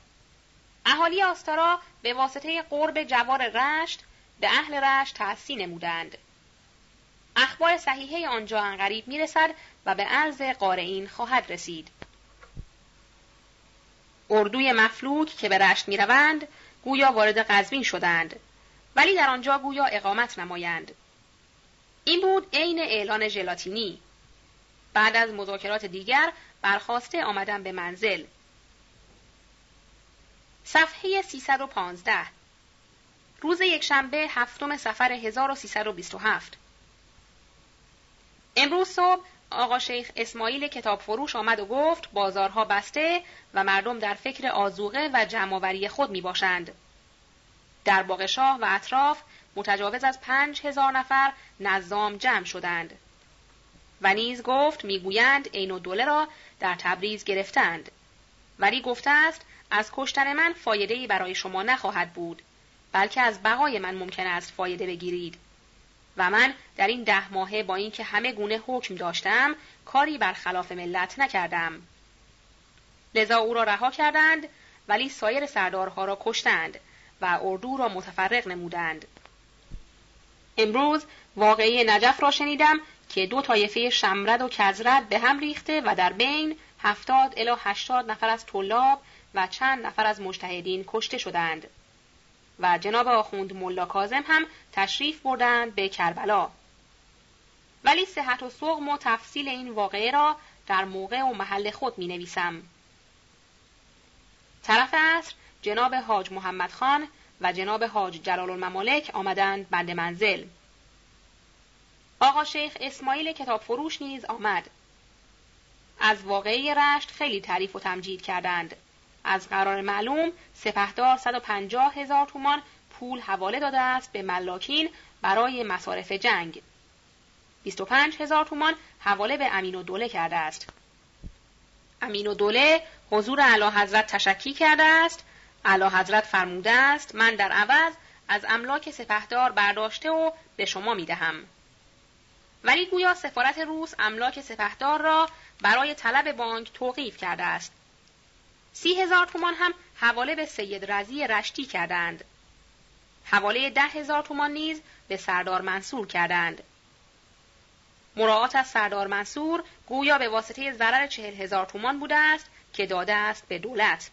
اهالی آستارا به واسطه قرب جوار رشت به اهل رشت تعصی نمودند. اخبار صحیحه آنجا انقریب می رسد و به عرض قارئین خواهد رسید. اردوی مفلوک که به رشت می روند گویا وارد قزوین شدند، ولی در آنجا گویا اقامت نمایند. این بود عین اعلان ژلاتینی. بعد از مذاکرات دیگر برخواسته آمدن به منزل. صفحه سیصد و پانزده. روز یکشنبه هفتم صفر هزار و سیصد و بیست و هفت. امروز صبح آقا شیخ اسماعیل کتاب فروش آمد و گفت بازارها بسته و مردم در فکر آذوقه و جمع‌آوری خود می باشند. در باغ شاه و اطراف متجاوز از پنج هزار نفر نظام جمع شدند و نیز گفت میگویند عین الدوله را در تبریز گرفتند، ولی گفته است از کشتن من فایده‌ای برای شما نخواهد بود، بلکه از بقای من ممکن است فایده بگیرید و من در این ده ماهه با اینکه همه گونه حکم داشتم کاری برخلاف ملت نکردم. لذا او را رها کردند، ولی سایر سردارها را کشتند و اردو را متفرق نمودند. امروز واقعه نجف را شنیدم که دو طایفه شمرد و کزرد به هم ریخته و در بین هفتاد الی هشتاد نفر از طلاب و چند نفر از مجتهدین کشته شدند و جناب آخوند ملا کاظم هم تشریف بردند به کربلا. ولی صحت و صقم و تفصیل این واقعه را در موقع و محل خود می نویسم. طرف عصر جناب حاج محمد خان و جناب حاج جلال الممالک آمدند بند منزل. آقا شیخ اسماعیل کتاب فروش نیز آمد. از واقعه رشت خیلی تعریف و تمجید کردند. از قرار معلوم سپهدار صد و پنجاه هزار تومان پول حواله داده است به ملاکین برای مصارف جنگ. بیست و پنج هزار تومان حواله به امین الدوله کرده است. امین الدوله حضور اعلی حضرت تشکی کرده است. اعلی حضرت فرموده است من در عوض از املاک سپهدار برداشته و به شما می دهم. ولی گویا سفارت روس املاک سپهدار را برای طلب بانک توقیف کرده است. سی هزار تومان هم حواله به سید رضی رشتی کردند. حواله ده هزار تومان نیز به سردار منصور کردند. مراعات از سردار منصور گویا به واسطه ضرر چهل هزار تومان بوده است که داده است به دولت.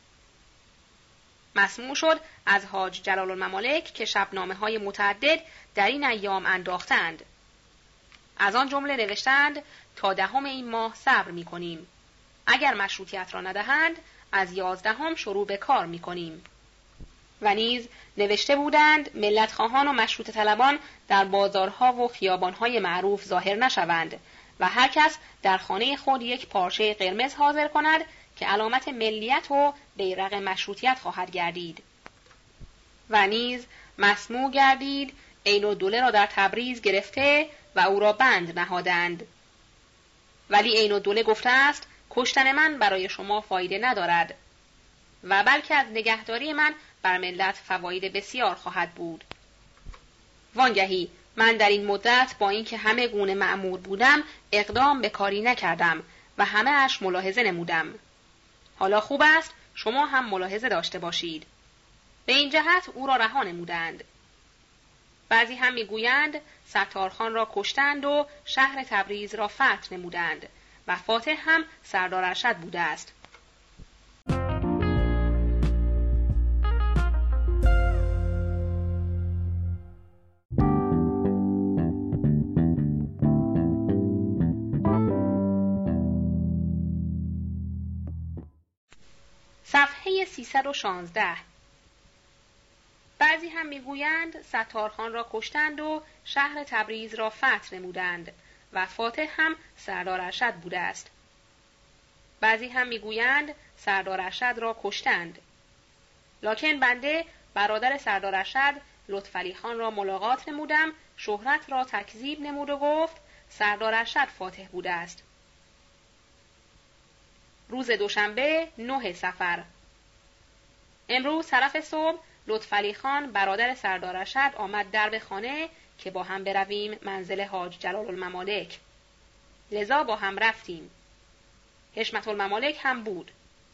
مسموع شد از حاج جلال الممالک که شبنامه‌های متعدد در این ایام انداختند. از آن جمله نوشتند تا دهم این ماه صبر می‌کنیم. اگر مشروطیت را ندهند از یازدهم شروع به کار می‌کنیم. و نیز نوشته بودند ملت خواهان و مشروط طلبان در بازارها و خیابان‌های معروف ظاهر نشوند و هر کس در خانه خود یک پارچه قرمز حاضر کند که علامت ملیت و بیرق مشروطیت خواهد گردید. و نیز مسموع گردید عین الدوله را در تبریز گرفته و او را بند نهادند. ولی عین الدوله گفته است کشتن من برای شما فایده ندارد و بلکه از نگهداری من بر ملت فواید بسیار خواهد بود. وانگهی من در این مدت با اینکه همه گونه مأمور بودم اقدام به کاری نکردم و همه اش ملاحظه نمودم. حالا خوب است شما هم ملاحظه داشته باشید. به این جهت او را رها نمودند. بعضی هم میگویند ستارخان را کشتند و شهر تبریز را فتح نمودند و فاتح هم سردار ارشد بوده است. صفحه سیصد و شانزده. بعضی هم میگویند ستارخان را کشتند و شهر تبریز را فتح نمودند و فاتح هم سردار ارشد بوده است. بعضی هم میگویند سردار ارشد را کشتند. لکن بنده برادر سردار ارشد لطفعلی خان را ملاقات نمودم، شهرت را تکذیب نمود و گفت سردار ارشد فاتح بوده است. روز دوشنبه نه صفر. امروز طرف صبح لطفعلی خان برادر سردار ارشد آمد درب خانه که با هم برویم منزل حاج جلال الممالک. لذا با هم رفتیم. حشمت الممالک هم بود.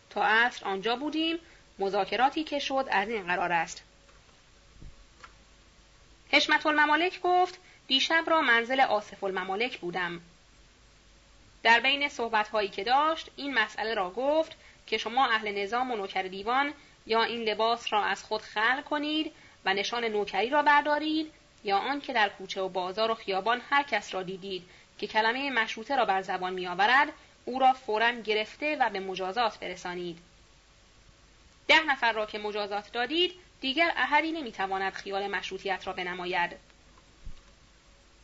تا عصر آنجا بودیم. مذاکراتی که شد از این قرار است. حشمت الممالک گفت دیشب را منزل آصف الممالک بودم. در بین صحبت‌هایی که داشت این مسئله را گفت که شما اهل نظام و نوکر دیوان یا این لباس را از خود خلق کنید و نشان نوکری را بردارید یا آن که در کوچه و بازار و خیابان هر کس را دیدید که کلمه مشروطه را بر زبان می‌آورد او را فوراً گرفته و به مجازات برسانید. ده نفر را که مجازات دادید دیگر احدی نمیتواند خیال مشروطیت را بنماید.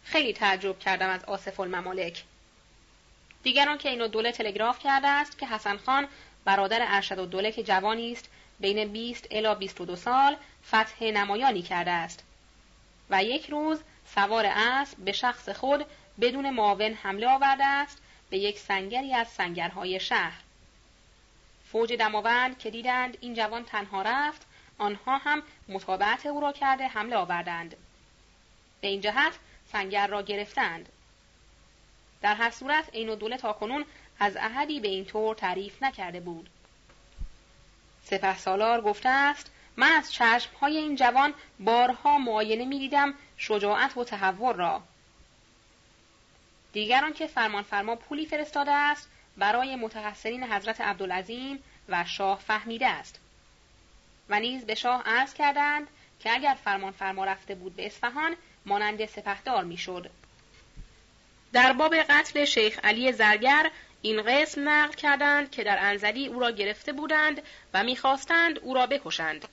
خیلی تعجب کردم از آصف الممالک. دیگران که این دوله تلگراف کرده است که حسن خان برادر ارشد الدوله که جوانی است بین بیست الی بیست و دو سال فتح نمایانی کرده است و یک روز سوار اسب به شخص خود بدون معاون حمله آورده است به یک سنگری از سنگرهای شهر. فوج دماوند که دیدند این جوان تنها رفت، آنها هم متابعت او را کرده حمله آوردند. به این جهت سنگر را گرفتند. در هر صورت عین‌الدوله تاکنون از احدی به این طور تعریف نکرده بود. سپه سالار گفته است من از چشمهای این جوان بارها معاینه می دیدم شجاعت و تحور را. دیگران که فرمان فرما پولی فرستاده است برای متحسنین حضرت عبدالعظیم و شاه فهمیده است و نیز به شاه عرض کردند که اگر فرمان فرما رفته بود به اصفهان مانند سپهدار می شد. در باب قتل شیخ علی زرگر این قسم نقل کردند که در انزلی او را گرفته بودند و می خواستند او را بکشند.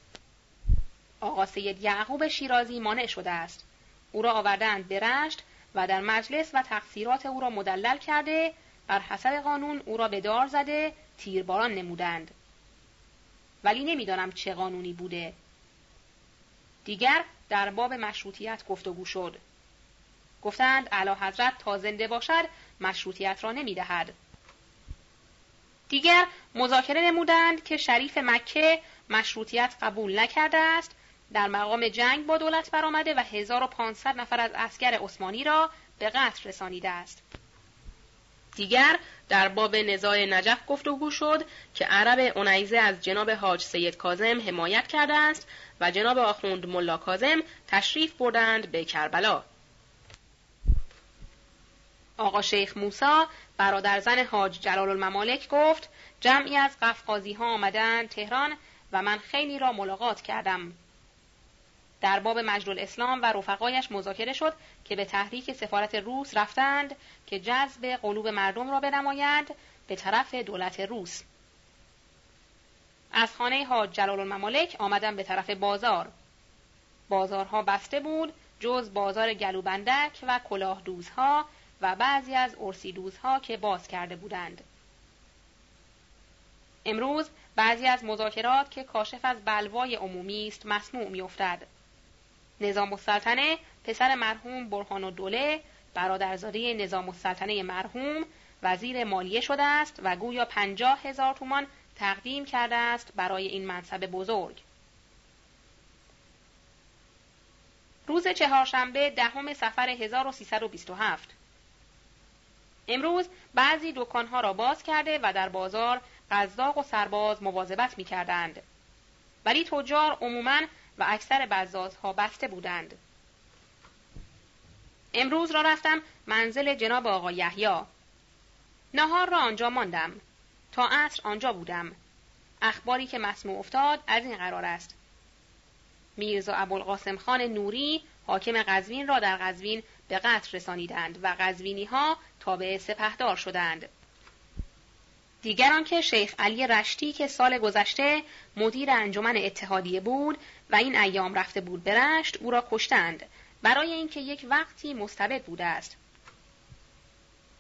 آقا سید یعقوب شیرازی مانع شده است. او را آوردند به رشت و در مجلس و تقصیرات او را مدلل کرده بر حسب قانون او را به دار زده تیرباران نمودند. ولی نمیدانم چه قانونی بوده. دیگر در باب مشروطیت گفتگو شد. گفتند اعلی حضرت تا زنده باشد مشروطیت را نمیدهد. دیگر مذاکره نمودند که شریف مکه مشروطیت قبول نکرده است، در مقام جنگ با دولت برآمده و هزار و پانصد نفر از عسکر عثمانی را به قتل رسانیده است. دیگر در باب نزاع نجف گفتگو شد که عرب اونیزه از جناب حاج سید کاظم حمایت کرده است و جناب آخوند ملا کاظم تشریف بردند به کربلا. آقا شیخ موسی برادر زن حاج جلال الممالک گفت جمعی از قفقازی ها آمدند تهران و من خیلی را ملاقات کردم. در باب مجد الاسلام و رفقایش مذاکره شد که به تحریک سفارت روس رفتند که جذب قلوب مردم را بنمایند به طرف دولت روس. از خانه حاج جلال الممالک آمدم به طرف بازار. بازارها بسته بود جز بازار گلوبندک و کلاه دوزها و بعضی از ارسی دوزها که باز کرده بودند. امروز بعضی از مذاکرات که کاشف از بلوای عمومی است مسموع می‌افتد. نظام السلطنه پسر مرحوم برهان الدوله برادرزاده نظام السلطنه مرحوم وزیر مالیه شده است و گویا پنجاه هزار تومان تقدیم کرده است برای این منصب بزرگ. روز چهارشنبه دهم صفر هزار و سیصد و بیست و هفت. امروز بعضی دکانها را باز کرده و در بازار قزاق و سرباز مواظبت می کردند. ولی تجار عموماً و اکثر بزازها بسته بودند. امروز را رفتم منزل جناب آقا یحیی. نهار را آنجا ماندم. تا عصر آنجا بودم. اخباری که مسموع افتاد از این قرار است. میرزا ابوالقاسم خان نوری حاکم قزوین را در قزوین به قتل رسانیدند و قزوینی ها تابع سپهدار شدند. دیگران که شیخ علی رشتی که سال گذشته مدیر انجمن اتحادیه بود و این ایام رفته بود به رشت او را کشتند برای اینکه یک وقتی مستبد بوده است.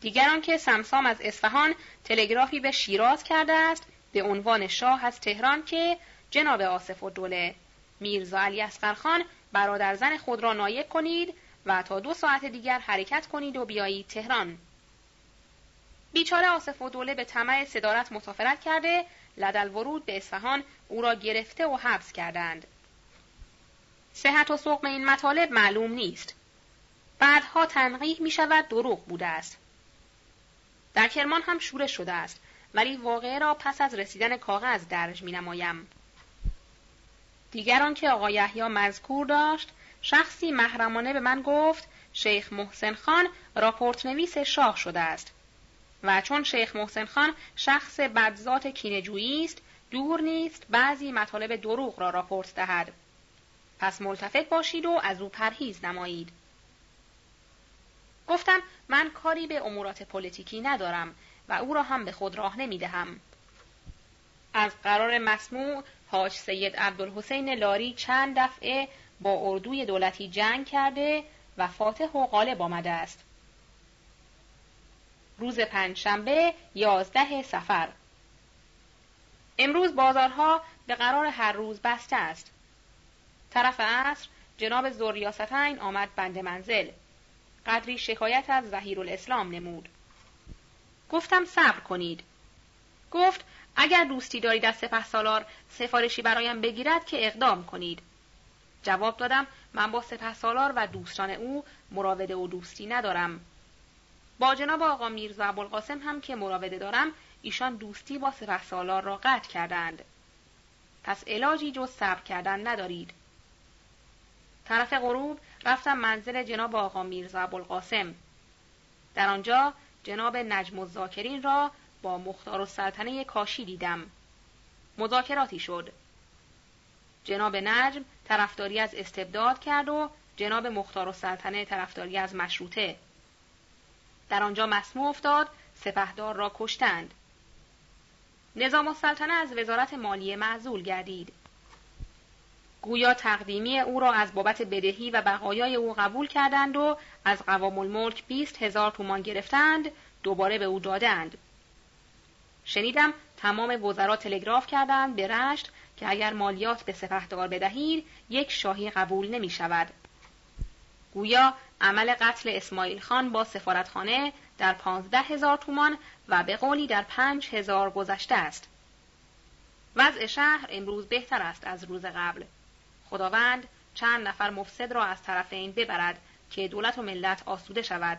دیگران که سمسام از اصفهان تلگرافی به شیراز کرده است به عنوان شاه از تهران که جناب آصف الدوله میرزا علی اصغرخان برادر زن خود را نایب کنید و تا دو ساعت دیگر حرکت کنید و بیایید تهران. بیچاره آصف الدوله به طمع صدارت مسافرت کرده، لدل ورود به اصفهان او را گرفته و حبس کردند. صحت و سقم این مطالب معلوم نیست. بعدها تنقیح می شود دروغ بوده است. در کرمان هم شورش شده است، ولی واقعه را پس از رسیدن کاغذ درج می نمایم. دیگران که آقای یحیی مذکور داشت، شخصی محرمانه به من گفت شیخ محسن خان راپورت نویس شاه شده است و چون شیخ محسن خان شخص بدذات کینه‌جویی است، دور نیست بعضی مطالب دروغ را راپورت دهد. پس ملتفت باشید و از او پرهیز نمایید. گفتم من کاری به امورات پلیتیکی ندارم و او را هم به خود راه نمیدهم. از قرار مسموع حاج سید عبدالحسین لاری چند دفعه با اردوی دولتی جنگ کرده و فاتح و غالب آمده است. روز پنجشنبه یازده صفر. امروز بازارها به قرار هر روز بسته است. طرف عصر جناب ذوالریاستین آمد بند منزل. قدری شکایت از ظهیرالاسلام نمود. گفتم صبر کنید. گفت اگر دوستی دارید از سپهسالار سفارشی برایم بگیرد که اقدام کنید. جواب دادم من با سپهسالار و دوستان او مراوده و دوستی ندارم. با جناب آقا میرزا ابوالقاسم هم که مراوده دارم، ایشان دوستی با سپهسالار را قطع کردند. پس علاجی جز صبر کردن ندارید. طرف غروب رفتم منزل جناب آقا میرزا ابوالقاسم. در آنجا جناب نجم الذاکرین را با مختارالسلطنه کاشی دیدم. مذاکراتی شد. جناب نجم طرفداری از استبداد کرد و جناب مختارالسلطنه طرفداری از مشروطه. در آنجا مسموع افتاد، سپهدار را کشتند. نظام السلطنه از وزارت مالیه معزول گردید. گویا تقدیمی او را از بابت بدهی و بقایای او قبول کردند و از قوام الملک بیست هزار تومان گرفتند، دوباره به او دادند. شنیدم تمام وزرا تلگراف کردند به رشت که اگر مالیات به سپهدار بدهید یک شاهی قبول نمی شود. گویا عمل قتل اسماعیل خان با سفارتخانه در پانزده هزار تومان و به قولی در پنج هزار گذشته است. وضع شهر امروز بهتر است از روز قبل. خداوند چند نفر مفسد را از طرفین ببرد که دولت و ملت آسوده شود.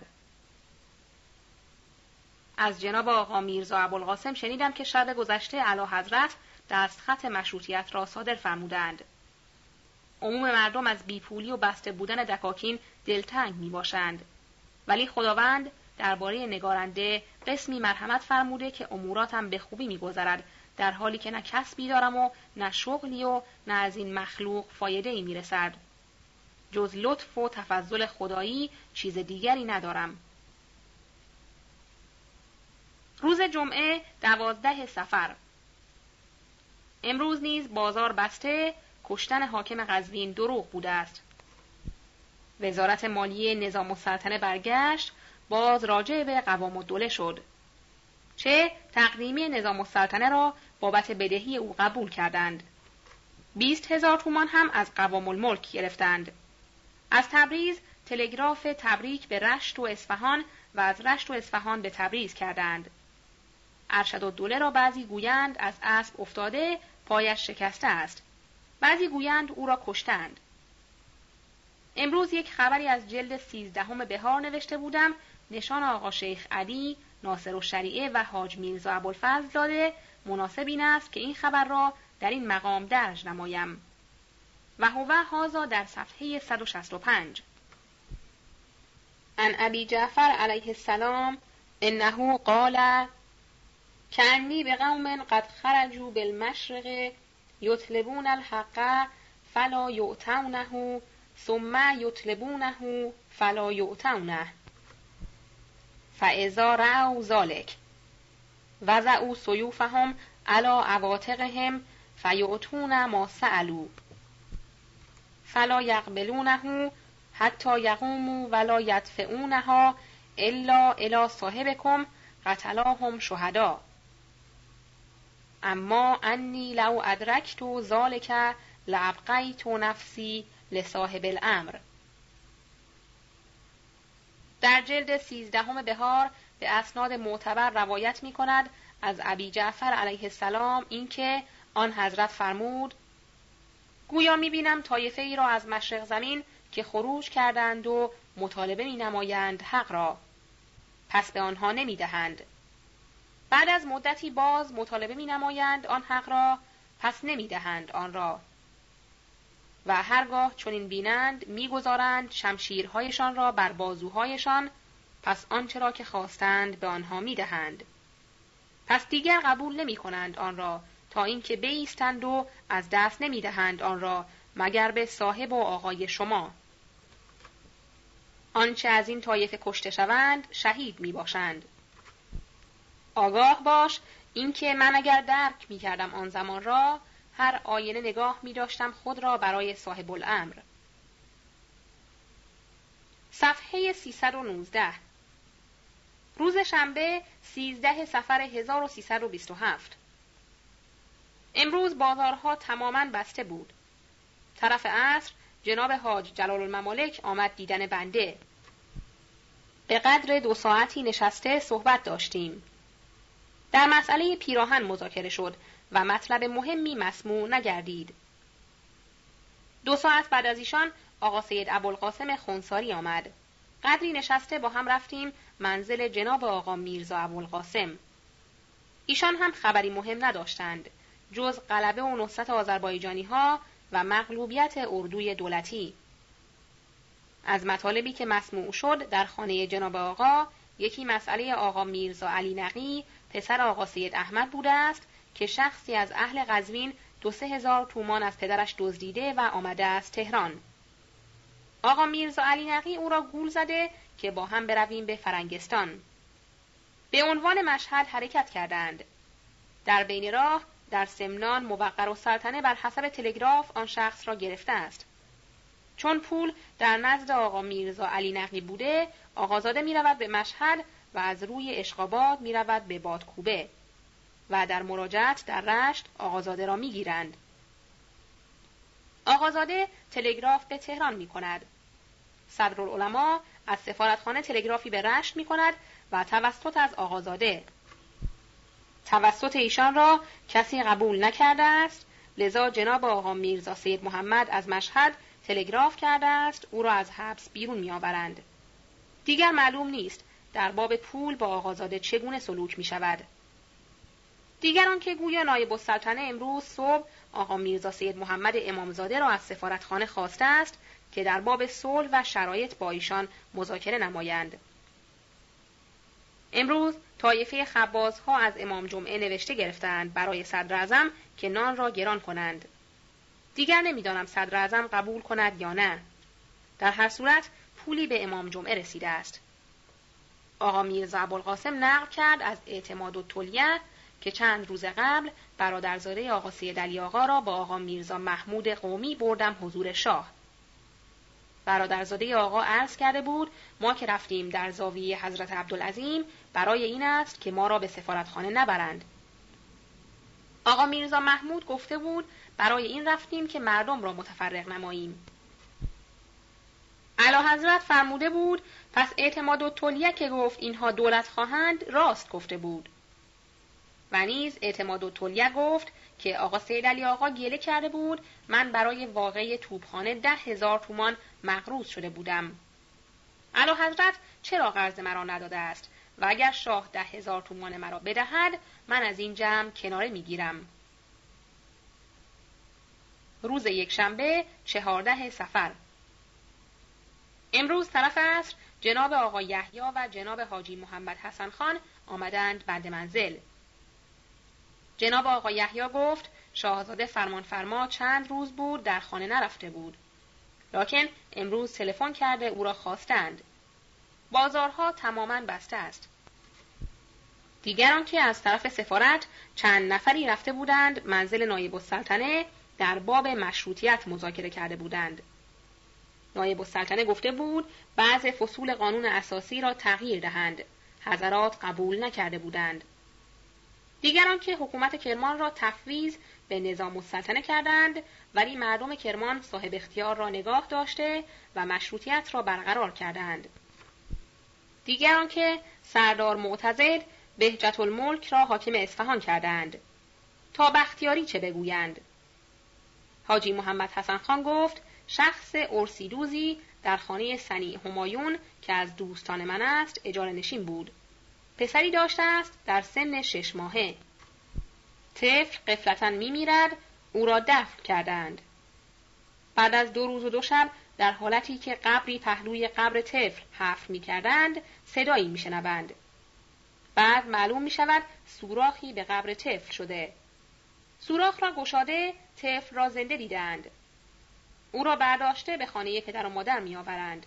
از جناب آقا میرزا ابوالقاسم شنیدم که شب گذشته اعلی حضرت دستخط مشروطیت را صادر فرمودند. عموم مردم از بیپولی و بسته بودن دکاکین دلتنگ می باشند. ولی خداوند درباره نگارنده قسمی مرحمت فرموده که اموراتم به خوبی می گذرد، در حالی که نه کسبی دارم و نه شغلی و نه از این مخلوق فایده ای می رسد. جز لطف و تفضل خدایی چیز دیگری ندارم. روز جمعه دوازده صفر. امروز نیز بازار بسته، کشتن حاکم قزوین دروغ بوده است. وزارت مالیه نظام السلطنه برگشت، باز راجع به قوام الدوله شد. چه تقدیمی نظام السلطنه را بابت بدهی او قبول کردند. بیست هزار تومان هم از قوام الملک گرفتند. از تبریز تلگراف تبریک به رشت و اصفهان و از رشت و اصفهان به تبریز کردند. ارشدالدوله را بعضی گویند از اسب افتاده، پایش شکسته است. بعضی گویند او را کشتند. امروز یک خبری از جلد سیزدهم بهار نوشته بودم، نشان آقا شیخ علی ناصرالشریعه و حاج میرزا ابوالفضل زاده مناسب این است که این خبر را در این مقام درج نمایم. و هو هذا در صفحه صد و شصت و پنج. عن ابی جعفر علیه السلام انه قال کأنی بقوم قد خرجوا بالمشرق یطلبون الحق فلا یؤتونه ثم یطلبونه فلا یؤتونه فاذا رأوا ذلک وضعوا سیوفهم علی عواتقهم فیؤتون ما سألوا فلا یقبلونه حتی یقوموا ولا یدفعونها الا الی صاحبکم قتلاهم شهدا اما انی لو ادرکت ذلک لابقیت نفسی لصاحب الامر. در جلد سیزدهم بهار به اسناد معتبر روایت می کند از ابی جعفر علیه السلام اینکه آن حضرت فرمود: گویا می بینم طایفه ای را از مشرق زمین که خروج کردند و مطالبه می نمایند حق را، پس به آنها نمی دهند. بعد از مدتی باز مطالبه می نمایند آن حق را، پس نمی دهند آن را. و هرگاه چنین بینند می گذارند شمشیرهایشان را بر بازوهایشان، پس آنچه را که خواستند به آنها می دهند. پس دیگر قبول نمی کنند آن را تا اینکه بایستند و از دست نمی دهند آن را مگر به صاحب و آقای شما. آنچه از این طایفه کشته شوند شهید می باشند. آگاه باش اینکه من اگر درک می کردم آن زمان را، هر آینه نگاه می داشتم خود را برای صاحب الامر. صفحه سیصد و نوزده. روز شنبه سیزده صفر هزار و سیصد و بیست و هفت. امروز بازارها تماماً بسته بود. طرف عصر جناب حاج جلال الممالک آمد دیدن بنده. به قدر دو ساعتی نشسته صحبت داشتیم. در مسئله پیراهن مذاکره شد و مطلب مهمی مسموع نگردید. دو ساعت بعد از ایشان آقا سید ابوالقاسم خونساری آمد. قدری نشسته با هم رفتیم منزل جناب آقا میرزا ابوالقاسم. ایشان هم خبری مهم نداشتند جز غلبه و نصرت آذربایجانی ها و مغلوبیت اردوی دولتی. از مطالبی که مسموع شد در خانه جناب آقا، یکی مسئله آقا میرزا علی نقی پسر آقا سید احمد بوده است که شخصی از اهل قزوین دو سه هزار تومان از پدرش دزدیده و آمده است تهران. آقا میرزا علی نقی او را گول زده که با هم برویم به فرنگستان. به عنوان مشهد حرکت کردند. در بین راه در سمنان موقر و سلطنه بر حسب تلگراف آن شخص را گرفته است. چون پول در نزد آقا میرزا علی نقی بوده، آقازاده می رود به مشهد و از روی اشقاباد می رود به بادکوبه و در مراجعت در رشت آقازاده را می گیرند. آقازاده تلگراف به تهران می کند. صدرالعلما از سفارتخانه تلگرافی به رشت می کند و توسط از آقازاده. توسط ایشان را کسی قبول نکرده است، لذا جناب آقا میرزا سید محمد از مشهد تلگراف کرده است او را از حبس بیرون می آورند. دیگر معلوم نیست در باب پول با آقازاده چگونه سلوک می شود. دیگران که گویا نایب السلطنه امروز صبح آقا میرزا سید محمد امامزاده را از سفارتخانه خواسته است که در باب صلح و شرایط با ایشان مذاکره نمایند. امروز طایفه خبازها از امام جمعه نوشته گرفتند برای صدراعظم که نان را گران کنند. دیگر نمیدانم صدراعظم قبول کند یا نه. در هر صورت پولی به امام جمعه رسیده است. آقا میرزا ابوالقاسم نقل کرد از اعتماد الدوله که چند روز قبل برادرزاده آقا سید علی آقا را با آقا میرزا محمود قومی بردم حضور شاه. برادرزاده آقا عرض کرده بود ما که رفتیم در زاویه حضرت عبدالعظیم برای این است که ما را به سفارتخانه نبرند. آقا میرزا محمود گفته بود برای این رفتیم که مردم را متفرق نماییم. اعلی حضرت فرموده بود پس اعتماد الدوله که گفت اینها دولت خواهند راست گفته بود. و نیز اعتماد الدوله گفت که آقا سید علی آقا گله کرده بود من برای واقعه توپخانه ده هزار تومان مقروض شده بودم. اعلی حضرت چرا قرض مرا نداده است و اگر شاه ده هزار تومان مرا بدهد من از این جمع کناره میگیرم. روز یکشنبه چهارده صفر. امروز طرف عصر جناب آقا یحیی و جناب حاجی محمد حسن خان آمدند بند منزل. جناب آقا یحیی گفت شاهزاده فرمان فرما چند روز بود در خانه نرفته بود. لکن امروز تلفن کرده او را خواستند. بازارها تماماً بسته است. دیگران که از طرف سفارت چند نفری رفته بودند منزل نایب السلطنه در باب مشروطیت مذاکره کرده بودند. نایب السلطنه گفته بود بعض فصول قانون اساسی را تغییر دهند. حضرات قبول نکرده بودند. دیگران که حکومت کرمان را تفویض به نظام السلطنه کردند، ولی مردم کرمان صاحب اختیار را نگاه داشته و مشروطیت را برقرار کردند. دیگران که سردار معتضد بهجت الملک را حاکم اصفهان کردند. تا بختیاری چه بگویند؟ حاجی محمد حسن خان گفت شخص ارسیدوزی در خانه سنی همایون که از دوستان من است اجاره نشین بود. پسری داشته است در سن شش ماهه. طفل غفلتاً می میرد، او را دفن کردند. بعد از دو روز و دو شب در حالتی که قبری پهلوی قبر طفل حفر می کردند، صدایی می شنوند. بعد معلوم می شود سوراخی به قبر طفل شده. سوراخ را گشاده طفل را زنده دیدند. او را برداشته به خانه پدر و مادر می آورند.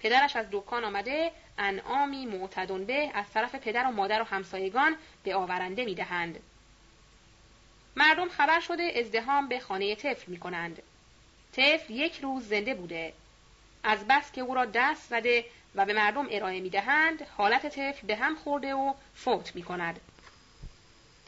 پدرش از دکان آمده انعامی معتدن به از طرف پدر و مادر و همسایگان به آورنده می دهند. مردم خبر شده ازدحام به خانه طفل می کنند. طفل یک روز زنده بوده. از بس که او را دست زده و به مردم ارائه می دهند، حالت طفل به هم خورده و فوت می کند.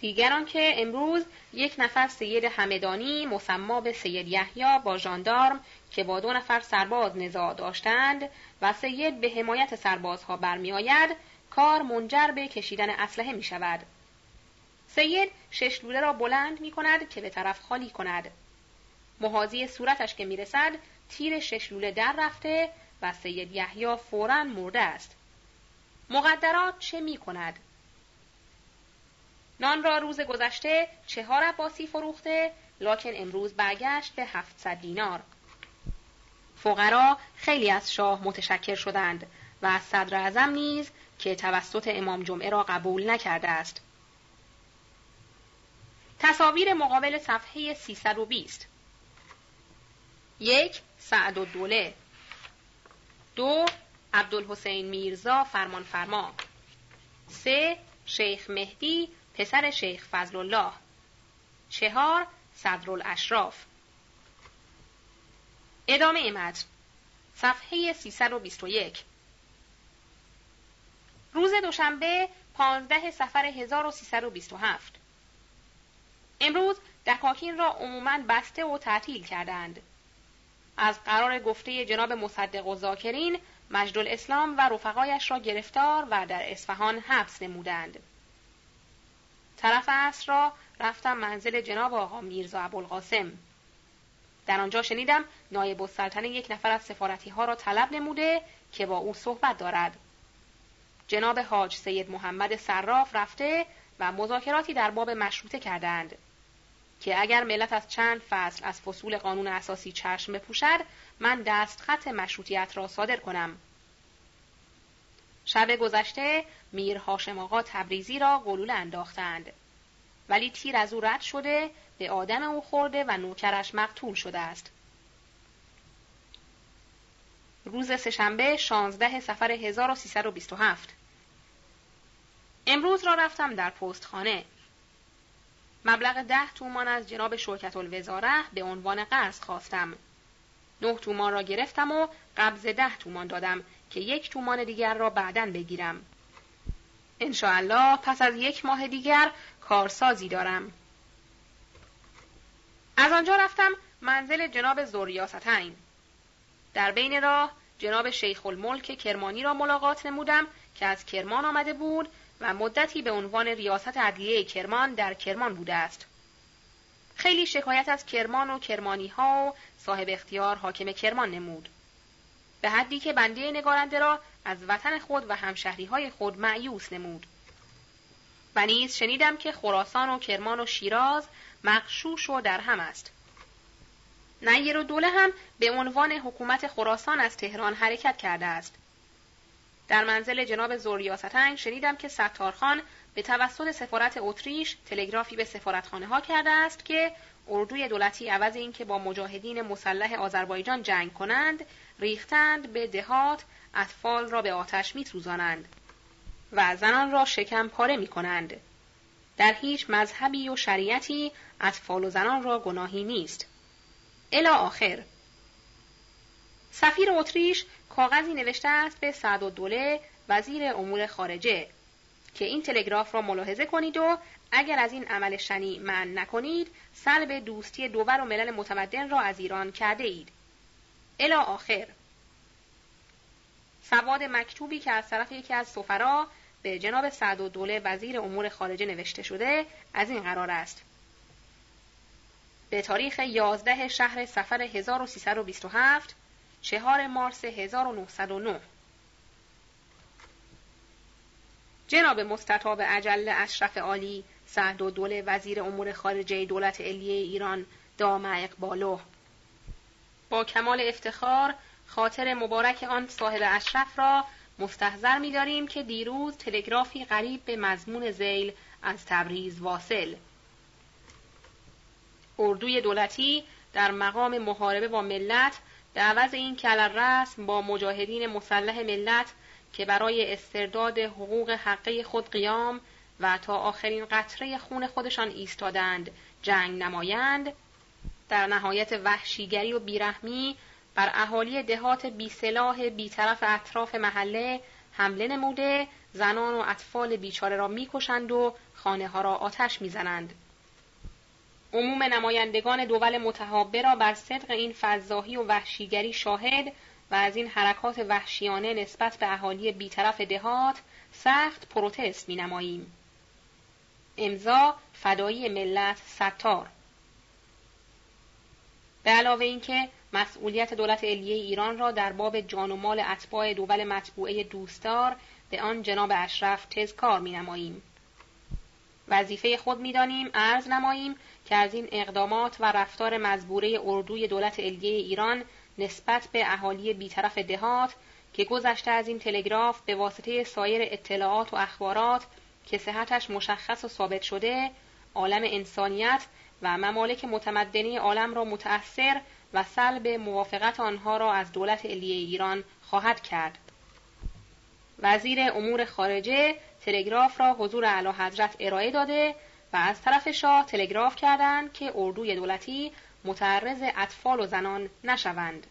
دیگران که امروز یک نفر سید همدانی مسما به سید یحیی با ژاندارم که با دو نفر سرباز نزاع داشتند و سید به حمایت سربازها برمی آید، کار منجر به کشیدن اسلحه می شود. سید شش لوله را بلند می کند که به طرف خالی کند. محاذی صورتش که می رسد، تیر شش لوله در رفته و سید یحیی فوراً مرده است. مقدرات چه می کند؟ نان را روز گذشته چهار عباسی فروخته، لکن امروز برگشت به هفتصد دینار. فقرا خیلی از شاه متشکر شدند و از صدر اعظم نیز که توسط امام جمعه را قبول نکرده است. تصاویر مقابل صفحه سیصد و بیست. یک، سعدالدوله. دو، عبدالحسین میرزا فرمانفرما. سه، شیخ مهدی پسر شیخ فضل الله. چهار، صدرالاشراف. ادامه متن. صفحه سیصد و بیست و یک. روز دوشنبه پانزده صفر هزار و سیصد و بیست و هفت. امروز دکاکین را عموماً بسته و تعطیل کردند. از قرار گفته جناب مصدق و ذاکرین مجدالاسلام و رفقایش را گرفتار و در اصفهان حبس نمودند. طرف عصر را رفتم منزل جناب آقا میرزا ابوالقاسم. در آنجا شنیدم نایب السلطنه یک نفر از سفارتی ها را طلب نموده که با او صحبت دارد. جناب حاج سید محمد صراف رفته و مذاکراتی در باب مشروطه کردند که اگر ملت از چند فصل از فصول قانون اساسی چشم بپوشد، من دستخط مشروطیت را صادر کنم. شب گذشته میر هاشم آقا تبریزی را گلوله انداختند، ولی تیر از او رد شده به آدم او خورده و نوکرش مقتول شده است. روز سه‌شنبه شانزده صفر هزار و سیصد و بیست و هفت. امروز را رفتم در پستخانه. مبلغ ده تومان از جناب شوکت الوزاره به عنوان قرض خواستم. نه تومان را گرفتم و قبض ده تومان دادم که یک تومان دیگر را بعداً بگیرم. انشاءالله پس از یک ماه دیگر کارسازی دارم. از آنجا رفتم منزل جناب ذوالریاستین. در بین راه جناب شیخ الملک کرمانی را ملاقات نمودم که از کرمان آمده بود و مدتی به عنوان ریاست عدلیه کرمان در کرمان بوده است. خیلی شکایت از کرمان و کرمانی ها و صاحب اختیار حاکم کرمان نمود، به حدی که بنده نگارنده را از وطن خود و همشهری های خود مایوس نمود. و نیز شنیدم که خراسان و کرمان و شیراز مغشوش و درهم است. نصیرالدوله هم به عنوان حکومت خراسان از تهران حرکت کرده است. در منزل جناب ذوالریاستین شنیدم که ستارخان به توسط سفارت اتریش تلگرافی به سفارتخانه ها کرده است که اردوی دولتی عوض این که با مجاهدین مسلح آذربایجان جنگ کنند، ریختند به دهات، اطفال را به آتش می‌سوزانند و زنان را شکم پاره می‌کنند. در هیچ مذهبی و شریعتی اطفال و زنان را گناهی نیست. الی آخر. سفیر اتریش کاغذی نوشته است به سعدالدوله وزیر امور خارجه که این تلگراف را ملاحظه کنید و اگر از این عمل شنیع منع نکنید سلب دوستی دول و ملل متمدن را از ایران کرده اید. الی آخر. سواد مکتوبی که از طرف یکی از سفرا به جناب سعدالدوله وزیر امور خارجه نوشته شده از این قرار است: به تاریخ یازده شهر صفر هزار و سیصد و بیست و هفت، چهار مارس هزار و نهصد و نه، جناب مستطاب اجل اشرف عالی سعدالدوله وزیر امور خارجه دولت علیه ایران دام اقبالو، با کمال افتخار خاطر مبارک آن صاحب اشرف را مستحضر می داریم که دیروز تلگرافی قریب به مضمون ذیل از تبریز واصل، اردوی دولتی در مقام محاربه با ملت به عوض این که علی الرسم با مجاهدین مسلح ملت که برای استرداد حقوق حقه خود قیام و تا آخرین قطره خون خودشان ایستادند جنگ نمایند، در نهایت وحشیگری و بیرحمی بر اهالی دهات بی سلاح بی طرف اطراف محله حمله نموده زنان و اطفال بیچاره را میکشند و خانه ها را آتش میزنند. عموم نمایندگان دول متحابه را بر صدق این فضاحی و وحشیگری شاهد و از این حرکات وحشیانه نسبت به اهالی بیطرف دهات سخت پروتست می نماییم. امضا فدایی ملت ستار. به علاوه اینکه مسئولیت دولت علیه ایران را در باب جان و مال اتباع دول مطبوعه دوستدار به آن جناب اشرف تذکار می نماییم. وظیفه خود می دانیم عرض نماییم که از این اقدامات و رفتار مزبوره اردوی دولت علیه ایران نسبت به اهالی بیطرف دهات که گذشته از این تلگراف به واسطه سایر اطلاعات و اخبارات که صحتش مشخص و ثابت شده عالم انسانیت و ممالک متمدنی عالم را متأثر و سلب موافقت آنها را از دولت علیه ایران خواهد کرد. وزیر امور خارجه تلگراف را حضور اعلی حضرت ارائه داده و از طرف شاه تلگراف کردند که اردوی دولتی متعرض اطفال و زنان نشوند.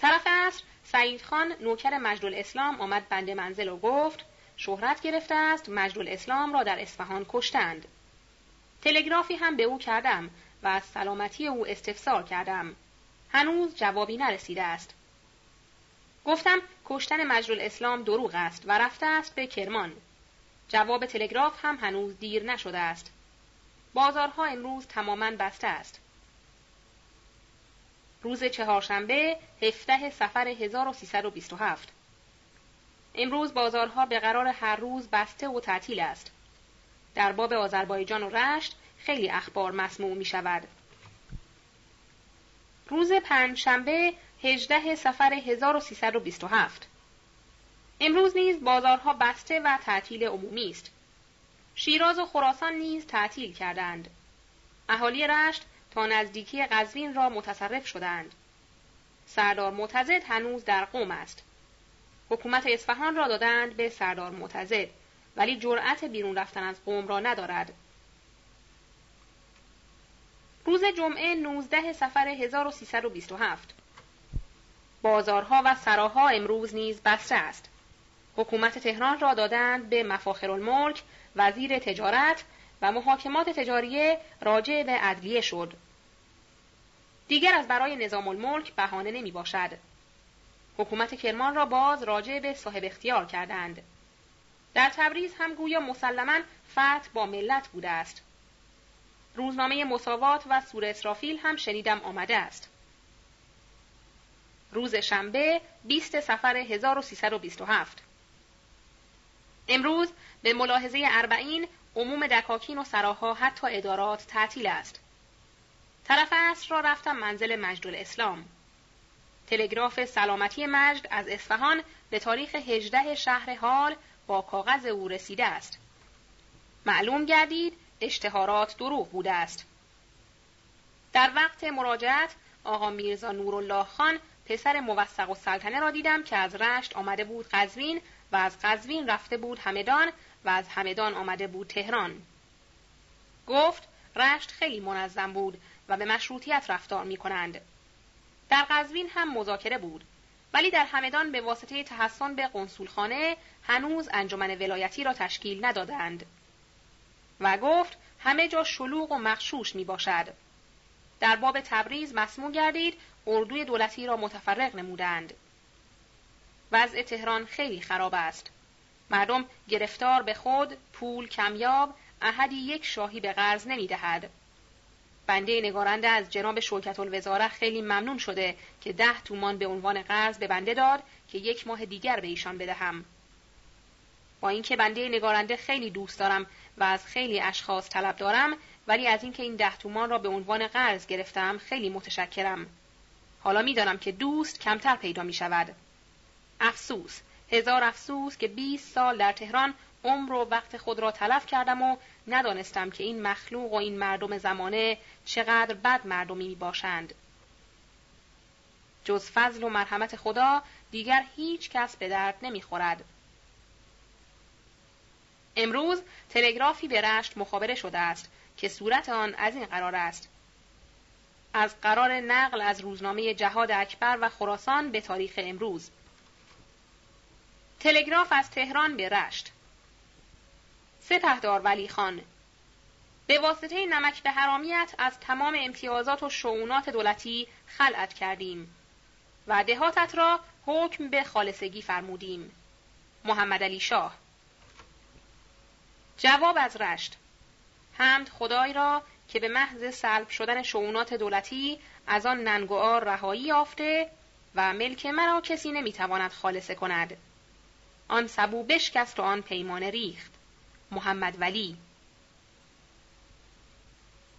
طرف عصر سعید خان نوکر مجدالاسلام آمد بند منزل و گفت شهرت گرفته است، مجدالاسلام را در اصفهان کشتند. تلگرافی هم به او کردم و از سلامتی او استفسار کردم. هنوز جوابی نرسیده است. گفتم کشتن مجدالاسلام دروغ است و رفته است به کرمان. جواب تلگراف هم هنوز دیر نشده است. بازارها امروز تماماً بسته است. روز چهارشنبه هفده صفر هزار و سیصد و بیست و هفت. امروز بازارها به قرار هر روز بسته و تعطیل است. در باب آذربایجان و رشت خیلی اخبار مسموع می شود. روز پنجشنبه هجده صفر هزار و سیصد و بیست و هفت. امروز نیز بازارها بسته و تعطیل عمومی است. شیراز و خراسان نیز تعطیل کردند. اهالی رشت تا نزدیکی قزوین را متصرف شدند. سردار معتضد هنوز در قم است. حکومت اصفهان را دادند به سردار معتضد ولی جرأت بیرون رفتن از قم را ندارد. روز جمعه نوزده صفر هزار و سیصد و بیست و هفت. بازارها و سراها امروز نیز بسته است. حکومت تهران را دادند به مفاخرالملک وزیر تجارت و محاکمات تجاریه راجع به عدلیه شد. دیگر از برای نظام الملک بهانه نمی باشد. حکومت کرمان را باز راجع به صاحب اختیار کردند. در تبریز هم گویا مسلماً فتح با ملت بوده است. روزنامه مساوات و سور اسرافیل هم شنیدم آمده است. روز شنبه بیست صفر هزار و سیصد و بیست و هفت. امروز به ملاحظه اربعین عموم دکاکین و سراها حتی ادارات تعطیل است. طرف عصر را رفتم منزل مجدالاسلام. تلگراف سلامتی مجد از اصفهان به تاریخ هجده شهر حال با کاغذ او رسیده است. معلوم گردید اشتهارات دروغ بوده است. در وقت مراجعت آقا میرزا نورالله خان پسر موثق السلطنه را دیدم که از رشت آمده بود قزوین و از قزوین رفته بود همدان و از همدان آمده بود تهران. گفت رشت خیلی منظم بود و به مشروطیت رفتار می کنند. در قزوین هم مذاکره بود، ولی در همدان به واسطه تحسن به قنصولخانه هنوز انجمن ولایتی را تشکیل ندادند. و گفت همه جا شلوغ و مغشوش می باشد. در باب تبریز مسموع گردید، اردوی دولتی را متفرق نمودند. وضع تهران خیلی خراب است. مردم گرفتار به خود، پول کمیاب، احدی یک شاهی به قرض نمی دهد. بنده نگارنده از جناب شوکت الوزاره خیلی ممنون شده که ده تومان به عنوان قرض به بنده داد که یک ماه دیگر به ایشان بدهم. با اینکه بنده نگارنده خیلی دوست دارم و از خیلی اشخاص طلب دارم، ولی از اینکه این ده تومان را به عنوان قرض گرفتم خیلی متشکرم. حالا می دانم که دوست کمتر پیدا می شود. افسوس، هزار افسوس که بیست سال در تهران عمر و وقت خود را تلف کردم و ندانستم که این مخلوق و این مردم زمانه چقدر بد مردمی می باشند. جز فضل و مرحمت خدا دیگر هیچ کس به درد نمی خورد. امروز تلگرافی به رشت مخابره شده است که صورت آن از این قرار است: از قرار نقل از روزنامه جهاد اکبر و خراسان به تاریخ امروز. تلگراف از تهران به رشت. سپهدار ولی خان، به واسطه نمک به حرامیت از تمام امتیازات و شعونات دولتی خلعت کردیم و دهاتت را حکم به خالصگی فرمودیم. محمد علی شاه. جواب از رشت: حمد خدای را که به محض سلب شدن شعونات دولتی از آن ننگوار رهایی یافته و ملک مرا کسی نمیتواند خالصه کند. آن سبو بشکست و آن پیمانه ریخت. محمد ولی.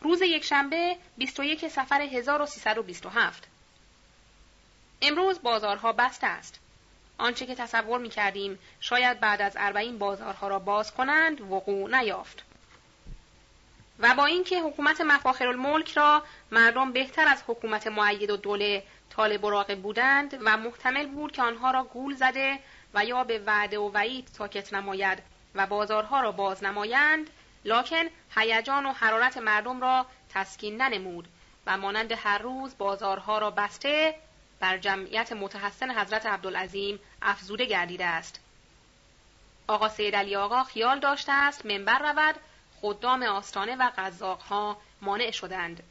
روز یکشنبه بیست و یک صفر هزار و سیصد و بیست و هفت. امروز بازارها بسته است. آنچه که تصور می‌کردیم شاید بعد از اربعین بازارها را باز کنند وقوع نیافت. و با اینکه حکومت مفاخرالملک را مردم بهتر از حکومت مؤیدالدوله طالب و راغب بودند و محتمل بود که آنها را گول زده و یا به وعده و وعید ساکت نماید و بازارها را باز نمایند، لکن هیجان و حرارت مردم را تسکین ننمود و مانند هر روز بازارها را بسته بر جمعیت متحسن حضرت عبدالعظیم افزوده گردیده است. آقا سید علی آقا خیال داشته است منبر رود، خدام آستانه و قزاق‌ها مانع شدند.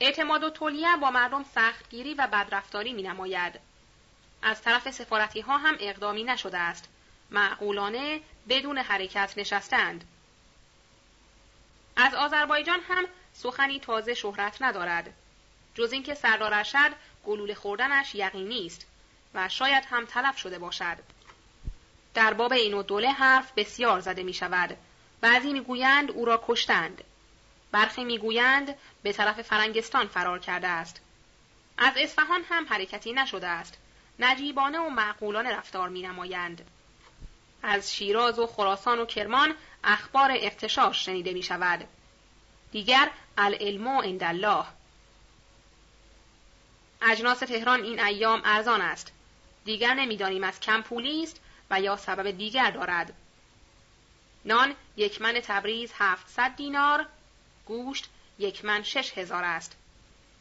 اعتماد و تولیه با مردم سختگیری و بدرفتاری می نماید. از طرف سفارتی ها هم اقدامی نشده است. معقولانه بدون حرکت نشستند. از آذربایجان هم سخنی تازه شهرت ندارد، جز اینکه سردار ارشد گلوله خوردنش یقینی است و شاید هم تلف شده باشد. در باب این دوله حرف بسیار زده می شود. بعضی می گویند او را کشتند، برخی می گویند به طرف فرنگستان فرار کرده است. از اصفهان هم حرکتی نشده است. نجیبانه و معقولانه رفتار می نمایند. از شیراز و خراسان و کرمان اخبار اغتشاش شنیده می شود. دیگر العلم عند الله. اجناس تهران این ایام ارزان است. دیگر نمیدانیم از کم پولی است و یا سبب دیگر دارد. نان یک من تبریز هفتصد دینار، گوشت یک من شش هزار است.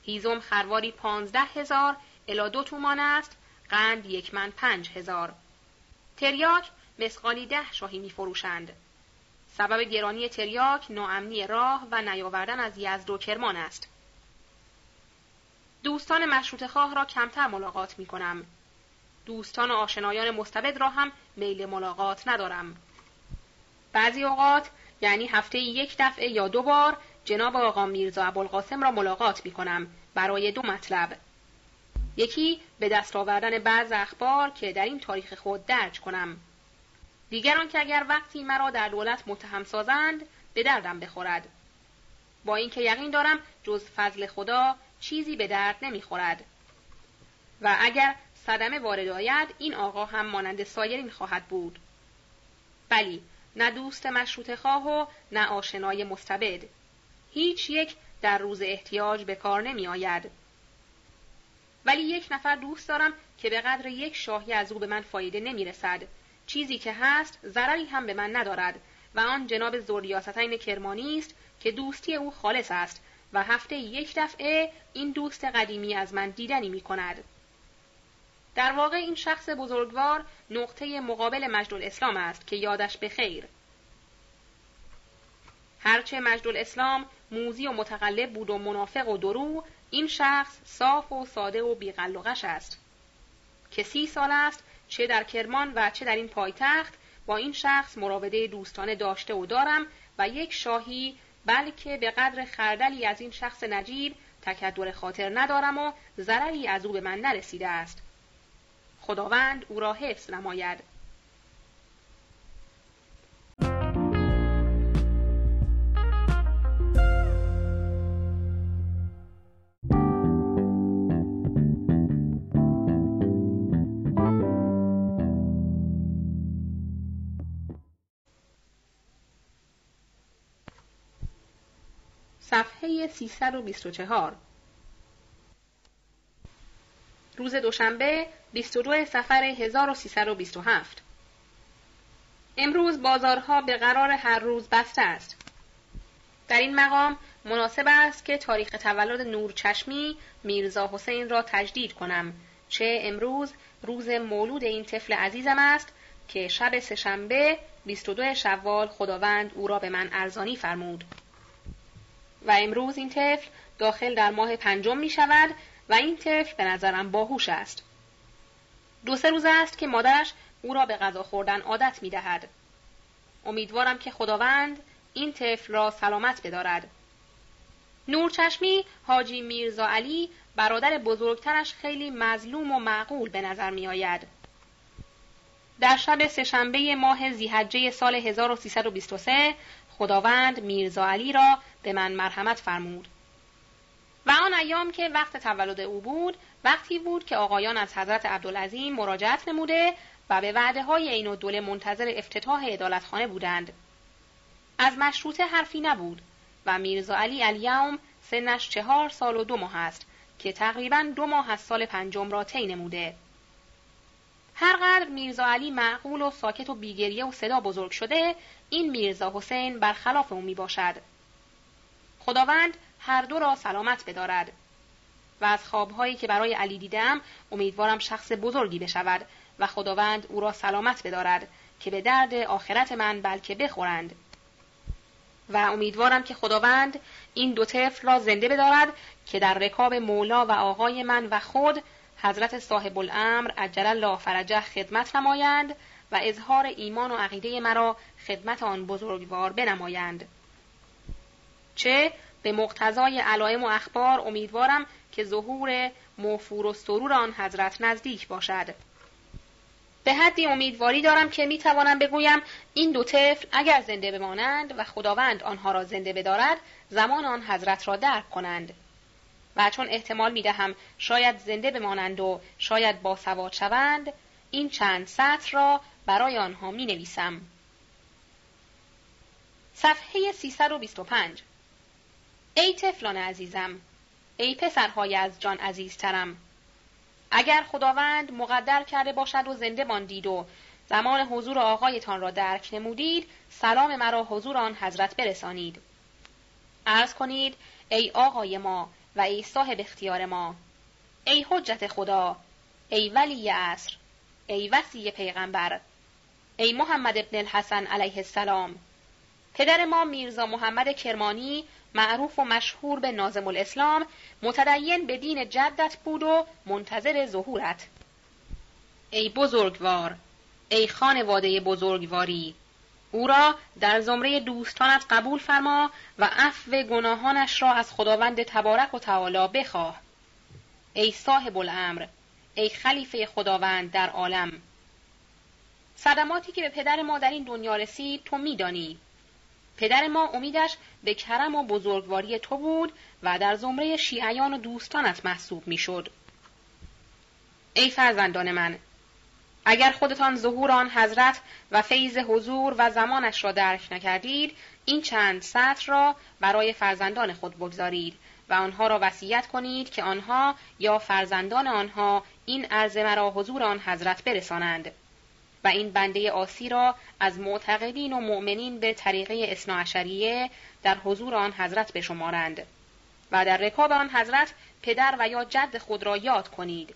هیزم خرواری پانزده هزار، الا دو تومان است، قند یک من پنج هزار. تریاک مسقالی ده شاهی می فروشند. سبب گرانی تریاک ناامنی راه و نیاوردن از یزد و کرمان است. دوستان مشروطه خواه را کمتر ملاقات می کنم. دوستان و آشنایان مستبد را هم میل ملاقات ندارم. بعضی اوقات، یعنی هفته یک دفعه یا دو بار، جناب آقا میرزا ابوالقاسم را ملاقات می کنم برای دو مطلب: یکی به دست آوردن بعض اخبار که در این تاریخ خود درج کنم، دیگران که اگر وقتی مرا در دولت متهم سازند به دردم بخورد. با اینکه یقین دارم جز فضل خدا چیزی به درد نمیخورد و اگر صدمه وارد آید این آقا هم مانند سایرین خواهد بود. بلی، نه دوست مشروطه خواه و نه آشنای مستبد، هیچ یک در روز احتیاج به کار نمی آید. ولی یک نفر دوست دارم که به قدر یک شاهی از او به من فایده نمی رسد. چیزی که هست ضرری هم به من ندارد و آن جناب ذوالریاستین کرمانی است که دوستی او خالص است و هفته یک دفعه این دوست قدیمی از من دیدنی می کند. در واقع این شخص بزرگوار نقطه مقابل مجدالاسلام است که یادش به خیر. هرچه مجدالاسلام موذی و متقلب بود و منافق و دروغ، این شخص صاف و ساده و بی‌غل و غش است که سی سال است چه در کرمان و چه در این پایتخت با این شخص مراوده دوستانه داشته و دارم و یک شاهی بلکه به قدر خردلی از این شخص نجیب تکدر خاطر ندارم و ضرری از او به من نرسیده است. خداوند او را حفظ نماید. صفحه سیصد و بیست و چهار. روز دوشنبه بیست و دو صفر هزار و سیصد و بیست و هفت. امروز بازارها به قرار هر روز بسته است. در این مقام مناسب است که تاریخ تولد نورچشمی میرزا حسین را تجدید کنم، چه امروز روز مولود این طفل عزیزم است که شب سه‌شنبه بیست و دو شوال خداوند او را به من ارزانی فرمود و امروز این طفل داخل در ماه پنجم می شود و این طفل به نظرم باهوش است. دو سه روز است که مادرش او را به غذا خوردن عادت می دهد. امیدوارم که خداوند این طفل را سلامت بدارد. نورچشمی حاجی میرزا علی برادر بزرگترش خیلی مظلوم و معقول به نظر می آید. در شب سه‌شنبه ماه ذی‌حجه سال هزار و سیصد و بیست و سه خداوند میرزا علی را به من مرحمت فرمود و آن ایام که وقت تولد او بود وقتی بود که آقایان از حضرت عبدالعظیم مراجعت نموده و به وعده های عین الدوله منتظر افتتاح عدالتخانه بودند. از مشروطه حرفی نبود و میرزا علی الیوم سنش چهار سال و دو ماه است که تقریباً دو ماه از سال پنجم را طی نموده. هرقدر میرزا علی معقول و ساکت و بیگریه و صدا بزرگ شده، این میرزا حسین برخلاف او می باشد. خداوند هر دو را سلامت بدارد و از خوابهایی که برای علی دیدم امیدوارم شخص بزرگی بشود و خداوند او را سلامت بدارد که به درد آخرت من بلکه بخورند و امیدوارم که خداوند این دو طفل را زنده بدارد که در رکاب مولا و آقای من و خود حضرت صاحب الامر عجل الله فرجه خدمت نمایند و اظهار ایمان و عقیده مرا خدمت آن بزرگوار بنمایند. چه به مقتضای علائم و اخبار امیدوارم که ظهور موفور و سرور آن حضرت نزدیک باشد. به حدی امیدواری دارم که می توانم بگویم این دو طفل اگر زنده بمانند و خداوند آنها را زنده بدارد زمان آن حضرت را درک کنند و چون احتمال می دهم شاید زنده بمانند و شاید باسواد شوند، این چند سطر را برای آنها می نویسم. صفحه سیصد و بیست و پنج. ای طفلان عزیزم، ای پسرهای از جان عزیزترم، اگر خداوند مقدر کرده باشد و زنده ماندید و زمان حضور آقایتان را درک نمودید، سلام مرا حضور آن حضرت برسانید. عرض کنید ای آقای ما و ای صاحب اختیار ما، ای حجت خدا، ای ولی عصر، ای وصی پیغمبر، ای محمد ابن الحسن علیه السلام. پدر ما میرزا محمد کرمانی معروف و مشهور به ناظم الاسلام متدین به دین جدت بود و منتظر ظهورت. ای بزرگوار، ای خانواده بزرگواری، او را در زمره دوستانت قبول فرما و عفو گناهانش را از خداوند تبارک و تعالی بخواه. ای صاحب الامر، ای خلیفه خداوند در عالم، صدماتی که به پدر ما در این دنیا رسید تو میدانی. پدر ما امیدش به کرم و بزرگواری تو بود و در زمره شیعیان و دوستانت محسوب میشد. ای فرزندان من، اگر خودتان ظهور آن حضرت و فیض حضور و زمانش را درک نکردید، این چند سطر را برای فرزندان خود بگذارید و آنها را وصیت کنید که آنها یا فرزندان آنها این عرض مرا حضور آن حضرت برسانند و این بنده عاصی را از معتقدین و مؤمنین به طریقه اثنی عشریه در حضور آن حضرت بشمارند و در رکاب آن حضرت پدر و یا جد خود را یاد کنید.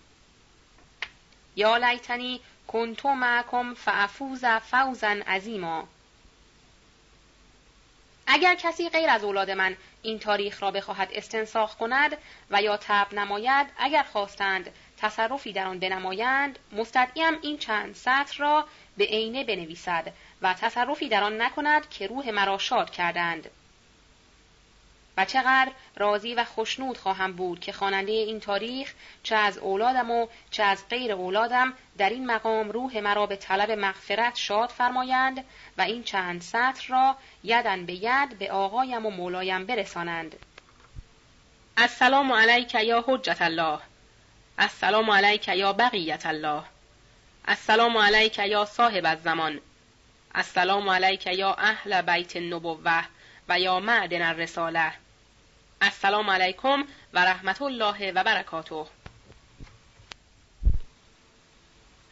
یا لیتنی کنت معکم فافوز فوزا عظیما. اگر کسی غیر از اولاد من این تاریخ را بخواهد استنساخ کند و یا طبع نماید، اگر خواستند تصرفی در آن بنمایند، مستدعیم این چند سطر را به عینه بنویسد و تصرفی در آن نکند که روح مرا شاد کردند. و چقدر راضی و خوشنود خواهم بود که خواننده این تاریخ چه از اولادم و چه از غیر اولادم در این مقام روح مرا به طلب مغفرت شاد فرمایند و این چند سطر را یدن به ید به آقایم و مولایم برسانند. السلام علیک یا حجت الله، السلام علیک یا بقیت الله، السلام علیک یا صاحب الزمان، السلام علیک یا اهل بیت النبوه و یا معدن الرساله. السلام علیکم و رحمت الله و برکاته.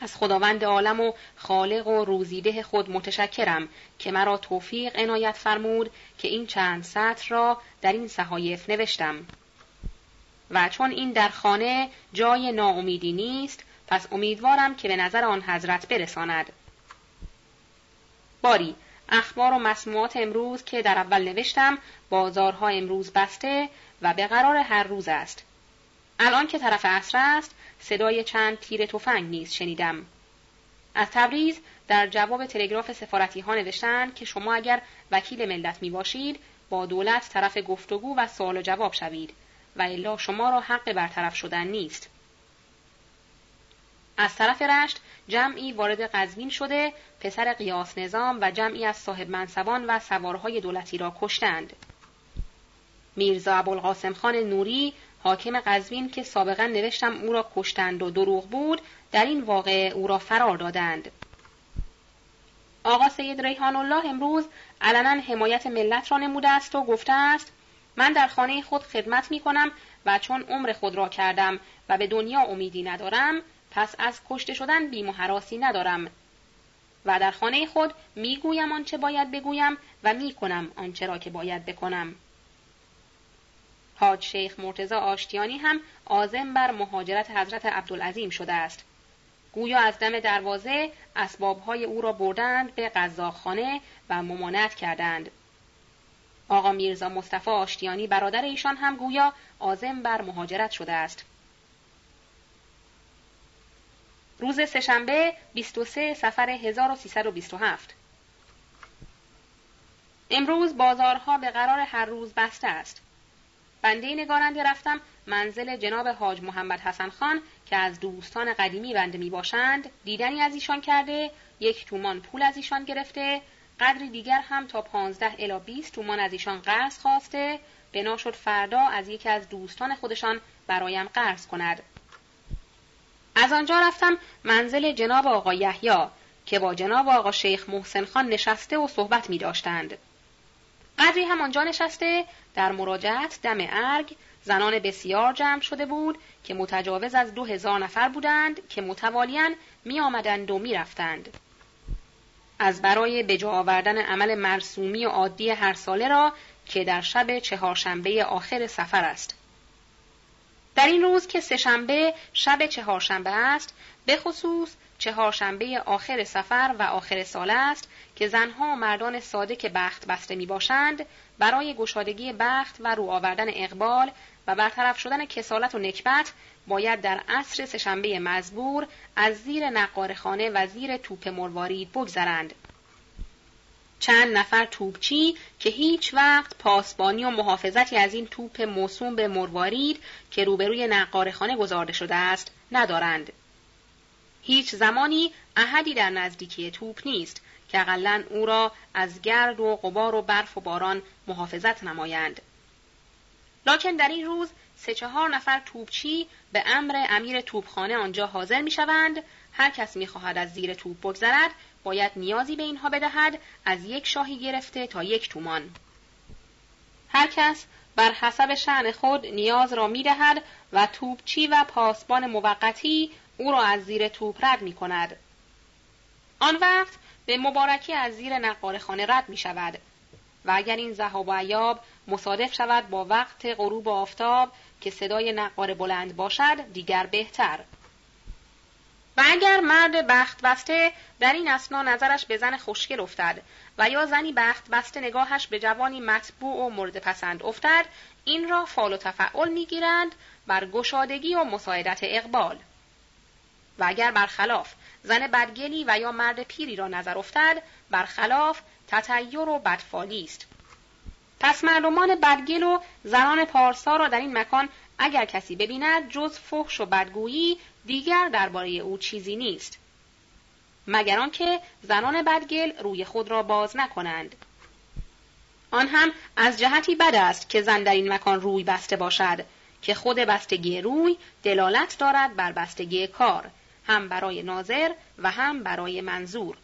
از خداوند عالم و خالق و روزیده خود متشکرم که مرا توفیق عنایت فرمود که این چند سطر را در این صحایف نوشتم. و چون این در خانه جای ناامیدی نیست، پس امیدوارم که به نظر آن حضرت برساند. باری اخبار و مسموعات امروز که در اول نوشتم، بازارها امروز بسته و به قرار هر روز است. الان که طرف عصر است، صدای چند تیر تفنگ نیز شنیدم. از تبریز در جواب تلگراف سفارتی ها نوشتند که شما اگر وکیل ملت می باشید، با دولت طرف گفتگو و سوال و جواب شوید و الا شما را حق برطرف شدن نیست. از طرف رشت جمعی وارد قزوین شده، پسر قیاس نظام و جمعی از صاحب منصبان و سوارهای دولتی را کشتند. میرزا ابوالقاسم خان نوری، حاکم قزوین که سابقا نوشتم او را کشتند و دروغ بود، در این واقعه او را فرار دادند. آقا سید ریحان الله امروز علنا حمایت ملت را نموده است و گفته است من در خانه خود خدمت می کنم و چون عمر خود را کردم و به دنیا امیدی ندارم، پس از کشته شدن بیم و هراسی ندارم و در خانه خود میگویم آنچه باید بگویم و میکنم آنچه را که باید بکنم. حاج شیخ مرتضی آشتیانی هم عازم بر مهاجرت حضرت عبدالعظیم شده است. گویا از دم دروازه اسبابهای او را بردند به قزاقخانه و ممانعت کردند. آقا میرزا مصطفی آشتیانی برادر ایشان هم گویا عازم بر مهاجرت شده است. روز سه‌شنبه بیست و سه صفر هزار و سیصد و بیست و هفت. امروز بازارها به قرار هر روز بسته است. بنده نگارنده رفتم منزل جناب حاج محمد حسن خان که از دوستان قدیمی بنده می باشند، دیدنی از ایشان کرده، یک تومان پول از ایشان گرفته، قدری دیگر هم تا پانزده الی بیست تومان از ایشان قرض خواسته، بنا شد فردا از یکی از دوستان خودشان برایم قرض کند. از آنجا رفتم منزل جناب آقا یحیی که با جناب آقا شیخ محسن خان نشسته و صحبت می داشتند. قدری هم آنجا نشسته در مراجعت دم ارگ زنان بسیار جمع شده بود که متجاوز از دو هزار نفر بودند که متوالیاً می آمدند و می رفتند. از برای به جا آوردن عمل مرسومی و عادی هر ساله را که در شب چهارشنبه آخر صفر است. در این روز که سه شنبه شب چهارشنبه است، به خصوص چهارشنبه آخر صفر و آخر سال است که زنها و مردان ساده که بخت بسته می باشند برای گشادگی بخت و رو آوردن اقبال و برطرف شدن کسالت و نکبت باید در عصر سه شنبه مزبور از زیر نقارخانه و زیر توپ مروارید بگذرند. چند نفر توپچی که هیچ وقت پاسبانی و محافظتی از این توپ موسوم به مروارید که روبروی نقارخانه گذارده شده است ندارند. هیچ زمانی احدی در نزدیکی توپ نیست که اقلن او را از گرد و غبار و برف و باران محافظت نمایند. لکن در این روز سه چهار نفر توپچی به امر امیر توپخانه آنجا حاضر می شوند. هر کس می خواهد از زیر توپ بگذرد باید نیازی به اینها بدهد، از یک شاهی گرفته تا یک تومان. هر کس بر حسب شأن خود نیاز را می دهد و توپچی و پاسبان موقتی او را از زیر توپ رد می کند. آن وقت به مبارکی از زیر نقارخانه رد می شود و اگر این ذهاب و عیاب مصادف شود با وقت غروب آفتاب که صدای نقار بلند باشد دیگر بهتر. و اگر مرد بخت بسته در این اثنا نظرش به زن خوشگل افتد و یا زنی بخت بسته نگاهش به جوانی مطبوع و مورد پسند افتد، این را فعل و تفعل می‌گیرند بر گشادگی و مساعدت اقبال. و اگر برخلاف زن بدگلی و یا مرد پیری را نظر افتد، برخلاف تطیر و بدفالی است. پس مردمان بدگل و زنان پارسا را در این مکان اگر کسی ببیند جز فحش و بدگویی دیگر درباره او چیزی نیست، مگر آنکه زنان بدگل روی خود را باز نکنند. آن هم از جهتی بد است که زن در این مکان روی بسته باشد که خود بستگی روی دلالت دارد بر بستگی کار، هم برای ناظر و هم برای منظور.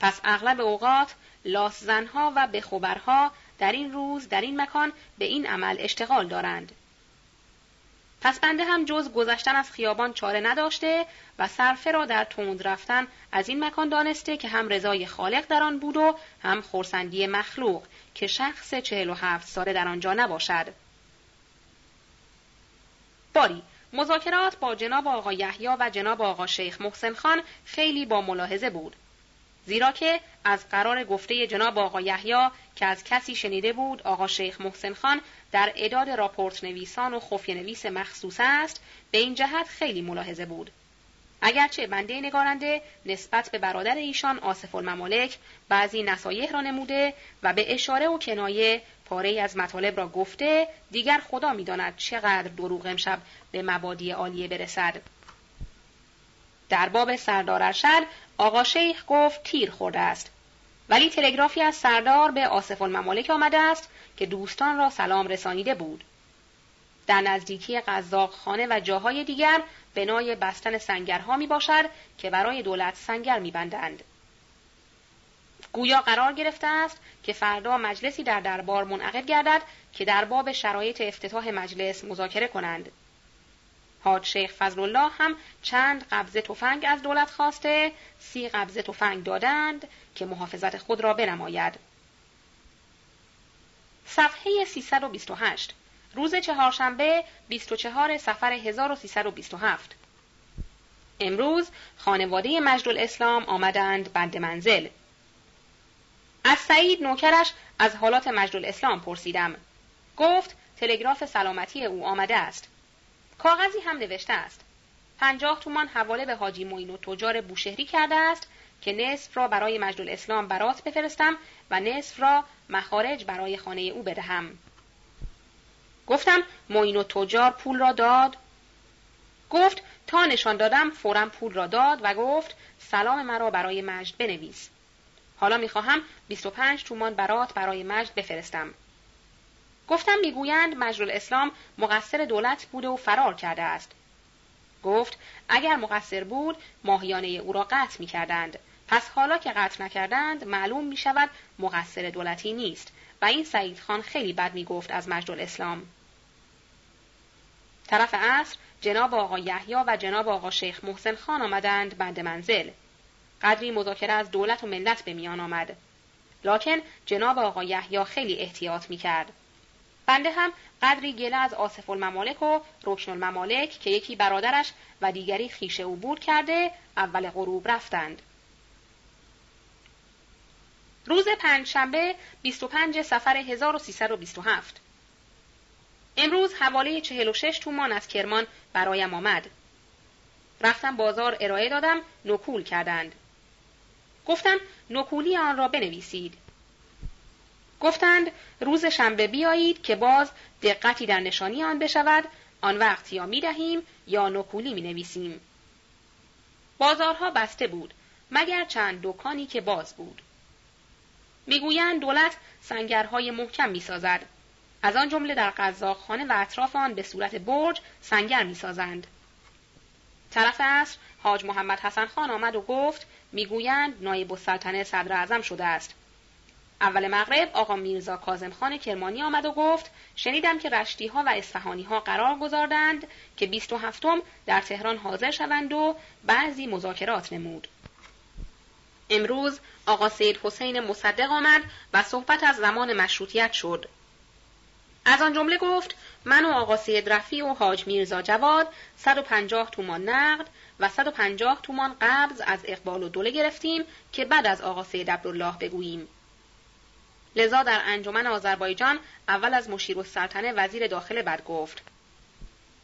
پس اغلب اوقات لاس زنها و بخبرها در این روز در این مکان به این عمل اشتغال دارند. پس بنده هم جز گذشتن از خیابان چاره نداشته و صرفه را در تند رفتن از این مکان دانسته که هم رضای خالق در آن بود و هم خرسندی مخلوق که شخص چهل و هفت ساله در آنجا نباشد. باری مذاکرات با جناب آقا یحیی و جناب آقا شیخ محسن خان خیلی با ملاحظه بود، زیرا که از قرار گفته جناب آقا یحیی که از کسی شنیده بود آقا شیخ محسن خان در اداد راپورت نویسان و خفیه نویس مخصوص است، به این جهت خیلی ملاحظه بود. اگرچه بنده نگارنده نسبت به برادر ایشان آصف الممالک بعضی نصایح را نموده و به اشاره و کنایه پاره از مطالب را گفته، دیگر خدا می داند چقدر دروغ امشب به مبادی عالیه برسد. در باب سردار ارشد آقا شیخ گفت تیر خورده است، ولی تلگرافی از سردار به آصف الممالک آمده است که دوستان را سلام رسانیده بود. در نزدیکی قزاق خانه و جاهای دیگر بنای بستن سنگرها می باشد که برای دولت سنگر می بندند. گویا قرار گرفته است که فردا مجلسی در دربار منعقد گردد که در باب شرایط افتتاح مجلس مذاکره کنند. حاج شیخ فضلالله هم چند قبضه تفنگ از دولت خواسته، سی قبضه تفنگ دادند که محافظت خود را بنماید. صفحه سیصد و بیست و هشت، روز چهارشنبه بیست و چهار صفر هزار و سیصد و بیست و هفت. امروز خانواده مجدالاسلام آمدند بند منزل. از سعید نوکرش از حالات مجدالاسلام پرسیدم. گفت تلگراف سلامتی او آمده است. کاغذی هم نوشته است. پنجاه تومان حواله به حاجی معین و تجار بوشهری کرده است که نصف را برای مجدالاسلام برات بفرستم و نصف را مخارج برای خانه او بدهم. گفتم معین و تجار پول را داد؟ گفت تا نشان دادم فوراً پول را داد و گفت سلام مرا برای مجد بنویس. حالا میخواهم بیست و پنج تومان برات برای مجد بفرستم. گفتم میگویند مجدالاسلام مقصر دولت بوده و فرار کرده است. گفت اگر مقصر بود ماهیانه او را قطع میکردند، پس حالا که قطع نکردند معلوم میشود مقصر دولتی نیست و این سعید خان خیلی بد میگفت از مجدالاسلام. طرف عصر جناب آقا یحیی و جناب آقا شیخ محسن خان آمدند بند منزل. قدری مذاکره از دولت و ملت به میان آمد، لکن جناب آقا یحیی خیلی احتیاط میکرد. بنده هم قدری گله از آصف الممالک و رکن الممالک که یکی برادرش و دیگری خیشه او بود کرده، اول غروب رفتند. روز پنجشنبه بیست و پنج صفر هزار و سیصد و بیست و هفت. امروز حواله چهل و شش تومان از کرمان برایم آمد. رفتم بازار ارائه دادم، نکول کردند. گفتم نکولی آن را بنویسید. گفتند روز شنبه بیایید که باز دقتی در نشانی آن بشود، آن وقت یا می دهیم یا نکولی می نویسیم. بازارها بسته بود مگر چند دکانی که باز بود. می گویند دولت سنگرهای محکم می سازد. از آن جمله در قزاقخانه و اطراف آن به صورت برج سنگر می سازند. طرف عصر حاج محمد حسن خان آمد و گفت می گویند نایب السلطنه صدر اعظم شده است. اول مغرب آقا میرزا کاظم خان کرمانی آمد و گفت شنیدم که رشتی ها و اصفهانی ها قرار گذاردند که بیست و هفتم در تهران حاضر شوند و بعضی مذاکرات نمود. امروز آقا سید حسین مصدق آمد و صحبت از زمان مشروطیت شد. از آن جمله گفت من و آقا سید رفیع و حاج میرزا جواد صد و پنجاه تومان نقد و صد و پنجاه تومان قبض از اقبال و دوله گرفتیم که بعد از آقا سید عبدالله بگوییم. لذا در انجمن آذربایجان اول از مشیرالسلطنه وزیر داخل بد گفت،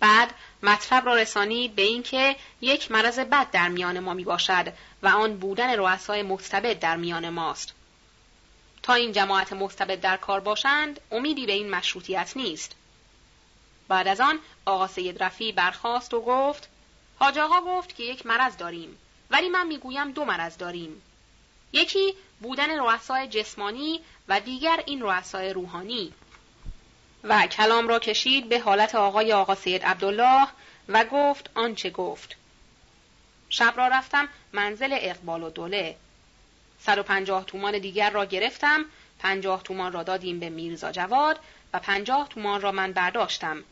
بعد مطلب را رسانید به اینکه یک مرض بد در میان ما می باشد و آن بودن رؤسای مستبد در میان ماست. تا این جماعت مستبد در کار باشند امیدی به این مشروطیت نیست. بعد از آن آقا سید رفیع برخاست و گفت حاج آقا گفت که یک مرض داریم، ولی من میگویم دو مرض داریم، یکی بودن رؤسای جسمانی و دیگر این رؤسای روحانی. و کلام را کشید به حالت آقای آقا سید عبدالله و گفت آنچه گفت. شب را رفتم منزل اقبال و دوله، صد و پنجاه تومان دیگر را گرفتم، پنجاه تومان را دادیم به میرزا جواد و پنجاه تومان را من برداشتم.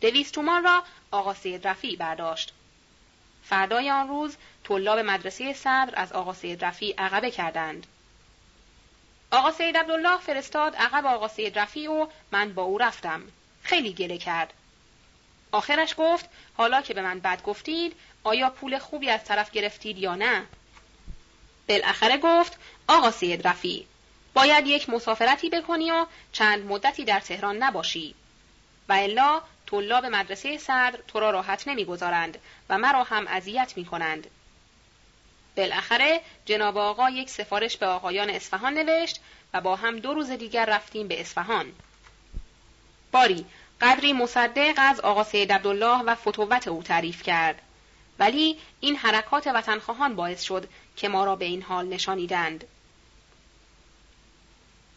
دویست تومان را آقا سید رفیع برداشت. فردای آن روز طلاب مدرسه صدر از آقا سید رفیع عقبه کردند. آقا سید عبدالله فرستاد عقب آقا سید رفیع و من با او رفتم. خیلی گله کرد. آخرش گفت حالا که به من بد گفتید، آیا پول خوبی از طرف گرفتید یا نه؟ بالاخره گفت آقا سید رفیع، باید یک مسافرتی بکنی و چند مدتی در تهران نباشی، و الا طلاب مدرسه صدر تو را راحت نمیگذارند و مرا هم اذیت میکنند. بالاخره جناب آقا یک سفارش به آقایان اصفهان نوشت و با هم دو روز دیگر رفتیم به اصفهان. باری قدری مصدق از آقا سید عبدالله و فتوت او تعریف کرد، ولی این حرکات وطنخواهان باعث شد که ما را به این حال نشانیدند.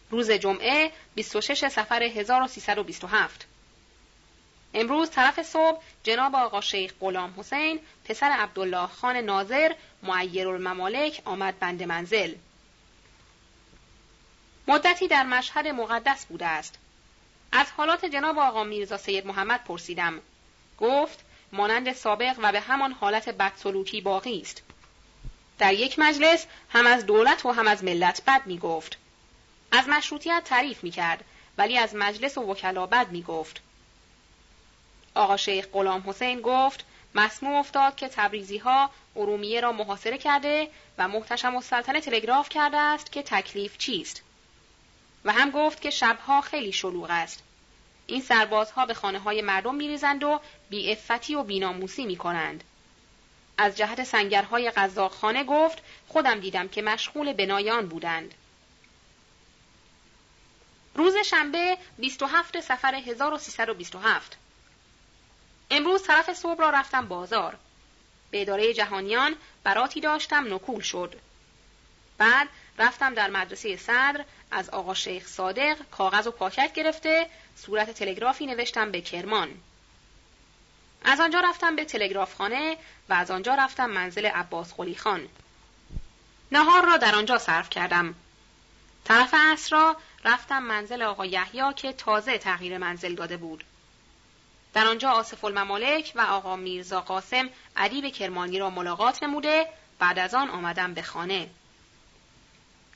روز جمعه بیست و شش صفر هزار و سیصد و بیست و هفت. امروز طرف صبح جناب آقا شیخ غلام حسین پسر عبدالله خان ناظر معیرالممالک آمد بند منزل. مدتی در مشهد مقدس بوده است. از حالات جناب آقا میرزا سید محمد پرسیدم. گفت مانند سابق و به همان حالت بدسلوکی باقی است. در یک مجلس هم از دولت و هم از ملت بد می گفت. از مشروطیت تعریف می کرد، ولی از مجلس و وکلا بد می گفت. آقا شیخ غلام حسین گفت مسموع افتاد که تبریزی ها ارومیه را محاصره کرده و محتشم السلطنه تلگراف کرده است که تکلیف چیست، و هم گفت که شبها خیلی شلوغ است. این سربازها به خانه های مردم می ریزند و بی عفتی و بیناموسی می کنند. از جهت سنگرهای قزاقخانه گفت خودم دیدم که مشغول بنای آن بودند. روز شنبه بیست و هفت صفر هزار و سیصد و بیست و هفت. امروز طرف صبح را رفتم بازار. به اداره جهانیان براتی داشتم، نکول شد. بعد رفتم در مدرسه صدر از آقا شیخ صادق کاغذ و پاکت گرفته صورت تلگرافی نوشتم به کرمان. از آنجا رفتم به تلگراف خانه و از آنجا رفتم منزل عباس قلی خان. نهار را در آنجا صرف کردم. طرف عصر را رفتم منزل آقا یحیی که تازه تغییر منزل داده بود. در آنجا آصف الممالک و آقا میرزا قاسم ادیب کرمانی را ملاقات نموده، بعد از آن آمدم به خانه.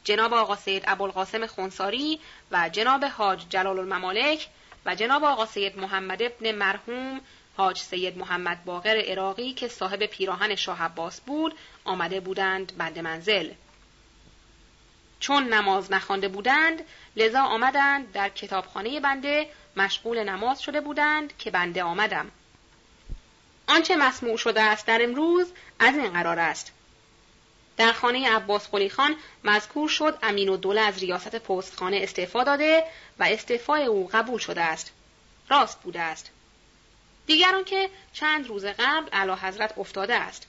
جناب آقا سید ابوالقاسم خنساری و جناب حاج جلال الممالک و جناب آقا سید محمد ابن مرحوم حاج سید محمد باقر عراقی که صاحب پیراهن شاه عباس بود آمده بودند بند منزل. چون نماز نخوانده بودند لذا آمدند در کتابخانه بنده مشغول نماز شده بودند که بنده آمدم. آنچه مسموع شده است در امروز از این قرار است. در خانه عباس قلی خان مذکور شد امینالدوله از ریاست پستخانه استعفا داده و استعفای او قبول شده است. راست بوده است. دیگر آنکه چند روز قبل اعلیحضرت افتاده است.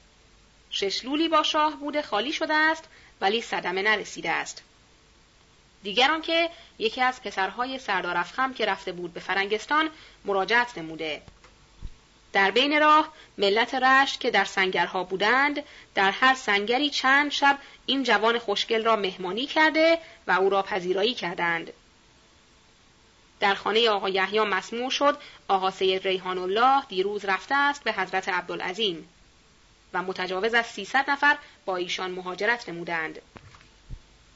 شش لولی با شاه بوده خالی شده است، ولی صدمه نرسیده است. دیگر آنکه یکی از پسرهای سردار افخم که رفته بود به فرنگستان مراجعت نموده. در بین راه ملت رشت که در سنگرها بودند در هر سنگری چند شب این جوان خوشگل را مهمانی کرده و او را پذیرایی کردند. در خانه آقا یحیی مسموع شد آقا سید ریحان الله دیروز رفته است به حضرت عبدالعظیم و متجاوز از سیصد نفر با ایشان مهاجرت نمودند.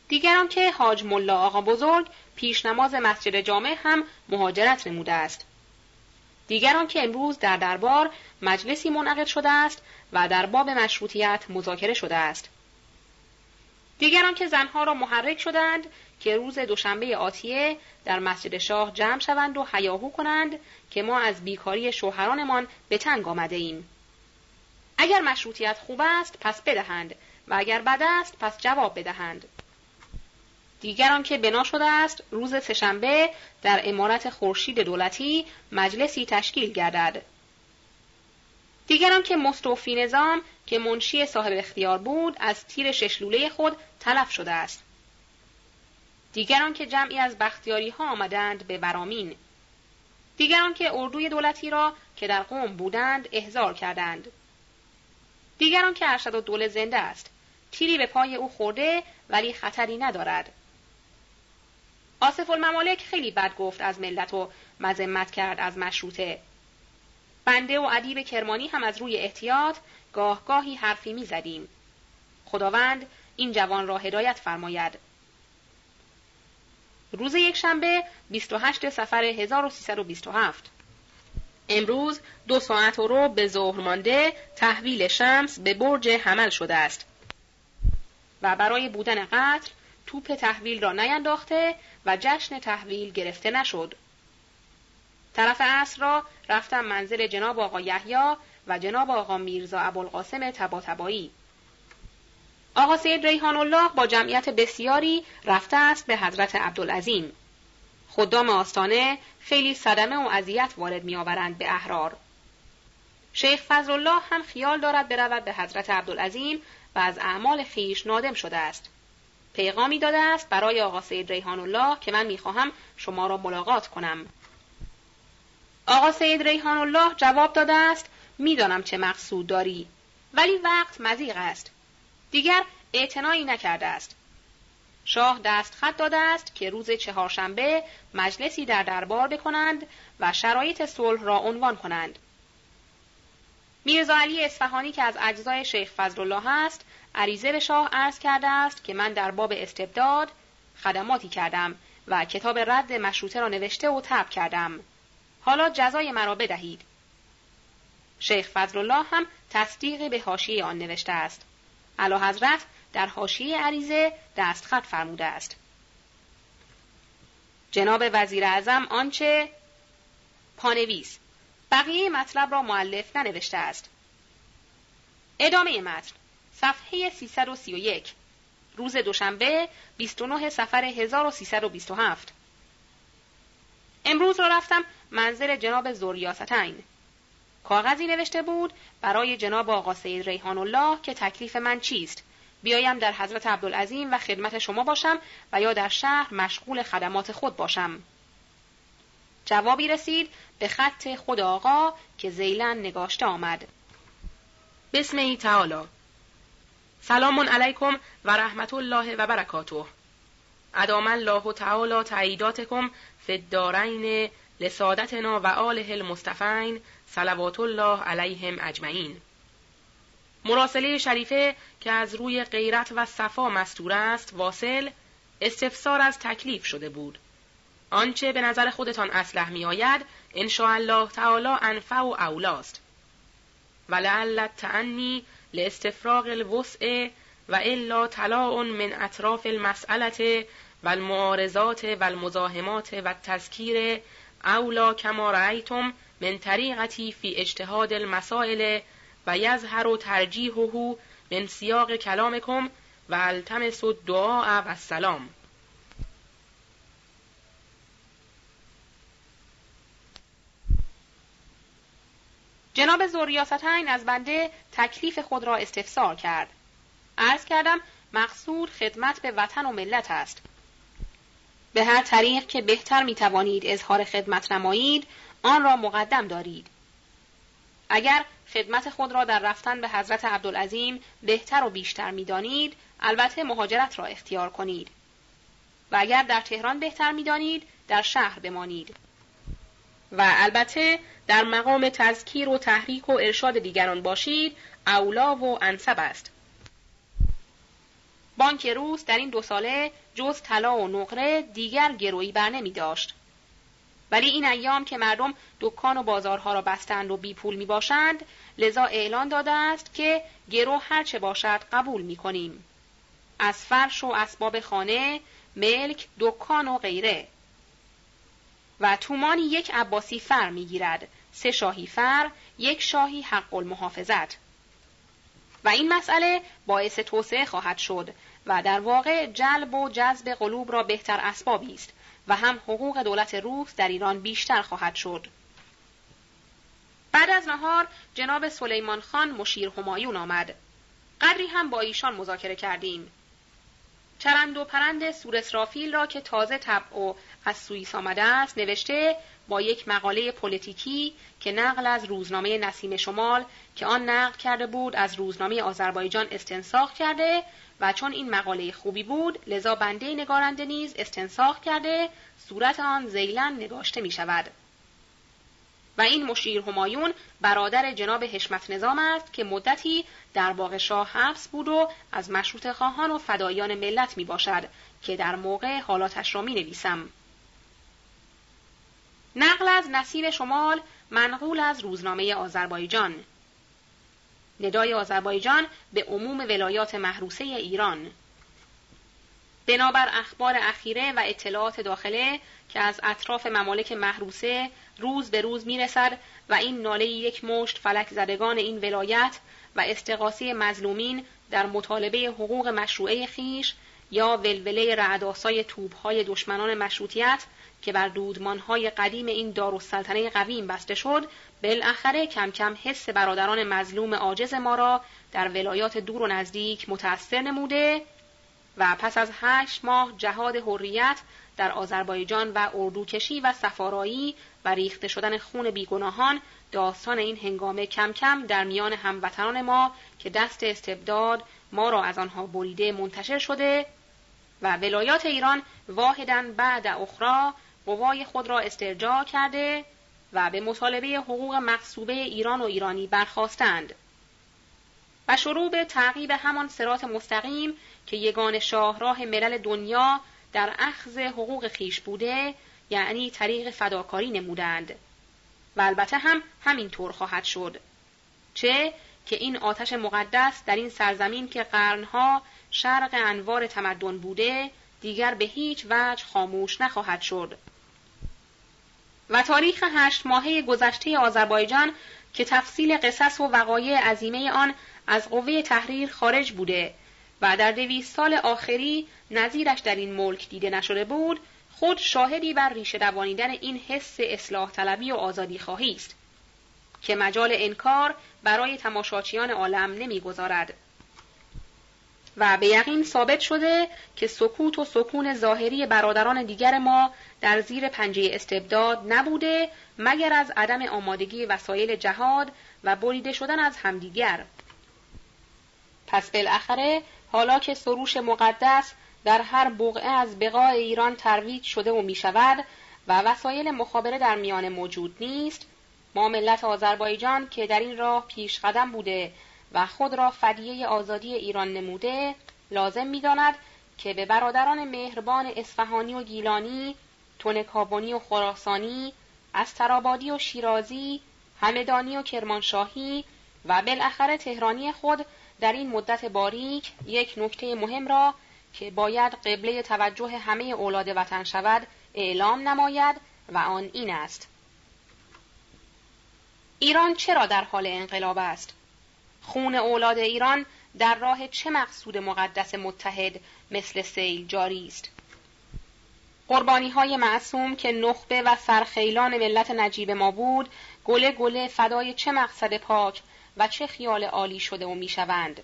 دیگران که حاج ملا آقا بزرگ پیش نماز مسجد جامع هم مهاجرت نموده است. دیگران که امروز در دربار مجلسی منعقد شده است و در باب مشروطیت مذاکره شده است. دیگران که زنها را محرک شدند که روز دوشنبه آتیه در مسجد شاه جمع شوند و هیاهو کنند که ما از بیکاری شوهرانمان به تنگ آمده ایم. اگر مشروطیت خوب است پس بدهند و اگر بد است پس جواب بدهند. دیگران که بنا شده است روز سه‌شنبه در عمارت خورشید دولتی مجلسی تشکیل گردد. دیگران که مستوفی نظام که منشی صاحب اختیار بود از تیر شش لوله خود تلف شده است. دیگران که جمعی از بختیاری ها آمدند به ورامین. دیگران که اردوی دولتی را که در قم بودند احضار کردند. دیگران که ارشدالدوله زنده است. تیری به پای او خورده ولی خطری ندارد. آصف الممالک خیلی بد گفت از ملت و مذمت کرد از مشروطه. بنده و ادیب کرمانی هم از روی احتیاط گاه گاهی حرفی می زدیم. خداوند این جوان را هدایت فرماید. روز یکشنبه بیست و هشت صفر هزار و سیصد و بیست و هفت. امروز دو ساعت و ربع به ظهر مانده تحویل شمس به برج حمل شده است و برای بودن قتل توپ تحویل را نینداخته و جشن تحویل گرفته نشد. طرف عصر را رفتم منزل جناب آقا یحیی و جناب آقا میرزا ابوالقاسم طباطبایی. آقا سید ریحان الله با جمعیت بسیاری رفته است به حضرت عبدالعظیم. خدام آستانه خیلی صدمه و اذیت وارد می آورند به احرار. شیخ فضل الله هم خیال دارد برود به حضرت عبدالعظیم و از اعمال خویش نادم شده است. پیغامی داده است برای آقا سید ریحان الله که من می خواهم شما را ملاقات کنم. آقا سید ریحان الله جواب داده است می دانم چه مقصود داری، ولی وقت مضیق است. دیگر اعتنایی نکرده است. شاه دست خط داده است که روز چهارشنبه مجلسی در دربار بکنند و شرایط صلح را عنوان کنند. میرزا علی اصفهانی که از اجزای شیخ فضلالله است، عریضه به شاه عرض کرده است که من در باب استبداد خدماتی کردم و کتاب رد مشروطه را نوشته و طبع کردم. حالا جزای مرا بدهید. شیخ فضلالله هم تصدیق به حاشیه آن نوشته است. اعلیحضرت در حاشیه عریضه دستخط فرموده است. جناب وزیر اعظم آنچه پانویس بقیه مطلب را مؤلف ننوشته است. ادامه متن صفحه سیصد و سی و یک روز دوشنبه بیست و نه صفر هزار و سیصد و بیست و هفت. امروز را رفتم منزل جناب ذوالریاستین. کاغذی نوشته بود برای جناب آقا سید ریحان الله که تکلیف من چیست، بیایم در حضرت عبدالعظیم و خدمت شما باشم و یا در شهر مشغول خدمات خود باشم. جوابی رسید به خط خود آقا که ذیلاً نگاشته آمد. بسم الله تعالی. سلام علیکم و رحمت الله و برکاته. ادام الله تعالی تاییداتکم فی الدارین لسادتنا و آله المصطفین صلوات الله علیهم اجمعین. مراسله شریفه که از روی غیرت و صفا مستور است واصل استفسار از تکلیف شده بود. آنچه به نظر خودتان اصلح می آید ان شاء الله تعالی انفع و اولاست. ولعل تعنی لاستفراغ الوسع و الا طلاع من اطراف المساله و المعارضات و المزاحمات و تذکیر اولا کما رأیتم من طریقتی فی اجتهاد المسائل و یظهر و ترجیحه من سیاق کلامکم و التمس الدعاء و السلام. جناب ذوالریاستین از بنده تکلیف خود را استفسار کرد. عرض کردم مقصود خدمت به وطن و ملت است. به هر طریق که بهتر می توانید اظهار خدمت نمایید آن را مقدم دارید. اگر خدمت خود را در رفتن به حضرت عبدالعظیم بهتر و بیشتر می دانید البته مهاجرت را اختیار کنید و اگر در تهران بهتر می دانید در شهر بمانید. و البته در مقام تذکیر و تحریک و ارشاد دیگران باشید، اولا و انسب است. بانک روس در این دو ساله جز طلا و نقره دیگر گرویی بر نمی داشت. ولی این ایام که مردم دکان و بازارها را بستند و بی پول می باشند، لذا اعلان داده است که گرو هر چه باشد قبول می کنیم. از فرش و اسباب خانه، ملک، دکان و غیره. و تومانی یک عباسی فر می گیرد، سه شاهی فر، یک شاهی حق المحافظت. و این مسئله باعث توسعه خواهد شد و در واقع جلب و جذب قلوب را بهتر اسبابی است و هم حقوق دولت روس در ایران بیشتر خواهد شد. بعد از نهار جناب سلیمان خان مشیر همایون آمد. قدری هم با ایشان مذاکره کردیم. چرند و پرند سور اسرافیل را که تازه طبع و از سوئیس آمده است نوشته با یک مقاله پلیتیکی که نقل از روزنامه نسیم شمال که آن نقل کرده بود از روزنامه آذربایجان استنساخ کرده و چون این مقاله خوبی بود لذا بنده نگارنده نیز استنساخ کرده، صورت آن ذیلاً نگاشته می شود. و این مشیر همایون برادر جناب حشمت نظام است که مدتی در باغ شاه حبس بود و از مشروطه خواهان و فدایان ملت می باشد که در موقع حالاتش را می نویسم. نقل از نسیم شمال منقول از روزنامه آذربایجان. ندای آذربایجان به عموم ولایات محروسه ایران. بنابر اخبار اخیره و اطلاعات داخله که از اطراف ممالک محروسه روز به روز میرسد و این ناله یک مشت فلک زدگان این ولایت و استغاثه مظلومین در مطالبه حقوق مشروعه خیش یا ولوله رعدآسای توپهای دشمنان مشروطیت که بر دودمانهای قدیم این دارالسلطنه قویم بسته شد، بالاخره کم کم حس برادران مظلوم عاجز ما را در ولایات دور و نزدیک متأثر نموده و پس از هشت ماه جهاد حریت در آذربایجان و اردوکشی و سفارایی و ریخته شدن خون بیگناهان، داستان این هنگامه کم کم در میان هموطنان ما که دست استبداد ما را از آنها بریده منتشر شده و ولایات ایران واحداً بعد اخرى قوای خود را استرجاع کرده و به مطالبه حقوق مغصوبه ایران و ایرانی برخاستند و شروع به تعقیب همان صراط مستقیم که یگان شاهراه ملل دنیا در اخذ حقوق خیش بوده، یعنی طریق فداکاری نمودند و البته هم همینطور خواهد شد، چه که این آتش مقدس در این سرزمین که قرنها شرق انوار تمدن بوده دیگر به هیچ وجه خاموش نخواهد شد. و تاریخ هشت ماهه گذشته آذربایجان که تفصیل قصص و وقایع عظیمه آن از قوه تحریر خارج بوده و در دویست سال آخری نظیرش در این ملک دیده نشده بود، خود شاهدی بر ریشه دوانیدن این حس اصلاح طلبی و آزادی خواهی است که مجال انکار برای تماشاچیان عالم نمیگذارد. و به یقین ثابت شده که سکوت و سکون ظاهری برادران دیگر ما در زیر پنجه استبداد نبوده مگر از عدم آمادگی وسایل جهاد و بریده شدن از همدیگر. پس بالاخره حالا که سروش مقدس در هر بقعه از بقاع ایران ترویج شده و می شود و وسایل مخابره در میان موجود نیست، ما ملت آذربایجان که در این راه پیش قدم بوده و خود را فدیه آزادی ایران نموده، لازم می داند که به برادران مهربان اصفهانی و گیلانی، تنکابونی و خراسانی، استرابادی و شیرازی، همدانی و کرمانشاهی و بالاخره تهرانی خود در این مدت باریک یک نکته مهم را که باید قبله توجه همه اولاد وطن شود اعلام نماید و آن این است: ایران چرا در حال انقلاب است؟ خون اولاد ایران در راه چه مقصود مقدس متحد مثل سیل جاری است؟ قربانی‌های معصوم که نخبه و سرخیلان ملت نجیب ما بود، گله گله فدای چه مقصد پاک و چه خیال عالی شده و میشوند؟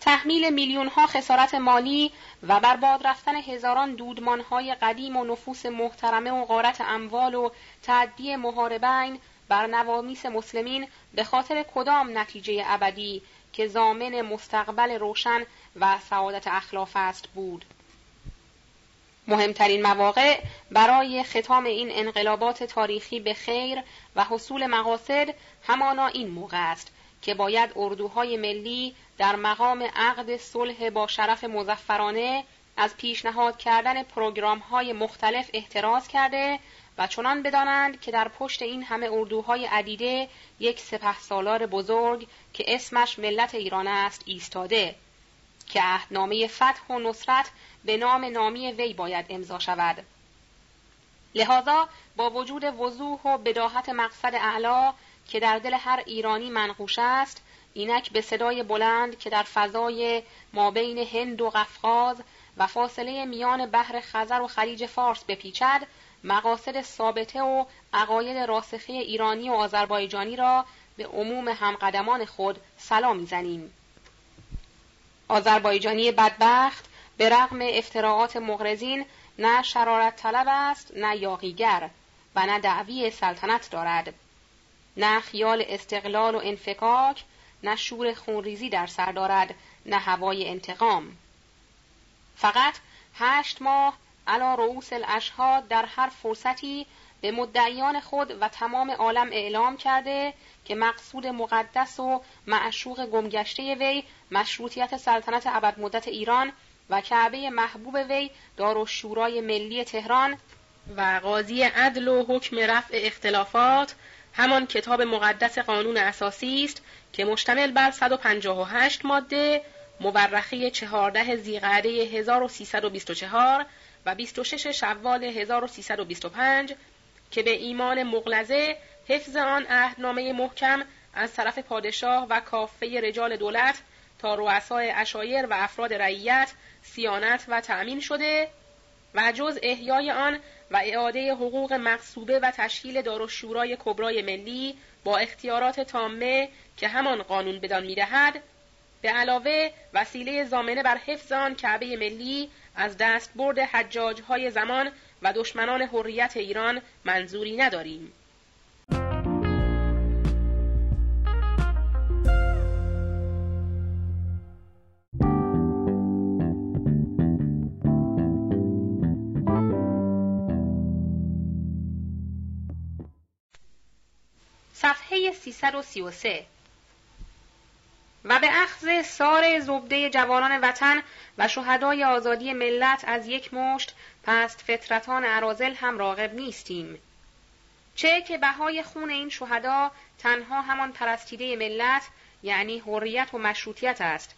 تحمیل میلیون‌ها خسارت مالی و برباد رفتن هزاران دودمان‌های قدیم و نفوس محترمه و غارت اموال و تعدی محاربین بر نوامیس مسلمین به خاطر کدام نتیجه ابدی که ضامن مستقبل روشن و سعادت اخلاف است بود؟ مهمترین مواقع برای ختام این انقلابات تاریخی به خیر و حصول مقاصد همانا این موقع است که باید اردوهای ملی در مقام عقد صلح با شرف مظفرانه از پیشنهاد کردن پروگرام‌های مختلف احتراز کرده و چنان بدانند که در پشت این همه اردوهای عدیده یک سپهسالار بزرگ که اسمش ملت ایران است ایستاده، که عهدنامه فتح و نصرت به نام نامی وی باید امضا شود. لذا با وجود وضوح و بداهت مقصد اعلی که در دل هر ایرانی منقوش است، اینک به صدای بلند که در فضای مابین هند و قفقاز و فاصله میان بحر خزر و خلیج فارس بپیچد، مقاصد ثابته و عقاید راسخه ایرانی و آذربایجانی را به عموم همقدمان خود سلام می‌زنیم. آذربایجانی بدبخت به رغم افتراعات مغرضین نه شرارت طلب است، نه یاغیگر و نه دعوی سلطنت دارد، نه خیال استقلال و انفکاک، نه شور خونریزی در سر دارد، نه هوای انتقام. فقط هشت ماه علی رؤوس الاشهاد در هر فرصتی به مدعیان خود و تمام عالم اعلام کرده که مقصود مقدس و معشوق گمگشته وی مشروطیت سلطنت ابد مدت ایران و کعبه محبوب وی دارالشورای ملی تهران و قاضی عدل و حکم رفع اختلافات همان کتاب مقدس قانون اساسی است که مشتمل بر صد و پنجاه و هشت ماده مورخه چهارده ذیقعده هزار و سیصد و بیست و چهار و بیست و شش شوال هزار و سیصد و بیست و پنج که به ایمان مغلظه حفظ آن عهدنامه محکم از طرف پادشاه و کافه رجال دولت تا رؤسای عشایر و افراد رعیت صیانت و تأمین شده و جز احیای آن و اعاده حقوق مغصوبه و تشکیل دارالشورای کبرای ملی با اختیارات تامه که همان قانون بدان می‌دهد، به علاوه وسیله ضامنه بر حفظ آن کعبه ملی از دستبرد حجاج‌های زمان و دشمنان حریت ایران منظوری نداریم. صفحه سیصد و سی و سه. و به اخذ سار زبده جوانان وطن و شهدای آزادی ملت از یک مشت پست فطرتان اراذل هم راغب نیستیم، چه که بهای خون این شهدا تنها همان پرستیده ملت یعنی حریت و مشروطیت است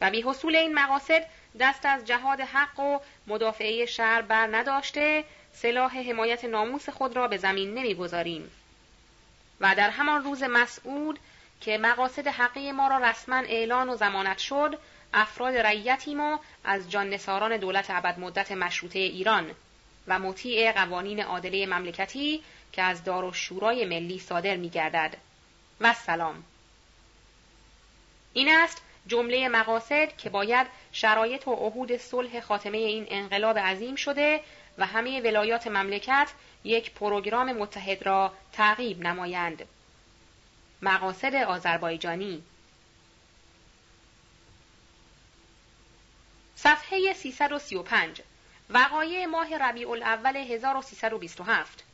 و بی حصول این مقاصد دست از جهاد حق و مدافعه شرع بر نداشته سلاح حمایت ناموس خود را به زمین نمیگذاریم و در همان روز مسعود که مقاصد حقیقی ما را رسما اعلان و ضمانت شد، افراد رعیتیم و از جان نثاران دولت ابد مدت مشروطه ایران و مطیع قوانین عادله مملکتی که از دارالشورای ملی صادر می‌گردد. و سلام. این است جمله مقاصد که باید شرایط و عهود صلح خاتمه این انقلاب عظیم شده و همه ولایات مملکت یک پروگرام متحد را تعقیب نمایند. مقاصد آذربایجانی. صفحه سیصد و سی و پنج. وقایع ماه ربیع الاول هزار و سیصد و بیست و هفت.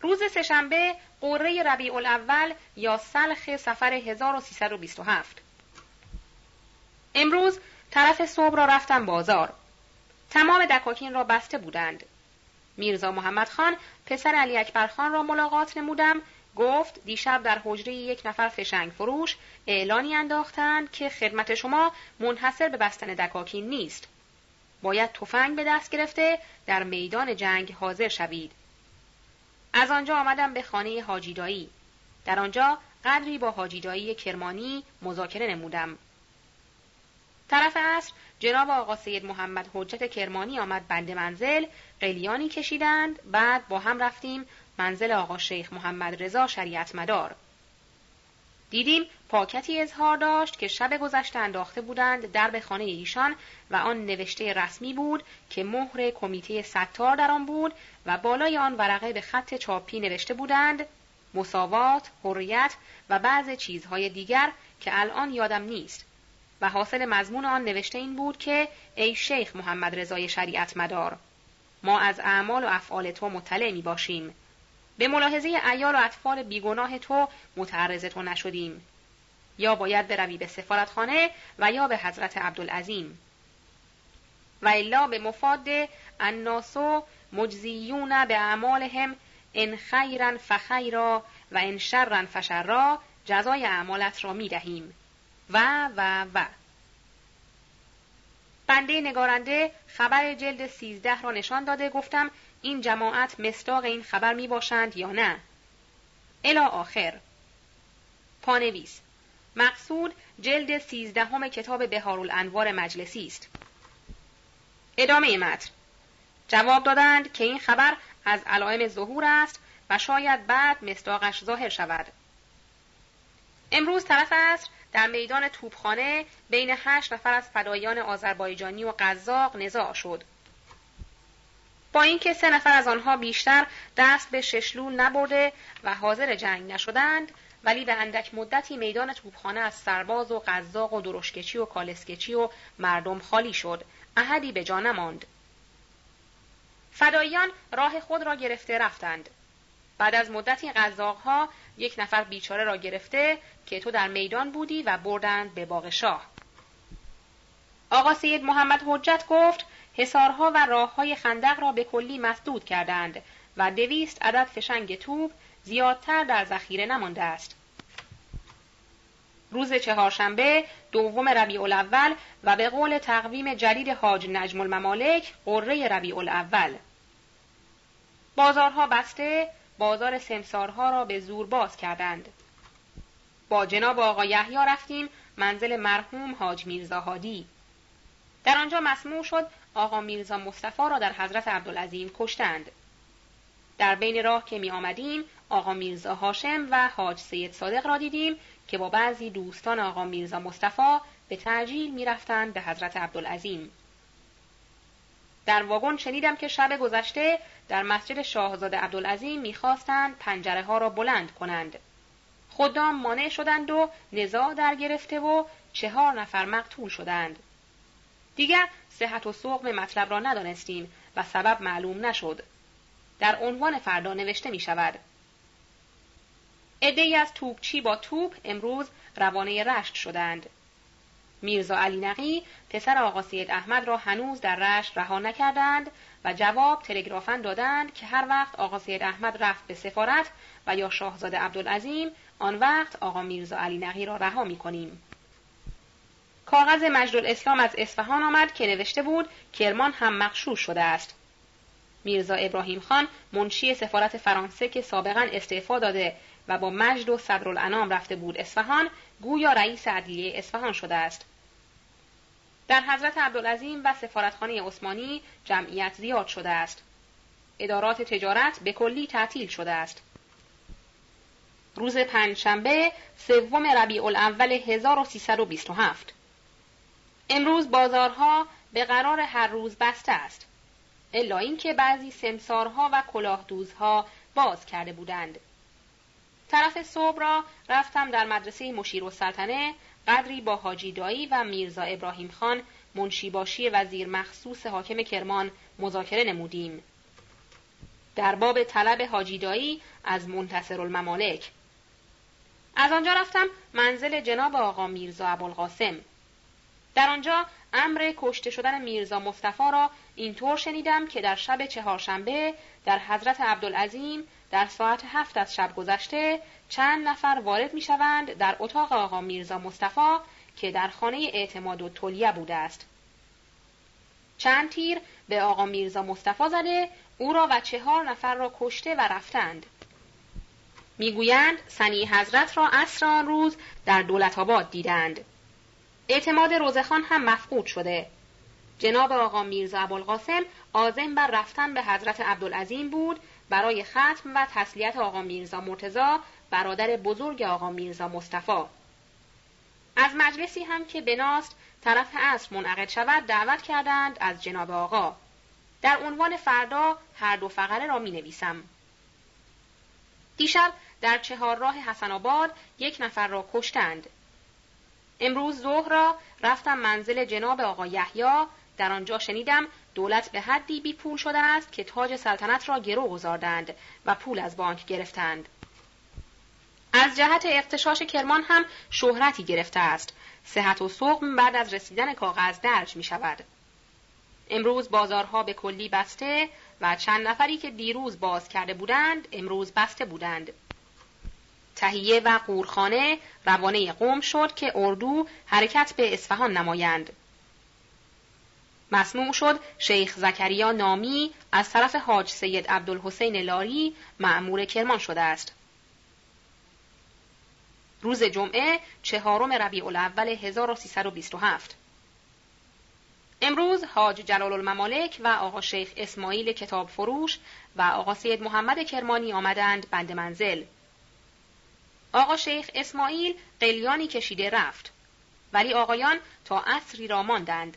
روز سه‌شنبه قره ربیع الاول یا سلخ صفر هزار و سیصد و بیست و هفت. امروز طرف صبح را رفتم بازار. تمام دکاکین را بسته بودند. میرزا محمد خان پسر علی اکبر خان را ملاقات نمودم. گفت دیشب در حجره یک نفر فشنگ فروش اعلانی انداختند که خدمت شما منحصر به بستن دکاکین نیست، باید تفنگ به دست گرفته در میدان جنگ حاضر شوید. از آنجا آمدم به خانه حاجی دایی. در آنجا قدری با حاجی دایی کرمانی مذاکره نمودم. طرف عصر جناب آقا سید محمد حجت کرمانی آمد بند منزل، قلیانی کشیدند، بعد با هم رفتیم منزل آقا شیخ محمد رضا شریعت مدار. دیدیم پاکتی اظهار داشت که شب گذشته انداخته بودند درب خانه ایشان و آن نوشته رسمی بود که مهر کمیته ستار در آن بود و بالای آن ورقه به خط چاپی نوشته بودند مساوات، حریت و بعض چیزهای دیگر که الان یادم نیست و حاصل مضمون آن نوشته این بود که ای شیخ محمد رضای شریعت مدار، ما از اعمال و افعال تو مطلع می باشیم، به ملاحظه عیال و اطفال بیگناه تو متعرض تو نشدیم، یا باید بروی به سفارتخانه و یا به حضرت عبدالعظیم، و الا به مفاد الناس مجزیون به اعمالهم ان خیرا فخیرا و ان شرا فشرا، جزای اعمالت را می دهیم و و و. بنده نگارنده خبر جلد سیزده را نشان داده، گفتم این جماعت مصداق این خبر می باشند یا نه؟ الی آخر. پانویس: مقصود جلد سیزدهم کتاب بهارالانوار مجلسی است. ادامه متن. جواب دادند که این خبر از علائم ظهور است و شاید بعد مصداقش ظاهر شود. امروز طرف عصر در میدان توپخانه بین هشت نفر از فدایان آذربایجانی و قزاق نزاع شد، با اینکه سه نفر از آنها بیشتر دست به ششلول نبرده و حاضر جنگ نشدند، ولی به اندک مدتی میدان توپخانه از سرباز و قزاق و درشکچی و کالسکچی و مردم خالی شد، احدی به جا نماند. فدایان راه خود را گرفته رفتند. بعد از مدتی قزاق‌ها یک نفر بیچاره را گرفته که تو در میدان بودی و بردند به باغ شاه. آقا سید محمد حجت گفت حصارها و راه‌های خندق را به کلی مسدود کردند و دویست عدد فشنگ توپ زیادتر در ذخیره نمانده است. روز چهارشنبه دوم ربیع الاول و به قول تقویم جرید حاج نجم الممالک قره ربیع الاول. بازارها بسته، بازار سمسارها را به زور باز کردند. با جناب آقا یحیی رفتیم منزل مرحوم حاج میرزا هادی. در آنجا مسموع شد آقا میرزا مصطفی را در حضرت عبدالعظیم کشتند. در بین راه که می آمدیم آقا میرزا هاشم و حاج سید صادق را دیدیم که با بعضی دوستان آقا میرزا مصطفی به تعجیل می رفتند به حضرت عبدالعظیم. در واگن شنیدم که شب گذشته در مسجد شاهزاده عبدالعظیم می خواستند پنجره ها را بلند کنند. خدام مانع شدند و نزاع در گرفته و چهار نفر مقتول شدند. دیگر صحت و سقم مطلب را ندانستیم و سبب معلوم نشد. در عنوان فردا نوشته می شود. عده‌ای از توپچی با توپ امروز روانه رشت شدند. میرزا علی نقی پسر آقا سید احمد را هنوز در رشت رها نکردند و جواب تلگرافاً دادند که هر وقت آقا سید احمد رفت به سفارت و یا شاهزاده عبدالعظیم، آن وقت آقا میرزا علی نقی را رها می کنیم. کاغذ مجدالاسلام از اصفهان آمد که نوشته بود کرمان هم مغشوش شده است. میرزا ابراهیم خان منشی سفارت فرانسه که سابقاً استعفا داده و با مجد و صدرالانام رفته بود اصفهان، گویا رئیس عدلیه اصفهان شده است. در حضرت عبدالعظیم و سفارتخانه عثمانی جمعیت زیاد شده است. ادارات تجارت به کلی تعطیل شده است. روز پنجشنبه سوم ربیع الاول هزار و سیصد و بیست و هفت. امروز بازارها به قرار هر روز بسته است، الا اینکه بعضی سمسارها و کلاهدوزها باز کرده بودند. طرف صبح را رفتم در مدرسه مشیر السلطنه قدری با حاجی دایی و میرزا ابراهیم خان منشیباشی وزیر مخصوص حاکم کرمان مذاکره نمودیم در باب طلب حاجی دایی از منتصرالممالک. از آنجا رفتم منزل جناب آقا میرزا ابوالقاسم. در آنجا امر کشته شدن میرزا مصطفی را اینطور شنیدم که در شب چهارشنبه در حضرت عبدالعظیم در ساعت هفت از شب گذشته چند نفر وارد می شوند در اتاق آقا میرزا مصطفی که در خانه اعتماد الدوله بوده است. چند تیر به آقا میرزا مصطفی زده، او را و چهار نفر را کشته و رفتند. می گویند سنی حضرت را عصر آن روز در دولت آباد دیدند. اعتماد روزخان هم مفقود شده. جناب آقا میرزا ابوالقاسم عازم بر رفتن به حضرت عبدالعظیم بود برای ختم و تسلیت آقا میرزا مرتضی برادر بزرگ آقا میرزا مصطفی. از مجلسی هم که بناست طرف عصر منعقد شود دعوت کردند از جناب آقا. در عنوان فردا هر دو فقره را می نویسم. دیشب در چهارراه حسن آباد یک نفر را کشتند. امروز ظهر را رفتم منزل جناب آقا یحیی، در آنجا شنیدم دولت به حدی بی پول شده است که تاج سلطنت را گرو گذاردند و پول از بانک گرفتند. از جهت اغتشاش کرمان هم شهرتی گرفته است. صحت و سقم بعد از رسیدن کاغذ درج می شود. امروز بازارها به کلی بسته و چند نفری که دیروز باز کرده بودند امروز بسته بودند. تهیه و قورخانه روانه قم شد که اردو حرکت به اصفهان نمایند. مسموع شد شیخ زکریا نامی از طرف حاج سید عبدالحسین لاری مأمور کرمان شده است. روز جمعه چهارم ربیع الاول هزار و سیصد و بیست و هفت. امروز حاج جلال الممالک و آقا شیخ اسماعیل کتاب فروش و آقا سید محمد کرمانی آمدند بند منزل. آقا شیخ اسماعیل قلیانی کشیده رفت، ولی آقایان تا عصری را ماندند.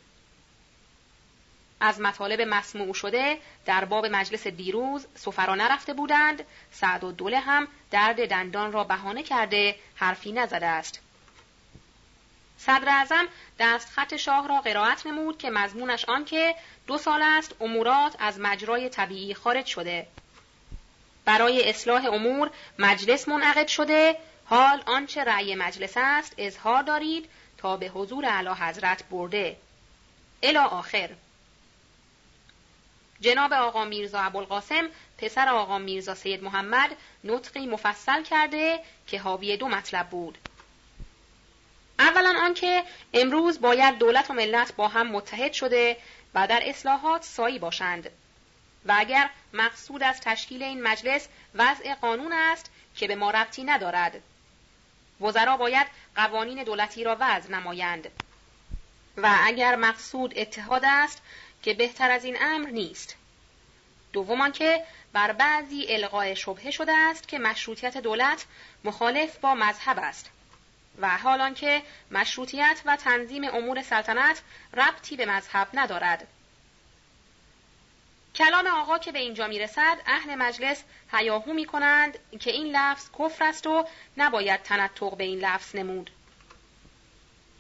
از مطالب مسموع شده در باب مجلس دیروز سفرا نرفته بودند. سعدالدوله هم درد دندان را بهانه کرده حرفی نزده است. صدر اعظم دست خط شاه را قرائت نمود که مضمونش آن که دو سال است امورات از مجرای طبیعی خارج شده، برای اصلاح امور مجلس منعقد شده، حال آنچه رأی مجلس است اظهار دارید تا به حضور اعلی حضرت برده الی آخر. جناب آقا میرزا ابوالقاسم پسر آقا میرزا سید محمد نطقی مفصل کرده که حاوی دو مطلب بود. اولا آنکه امروز باید دولت و ملت با هم متحد شده و در اصلاحات سایی باشند و اگر مقصود از تشکیل این مجلس وضع قانون است که به ما ربطی ندارد، وزرا باید قوانین دولتی را وضع نمایند و اگر مقصود اتحاد است که بهتر از این امر نیست. دومان که بر بعضی القاء شبهه شده است که مشروطیت دولت مخالف با مذهب است و حال آنکه مشروطیت و تنظیم امور سلطنت ربطی به مذهب ندارد. کلام آقا که به اینجا میرسد اهل مجلس هیاهو میکنند که این لفظ کفر است و نباید تنطق به این لفظ نمود.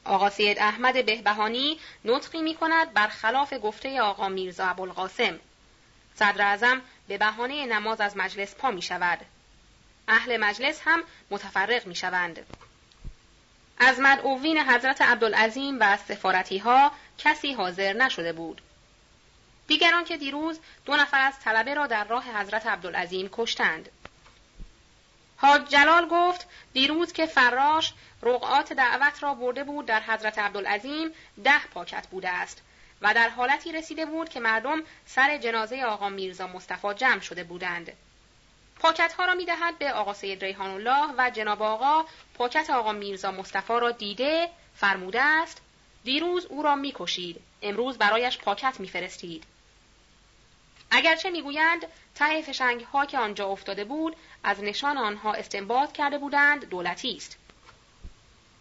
آقا سید احمد بهبهانی نطقی می کند برخلاف گفته آقا میرزا ابوالقاسم. صدر اعظم به بهانه نماز از مجلس پا می شود. اهل مجلس هم متفرق می شوند. از مدعوین حضرت عبدالعظیم و سفارتی ها کسی حاضر نشده بود. دیگران که دیروز دو نفر از طلبه را در راه حضرت عبدالعظیم کشتند. حاج جلال گفت دیروز که فراش رقعات دعوت را برده بود در حضرت عبدالعظیم ده پاکت بوده است و در حالتی رسیده بود که مردم سر جنازه آقا میرزا مصطفی جمع شده بودند. پاکت ها را می دهد به آقا سید ریحان الله و جناب آقا پاکت آقا میرزا مصطفی را دیده فرموده است دیروز او را می کشید، امروز برایش پاکت می فرستید. اگرچه میگویند ته فشنگ ها که آنجا افتاده بود از نشان آنها استنباط کرده بودند دولتی است،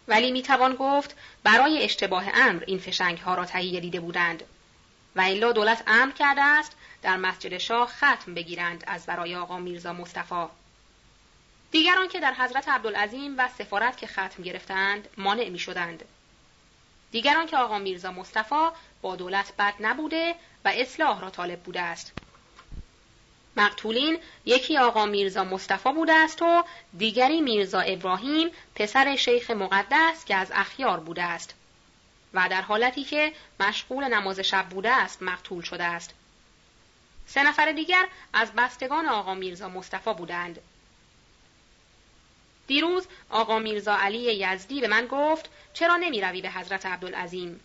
ولی میتوان گفت برای اشتباه امر این فشنگ ها را تهیه دیده بودند و الا دولت امر کرده است در مسجد شاه ختم بگیرند از برای آقا میرزا مصطفی. دیگران که در حضرت عبدالعظیم و سفارت که ختم گرفتند مانع میشدند. دیگران که آقا میرزا مصطفی با دولت بد نبوده و اصلاح را طالب بوده است. مقتولین یکی آقا میرزا مصطفی بوده است و دیگری میرزا ابراهیم پسر شیخ مقدس که از اخیار بوده است و در حالتی که مشغول نماز شب بوده است مقتول شده است. سه نفر دیگر از بستگان آقا میرزا مصطفی بودند. دیروز آقا میرزا علی یزدی به من گفت چرا نمی روی به حضرت عبدالعظیم؟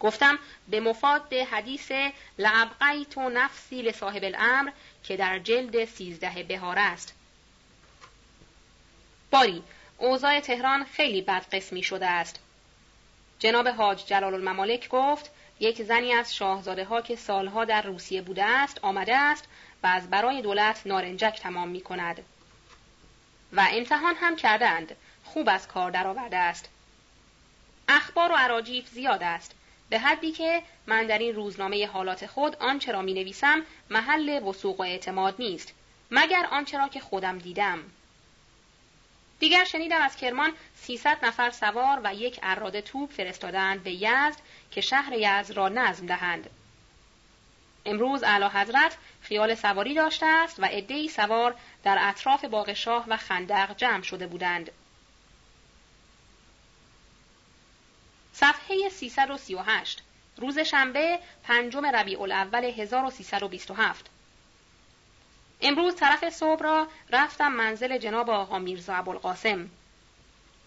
گفتم به مفاد حدیث لابقیت و نفسی لصاحب الامر که در جلد سیزده بهار است. باری اوضاع تهران خیلی بد قسمی شده است. جناب حاج جلال الممالک گفت یک زنی از شاهزاده ها که سالها در روسیه بوده است آمده است و از برای دولت نارنجک تمام می کند و امتحان هم کردند، خوب از کار درآورده است. اخبار و اراجیف زیاد است به حدی که من در این روزنامه حالات خود آنچه را می نویسم محل وثوق و اعتماد نیست مگر آنچه را که خودم دیدم. دیگر شنیدم از کرمان سیصد نفر سوار و یک عراده توپ فرستادند به یزد که شهر یزد را نظم دهند. امروز اعلی حضرت خیال سواری داشته است و عده‌ای سوار در اطراف باغ شاه و خندق جمع شده بودند. صفحه سیصد و سی و هشت، روز شنبه پنجم ربیع الاول هزار و سیصد و بیست و هفت. امروز طرف صبح را رفتم منزل جناب آقا میرزا ابوالقاسم.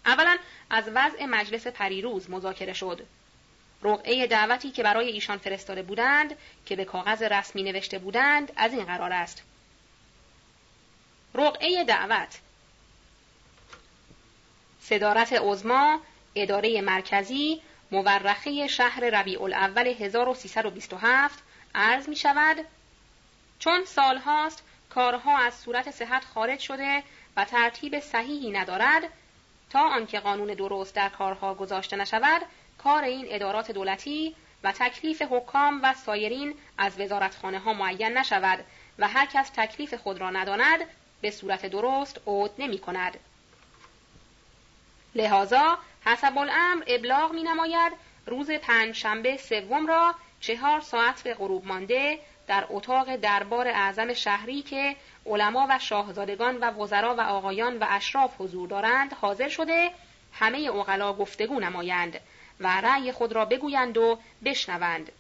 اولا از وضع مجلس پریروز مذاکره شد. رقعه دعوتی که برای ایشان فرستاده بودند که به کاغذ رسمی نوشته بودند از این قرار است. رقعه دعوت: صدارت عظما، اداره مرکزی، مورخه شهر ربیع الاول هزار و سیصد و بیست و هفت عرض می شود چون سال هاست کارها از صورت صحت خارج شده و ترتیب صحیحی ندارد، تا آنکه قانون درست در کارها گذاشته نشود، کار این ادارات دولتی و تکلیف حکام و سایرین از وزارتخانه ها معین نشود و هر کس تکلیف خود را نداند به صورت درست عهد نمی کند. لحاظا حسب الامر ابلاغ می نماید روز پنج شنبه سوم را چهار ساعت به غروب مانده در اتاق دربار اعظم شهری که علما و شاهزادگان و وزرا و آقایان و اشراف حضور دارند حاضر شده همه عقلا گفتگو نمایند و رأی خود را بگویند و بشنوند.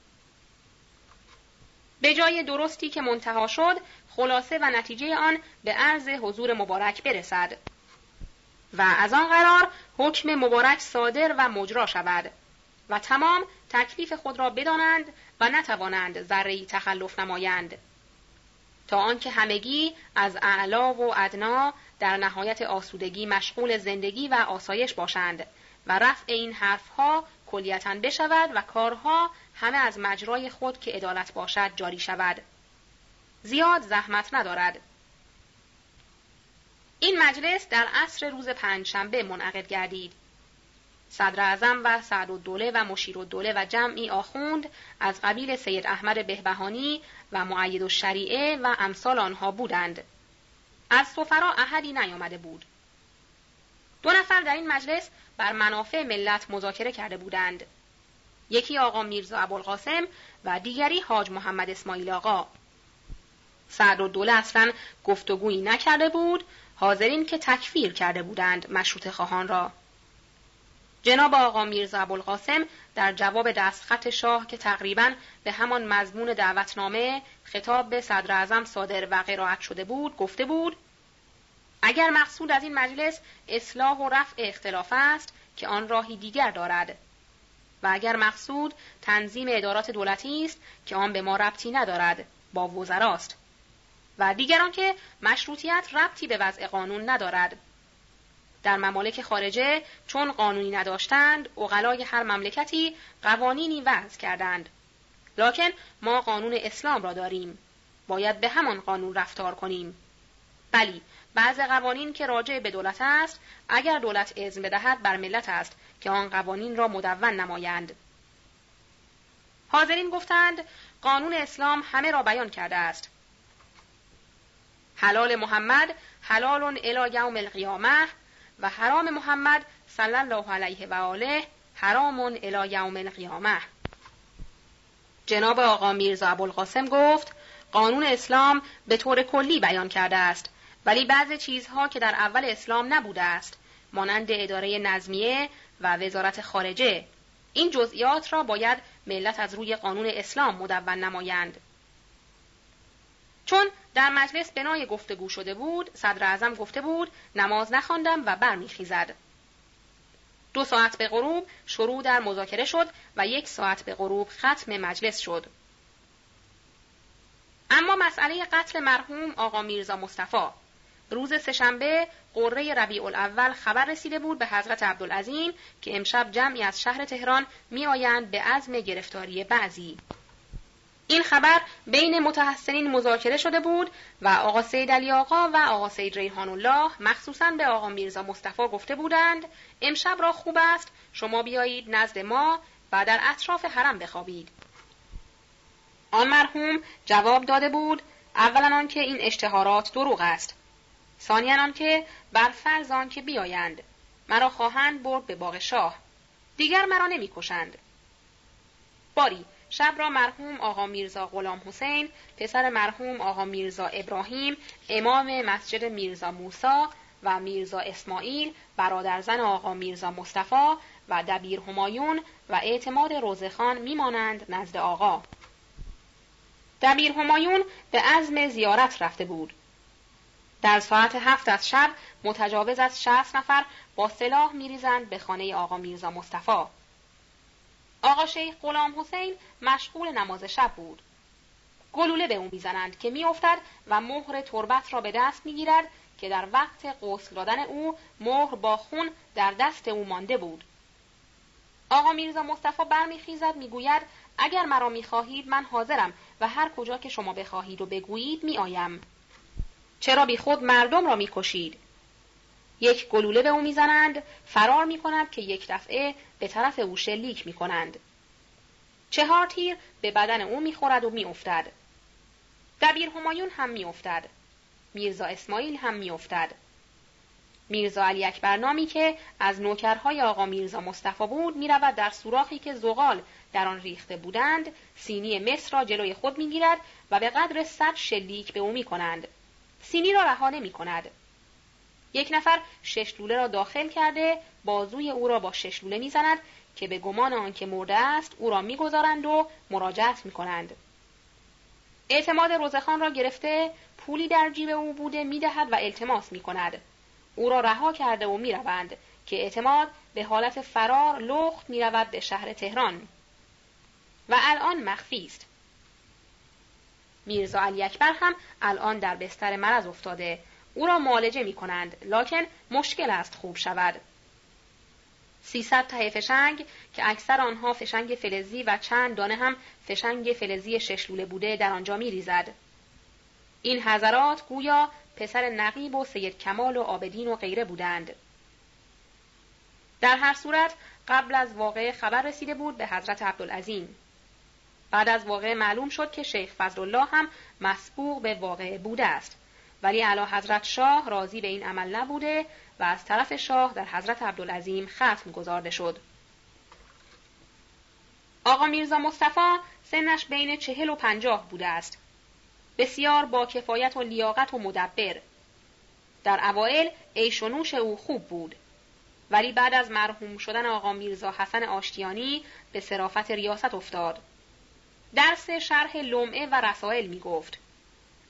به جای درستی که منتهی شد، خلاصه و نتیجه آن به عرض حضور مبارک برسد و از آن قرار حکم مبارک صادر و مجرا شود و تمام تکلیف خود را بدانند و نتوانند ذره‌ای تخلف نمایند، تا آنکه همگی از اعلی و ادنا در نهایت آسودگی مشغول زندگی و آسایش باشند و رفع این حرفها کلیتاً بشود و کارها همه از مجرای خود که عدالت باشد جاری شود. زیاد زحمت ندارد. این مجلس در عصر روز پنجشنبه منعقد گردید. صدر اعظم و سعدالدوله و مشیرالدوله و جمعی آخوند از قبیل سید احمد بهبهانی و مؤید الشریعه و امثال آنها بودند. از سفرا احدی نیامده بود. دو نفر در این مجلس بر منافع ملت مذاکره کرده بودند. یکی آقا میرزا ابوالقاسم و دیگری حاج محمد اسماعیل آقا. سعدالدوله اصلا گفتگویی نکرده بود، حاضرین که تکفیر کرده بودند مشروطه خواهان را. جناب آقا میرزا ابوالقاسم در جواب دستخط شاه که تقریباً به همان مضمون دعوتنامه خطاب به صدر اعظم صادر و قرائت شده بود گفته بود: اگر مقصود از این مجلس اصلاح و رفع اختلاف است که آن راهی دیگر دارد و اگر مقصود تنظیم ادارات دولتی است که آن به ما ربطی ندارد، با وزراست و دیگران که مشروطیت ربطی به وضع قانون ندارد. در ممالک خارجه چون قانونی نداشتند، عقلای هر مملکتی قوانینی وضع کردند، لکن ما قانون اسلام را داریم، باید به همان قانون رفتار کنیم. بلی، بعض قوانین که راجع به دولت است، اگر دولت اذن بدهد بر ملت است که آن قوانین را مدون نمایند. حاضرین گفتند قانون اسلام همه را بیان کرده است. حلال محمد حلال الی یوم القیامه و حرام محمد صلی الله علیه و آله حرام الی یوم القیامه. جناب آقا میرزا ابوالقاسم گفت قانون اسلام به طور کلی بیان کرده است، ولی بعضی چیزها که در اول اسلام نبوده است، مانند اداره نظمیه و وزارت خارجه، این جزئیات را باید ملت از روی قانون اسلام مدون نمایند. چون در مجلس بنای گفتگو شده بود، صدر اعظم گفته بود نماز نخواندم و برمیخیزد. دو ساعت به غروب شروع در مذاکره شد و یک ساعت به غروب ختم مجلس شد. اما مسئله قتل مرحوم آقا میرزا مصطفی، روز سه‌شنبه قره ربیع الاول خبر رسیده بود به حضرت عبدالعظیم که امشب جمعی از شهر تهران میآیند به عزم گرفتاری بعضی. این خبر بین متحسنین مذاکره شده بود و آقا سید علی آقا و آقا سید ریحان الله مخصوصاً به آقا میرزا مصطفی گفته بودند امشب را خوب است شما بیایید نزد ما و در اطراف حرم بخوابید. آن مرحوم جواب داده بود اولاً آنکه این اشتهارات دروغ است، ثانیاً آنکه بر فرض آنکه بیایند مرا خواهند برد به باغ شاه، دیگر مرا نمی‌کشند. باری شب را مرحوم آقا میرزا غلام حسین پسر مرحوم آقا میرزا ابراهیم امام مسجد میرزا موسی و میرزا اسماعیل برادرزن آقا میرزا مصطفی و دبیر همایون و اعتماد روزخان میمانند نزد آقا. دبیر همایون به عزم زیارت رفته بود. در ساعت هفت از شب متجاوز از شصت نفر با سلاح میریزند به خانه آقا میرزا مصطفی. آقا شیخ غلام حسین مشغول نماز شب بود. گلوله به او میزنند که میافتد و مهر تربت را به دست میگیرد که در وقت غسل دادن او مهر با خون در دست او مانده بود. آقا میرزا مصطفی برمیخیزد میگوید اگر مرا میخواهید من حاضرم و هر کجا که شما بخواهید و بگویید میآیم. چرا بی خود مردم را میکشید؟ یک گلوله به او میزنند، فرار میکند که یک دفعه به طرف او شلیک میکنند. چهار تیر به بدن او میخورد و میافتد. دبیر همایون هم میافتد. میرزا اسماعیل هم میافتد. میرزا علی اکبر نامی که از نوکرهای آقا میرزا مصطفی بود میرود در سوراخی که زغال در آن ریخته بودند سینی مس را جلوی خود میگیرد و به قدر صد شلیک به او میکنند. سینی را رها نمیکند. یک نفر شش لوله را داخل کرده بازوی او را با شش لوله میزند که به گمان آنکه مرده است او را میگذارند و مراجعت میکنند. اعتماد روزخان را گرفته پولی در جیب او بوده میدهد و التماس میکند. او را رها کرده و میروند که اعتماد به حالت فرار لخت میرود به شهر تهران و الان مخفی است. میرزا علی اکبر هم الان در بستر مرض افتاده، او را معالجه می کنند، لکن مشکل است خوب شود. سیصد تهی فشنگ که اکثر آنها فشنگ فلزی و چند دانه هم فشنگ فلزی شش لوله بوده در آنجا می ریزد. این حضرات گویا پسر نقیب و سید کمال و عابدین و غیره بودند. در هر صورت قبل از واقعه خبر رسیده بود به حضرت عبدالعظیم. بعد از واقعه معلوم شد که شیخ فضلالله هم مسبوق به واقعه بوده است، ولی اعلی حضرت شاه راضی به این عمل نبوده و از طرف شاه در حضرت عبدالعظیم ختم گزارده شد. آقا میرزا مصطفی سنش بین چهل و پنجاه بوده است، بسیار با کفایت و لیاقت و مدبر. در اوائل عیش و نوش او خوب بود، ولی بعد از مرحوم شدن آقا میرزا حسن آشتیانی به صرافت ریاست افتاد. درس شرح لمعه و رسائل می گفت.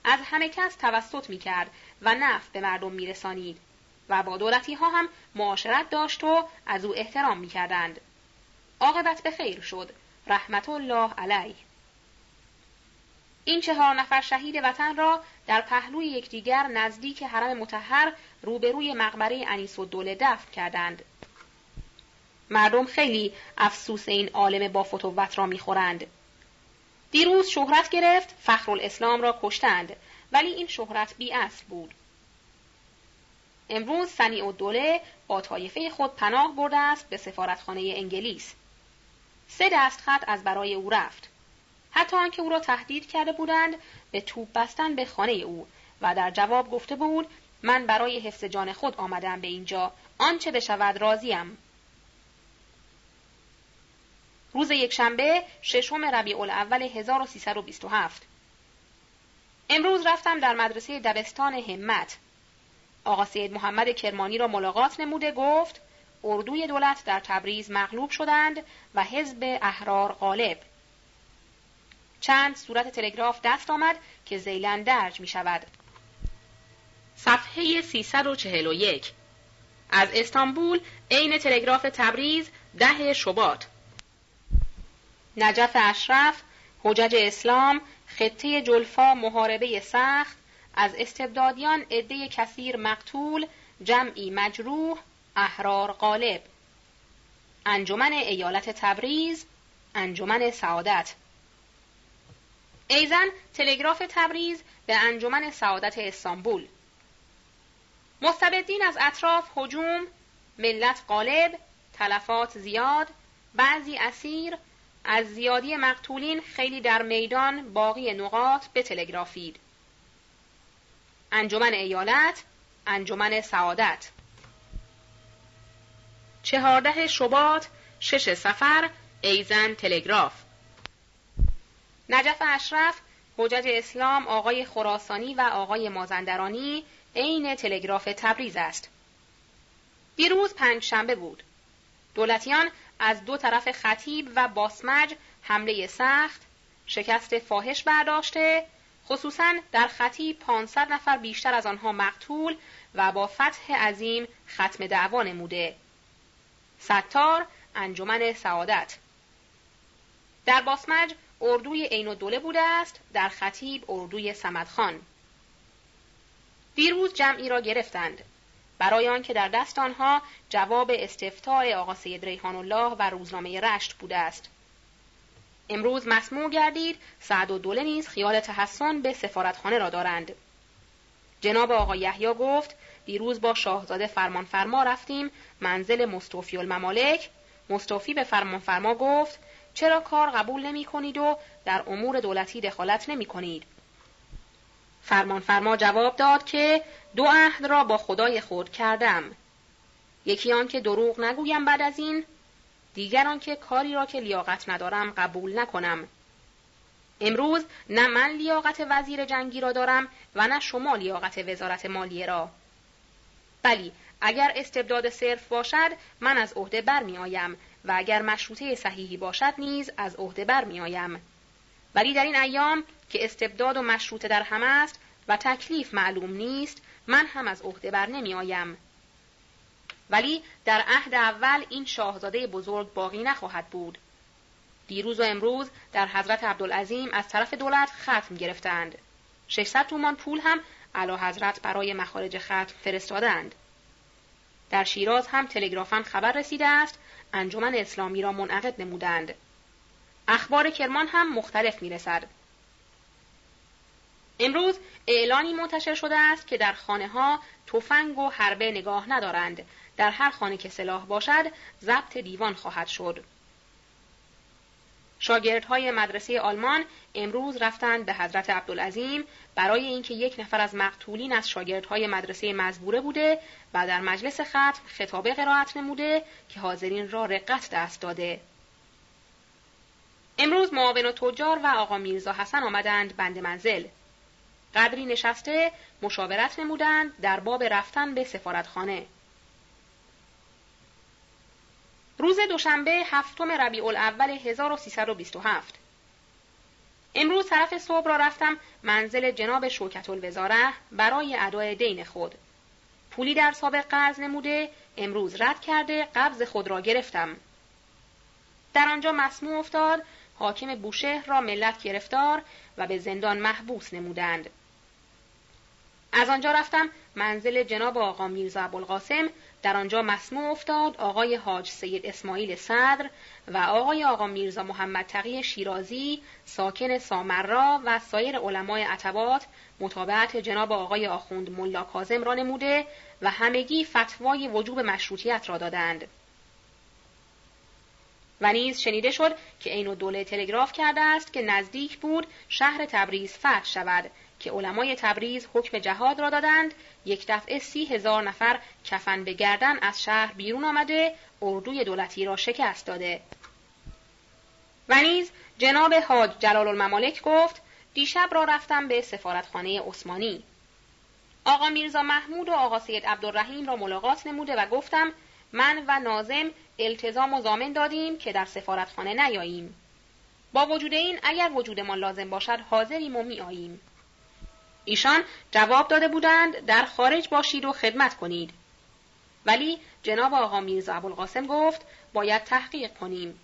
از همه کس توسط می کرد و نفع به مردم می رسانید و با دولتی ها هم معاشرت داشت و از او احترام می کردند. عاقبت به خیر شد، رحمت الله علیه. این چهار نفر شهید وطن را در پهلوی یکدیگر نزدیک حرم مطهر روبروی مقبره انیس‌الدوله دفن کردند. مردم خیلی افسوس این عالم با فتوت را می خورند. دیروز شهرت گرفت، فخرالاسلام را کشتند، ولی این شهرت بی اثر بود. امروز صنیع‌الدوله با طایفه خود پناه برده است به سفارتخانه انگلیس. سه دستخط از برای او رفت، حتی آنکه او را تهدید کرده بودند به توپ بستن به خانه او و در جواب گفته بود من برای حفظ جان خود آمدم به اینجا، آنچه بشود راضیم. روز یکشنبه ششم ربیع الاول هزار و سیصد و بیست و هفت. امروز رفتم در مدرسه دبستان همت. آقا سید محمد کرمانی را ملاقات نموده گفت اردوی دولت در تبریز مغلوب شدند و حزب احرار غالب. چند صورت تلگراف دست آمد که ذیلاً درج می شود. صفحه سیصد و چهل و یک. از استانبول عین تلگراف تبریز ده شباط. نجف اشرف، حجج اسلام، خطه جلفا محاربه سخت، از استبدادیان عده کثیر مقتول، جمعی مجروح، احرار غالب. انجمن ایالت تبریز، انجمن سعادت. ایضاً تلگراف تبریز به انجمن سعادت استانبول. مستبدین از اطراف هجوم، ملت غالب، تلفات زیاد، بعضی اسیر، از زیادی مقتولین خیلی در میدان، باقی نقاط به تلگرافید. انجمن ایالت انجمن سعادت چهارده شباط شش صفر ایزن تلگراف نجف اشرف حجج اسلام آقای خراسانی و آقای مازندرانی عین تلگراف تبریز است. دیروز پنج شنبه بود. دولتیان از دو طرف خطیب و باسمج حمله سخت، شکست فاحش برداشته، خصوصاً در خطیب پانصد نفر بیشتر از آنها مقتول و با فتح عظیم ختم دعوا نموده. ستار انجمن سعادت در باسمج اردوی عین‌الدوله بوده است، در خطیب اردوی صمدخان. دیروز جمعی را گرفتند برای آنکه در دست آنها جواب استفتاء آقا سید ریحان الله و روزنامه رشت بوده است. امروز مسموع گردید سعدالدوله نیز خیال تحسن به سفارتخانه را دارند. جناب آقا یحیی گفت دیروز با شاهزاده فرمانفرما رفتیم منزل مستوفی الممالک. مستوفی به فرمانفرما گفت چرا کار قبول نمی کنید و در امور دولتی دخالت نمی کنید؟ فرمانفرما جواب داد که دو عهد را با خدای خود کردم. یکی آن که دروغ نگویم بعد از این، دیگر آن که کاری را که لیاقت ندارم قبول نکنم. امروز نه من لیاقت وزیر جنگی را دارم و نه شما لیاقت وزارت مالیه را. بلی، اگر استبداد صرف باشد من از عهده بر می آیم و اگر مشروطه صحیحی باشد نیز از عهده بر می آیم. ولی در این ایام که استبداد و مشروطه در هم است و تکلیف معلوم نیست، من هم از عهده بر نمی آیم. ولی در عهد اول این شاهزاده بزرگ باقی نخواهد بود. دیروز و امروز در حضرت عبدالعظیم از طرف دولت ختم گرفتند. ششصد تومان پول هم اعلی حضرت برای مخارج ختم فرستادند. در شیراز هم تلگرافاً خبر رسیده است انجمن اسلامی را منعقد نمودند. اخبار کرمان هم مختلف می‌رسد. امروز اعلانی منتشر شده است که در خانه‌ها تفنگ و حربه نگاه ندارند. در هر خانه که سلاح باشد ضبط دیوان خواهد شد. شاگردهای مدرسه آلمان امروز رفتند به حضرت عبدالعظیم برای اینکه یک نفر از مقتولین از شاگردهای مدرسه مزبوره بوده و در مجلس ختم خطابه قرائت نموده که حاضرین را رقت دست داده. امروز معاون تجار و آقا میرزا حسن آمدند بند منزل. قدری نشسته مشاورت نمودند در باب رفتن به سفارتخانه. روز دوشنبه هفتم ربیع الاول هزار و سیصد و بیست و هفت. امروز طرف صبح را رفتم منزل جناب شوکت الوزاره برای ادای دین خود. پولی در سابق قرض نموده امروز رد کرده قبض خود را گرفتم. در آنجا مسموع افتاد حاکم بوشهر را ملت گرفتار و به زندان محبوس نمودند. از آنجا رفتم منزل جناب آقا میرزا ابوالقاسم. در آنجا مسموع افتاد آقای حاج سید اسماعیل صدر و آقای آقا میرزا محمد تقی شیرازی ساکن سامرا و سایر علمای عتبات متابعت جناب آقای آخوند ملا کاظم را نموده و همگی فتوای وجوب مشروطیت را دادند. و نیز شنیده شد که عین‌الدوله تلگراف کرده است که نزدیک بود شهر تبریز فتح شود که علمای تبریز حکم جهاد را دادند. یک دفعه سی هزار نفر کفن به گردن از شهر بیرون آمده اردوی دولتی را شکست داده. و نیز جناب حاج جلال الممالک گفت دیشب را رفتم به سفارتخانه عثمانی. آقا میرزا محمود و آقا سید عبدالرحیم را ملاقات نموده و گفتم من و ناظم التزام و ضامن دادیم که در سفارتخانه نیاییم. با وجود این اگر وجودمان لازم باشد حاضریم و می آییم. ایشان جواب داده بودند در خارج باشید و خدمت کنید. ولی جناب آقا میرزا ابوالقاسم گفت باید تحقیق کنیم.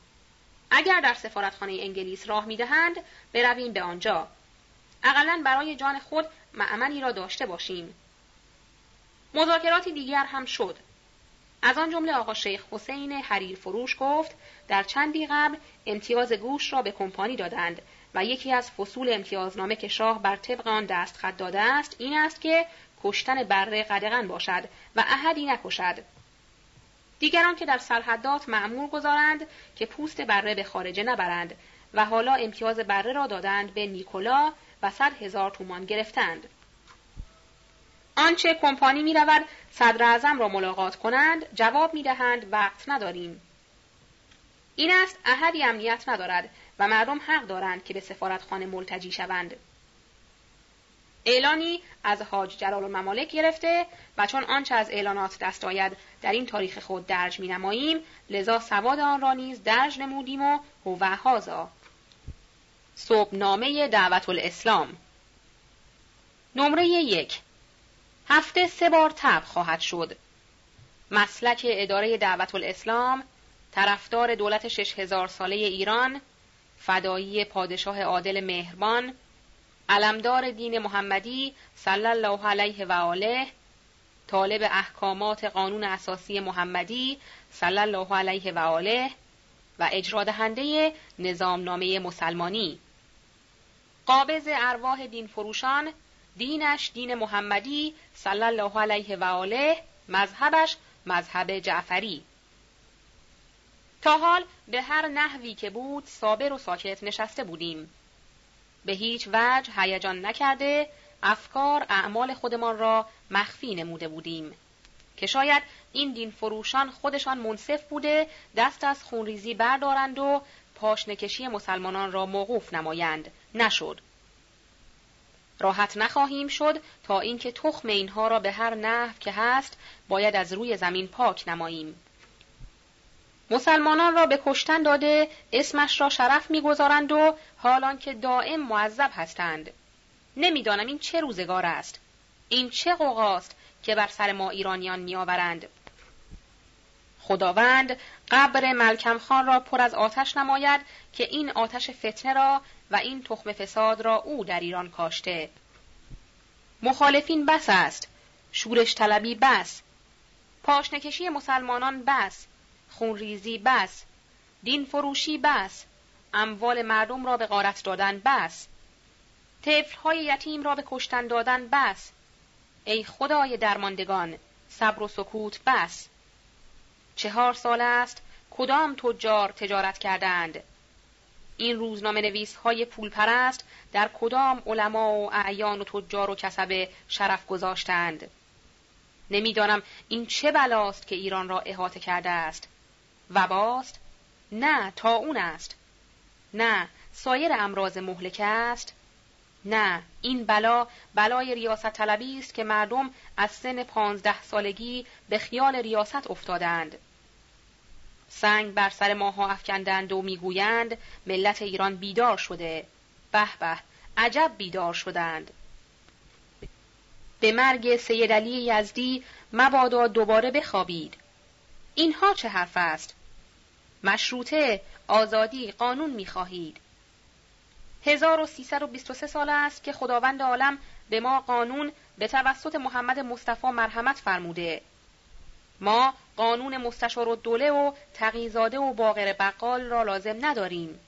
اگر در سفارتخانه انگلیس راه میدهند برویم به آنجا. اقلاً برای جان خود مأمنی را داشته باشیم. مذاکراتی دیگر هم شد. از آن جمله آقا شیخ حسین حریر فروش گفت در چندی قبل امتیاز گوشت را به کمپانی دادند و یکی از فصول امتیازنامه که شاه بر طبق آن دستخط داده است این است که کشتن بره قدغن باشد و احدی نکشد. دیگران که در سرحدات مأمور گذارند که پوست بره به خارجه نبرند و حالا امتیاز بره را دادند به نیکولا و صد هزار تومان گرفتند. آنچه کمپانی می رود صدر اعظم را ملاقات کنند، جواب می دهند وقت نداریم. این است احدی امنیت ندارد و مردم حق دارند که به سفارتخانه ملتجی شوند. اعلانی از حاج جلال الممالک گرفته و چون آنچه از اعلانات دست آید در این تاریخ خود درج می نماییم، لذا سواد آن را نیز درج نمودیم و هوه هازا. صبحنامه دعوت الاسلام نمره یک. هفته سه بار تب خواهد شد. مسلک اداره دعوت الاسلام: طرفدار دولت شش هزار ساله ایران، فدایی پادشاه عادل مهربان، علمدار دین محمدی صلی الله علیه و آله، طالب احکامات قانون اساسی محمدی صلی الله علیه و آله و اجرا دهنده نظامنامه مسلمانی. قابض ارواح دین فروشان: دینش دین محمدی صلی الله علیه و آله، مذهبش مذهب جعفری. تا حال به هر نحوی که بود صابر و ساکت نشسته بودیم. به هیچ وجه هیجان نکرده، افکار اعمال خودمان را مخفی نموده بودیم که شاید این دین فروشان خودشان منصف بوده دست از خونریزی بردارند و پاشنکشی مسلمانان را موقوف نمایند. نشد. راحت نخواهیم شد تا اینکه تخم اینها را به هر نحو که هست باید از روی زمین پاک نماییم. مسلمانان را به کشتن داده اسمش را شرف می‌گذارند و حالان که دائم معذب هستند. نمی‌دانم این چه روزگار است، این چه قوقاست که بر سر ما ایرانیان می‌آورند. خداوند قبر ملکم خان را پر از آتش نماید که این آتش فتنه را و این تخم فساد را او در ایران کاشته. مخالفین بس است، شورش طلبی بس، پاشنکشی مسلمانان بس، خونریزی بس، دین فروشی بس، اموال مردم را به غارت دادن بس، طفل‌های یتیم را به کشتن دادن بس. ای خدای درماندگان، صبر و سکوت بس. چهار سال است کدام تجار تجارت کردند؟ این روزنامه نویس‌های پول پرست در کدام علما و اعیان و تجار و کسبه شرف گذاشتند؟ نمی‌دانم این چه بلاست که ایران را احاطه کرده است. وباست؟ نه، طاعون است. نه، سایر امراض مهلکه است. نه، این بلا بلای ریاست طلبی است که مردم از سن پانزده سالگی به خیال ریاست افتادند. سنگ بر سر ماها افکندند و میگویند ملت ایران بیدار شده. به به، عجب بیدار شدند. به مرگ سید علی یزدی مبادا دوباره بخوابید. اینها چه حرف است؟ مشروطه، آزادی، قانون می‌خواهید. هزار و سیصد و بیست و سه سال است که خداوند عالم به ما قانون به توسط محمد مصطفی مرحمت فرموده. ما قانون مستشار الدوله و تقی‌زاده و باقر بقال را لازم نداریم.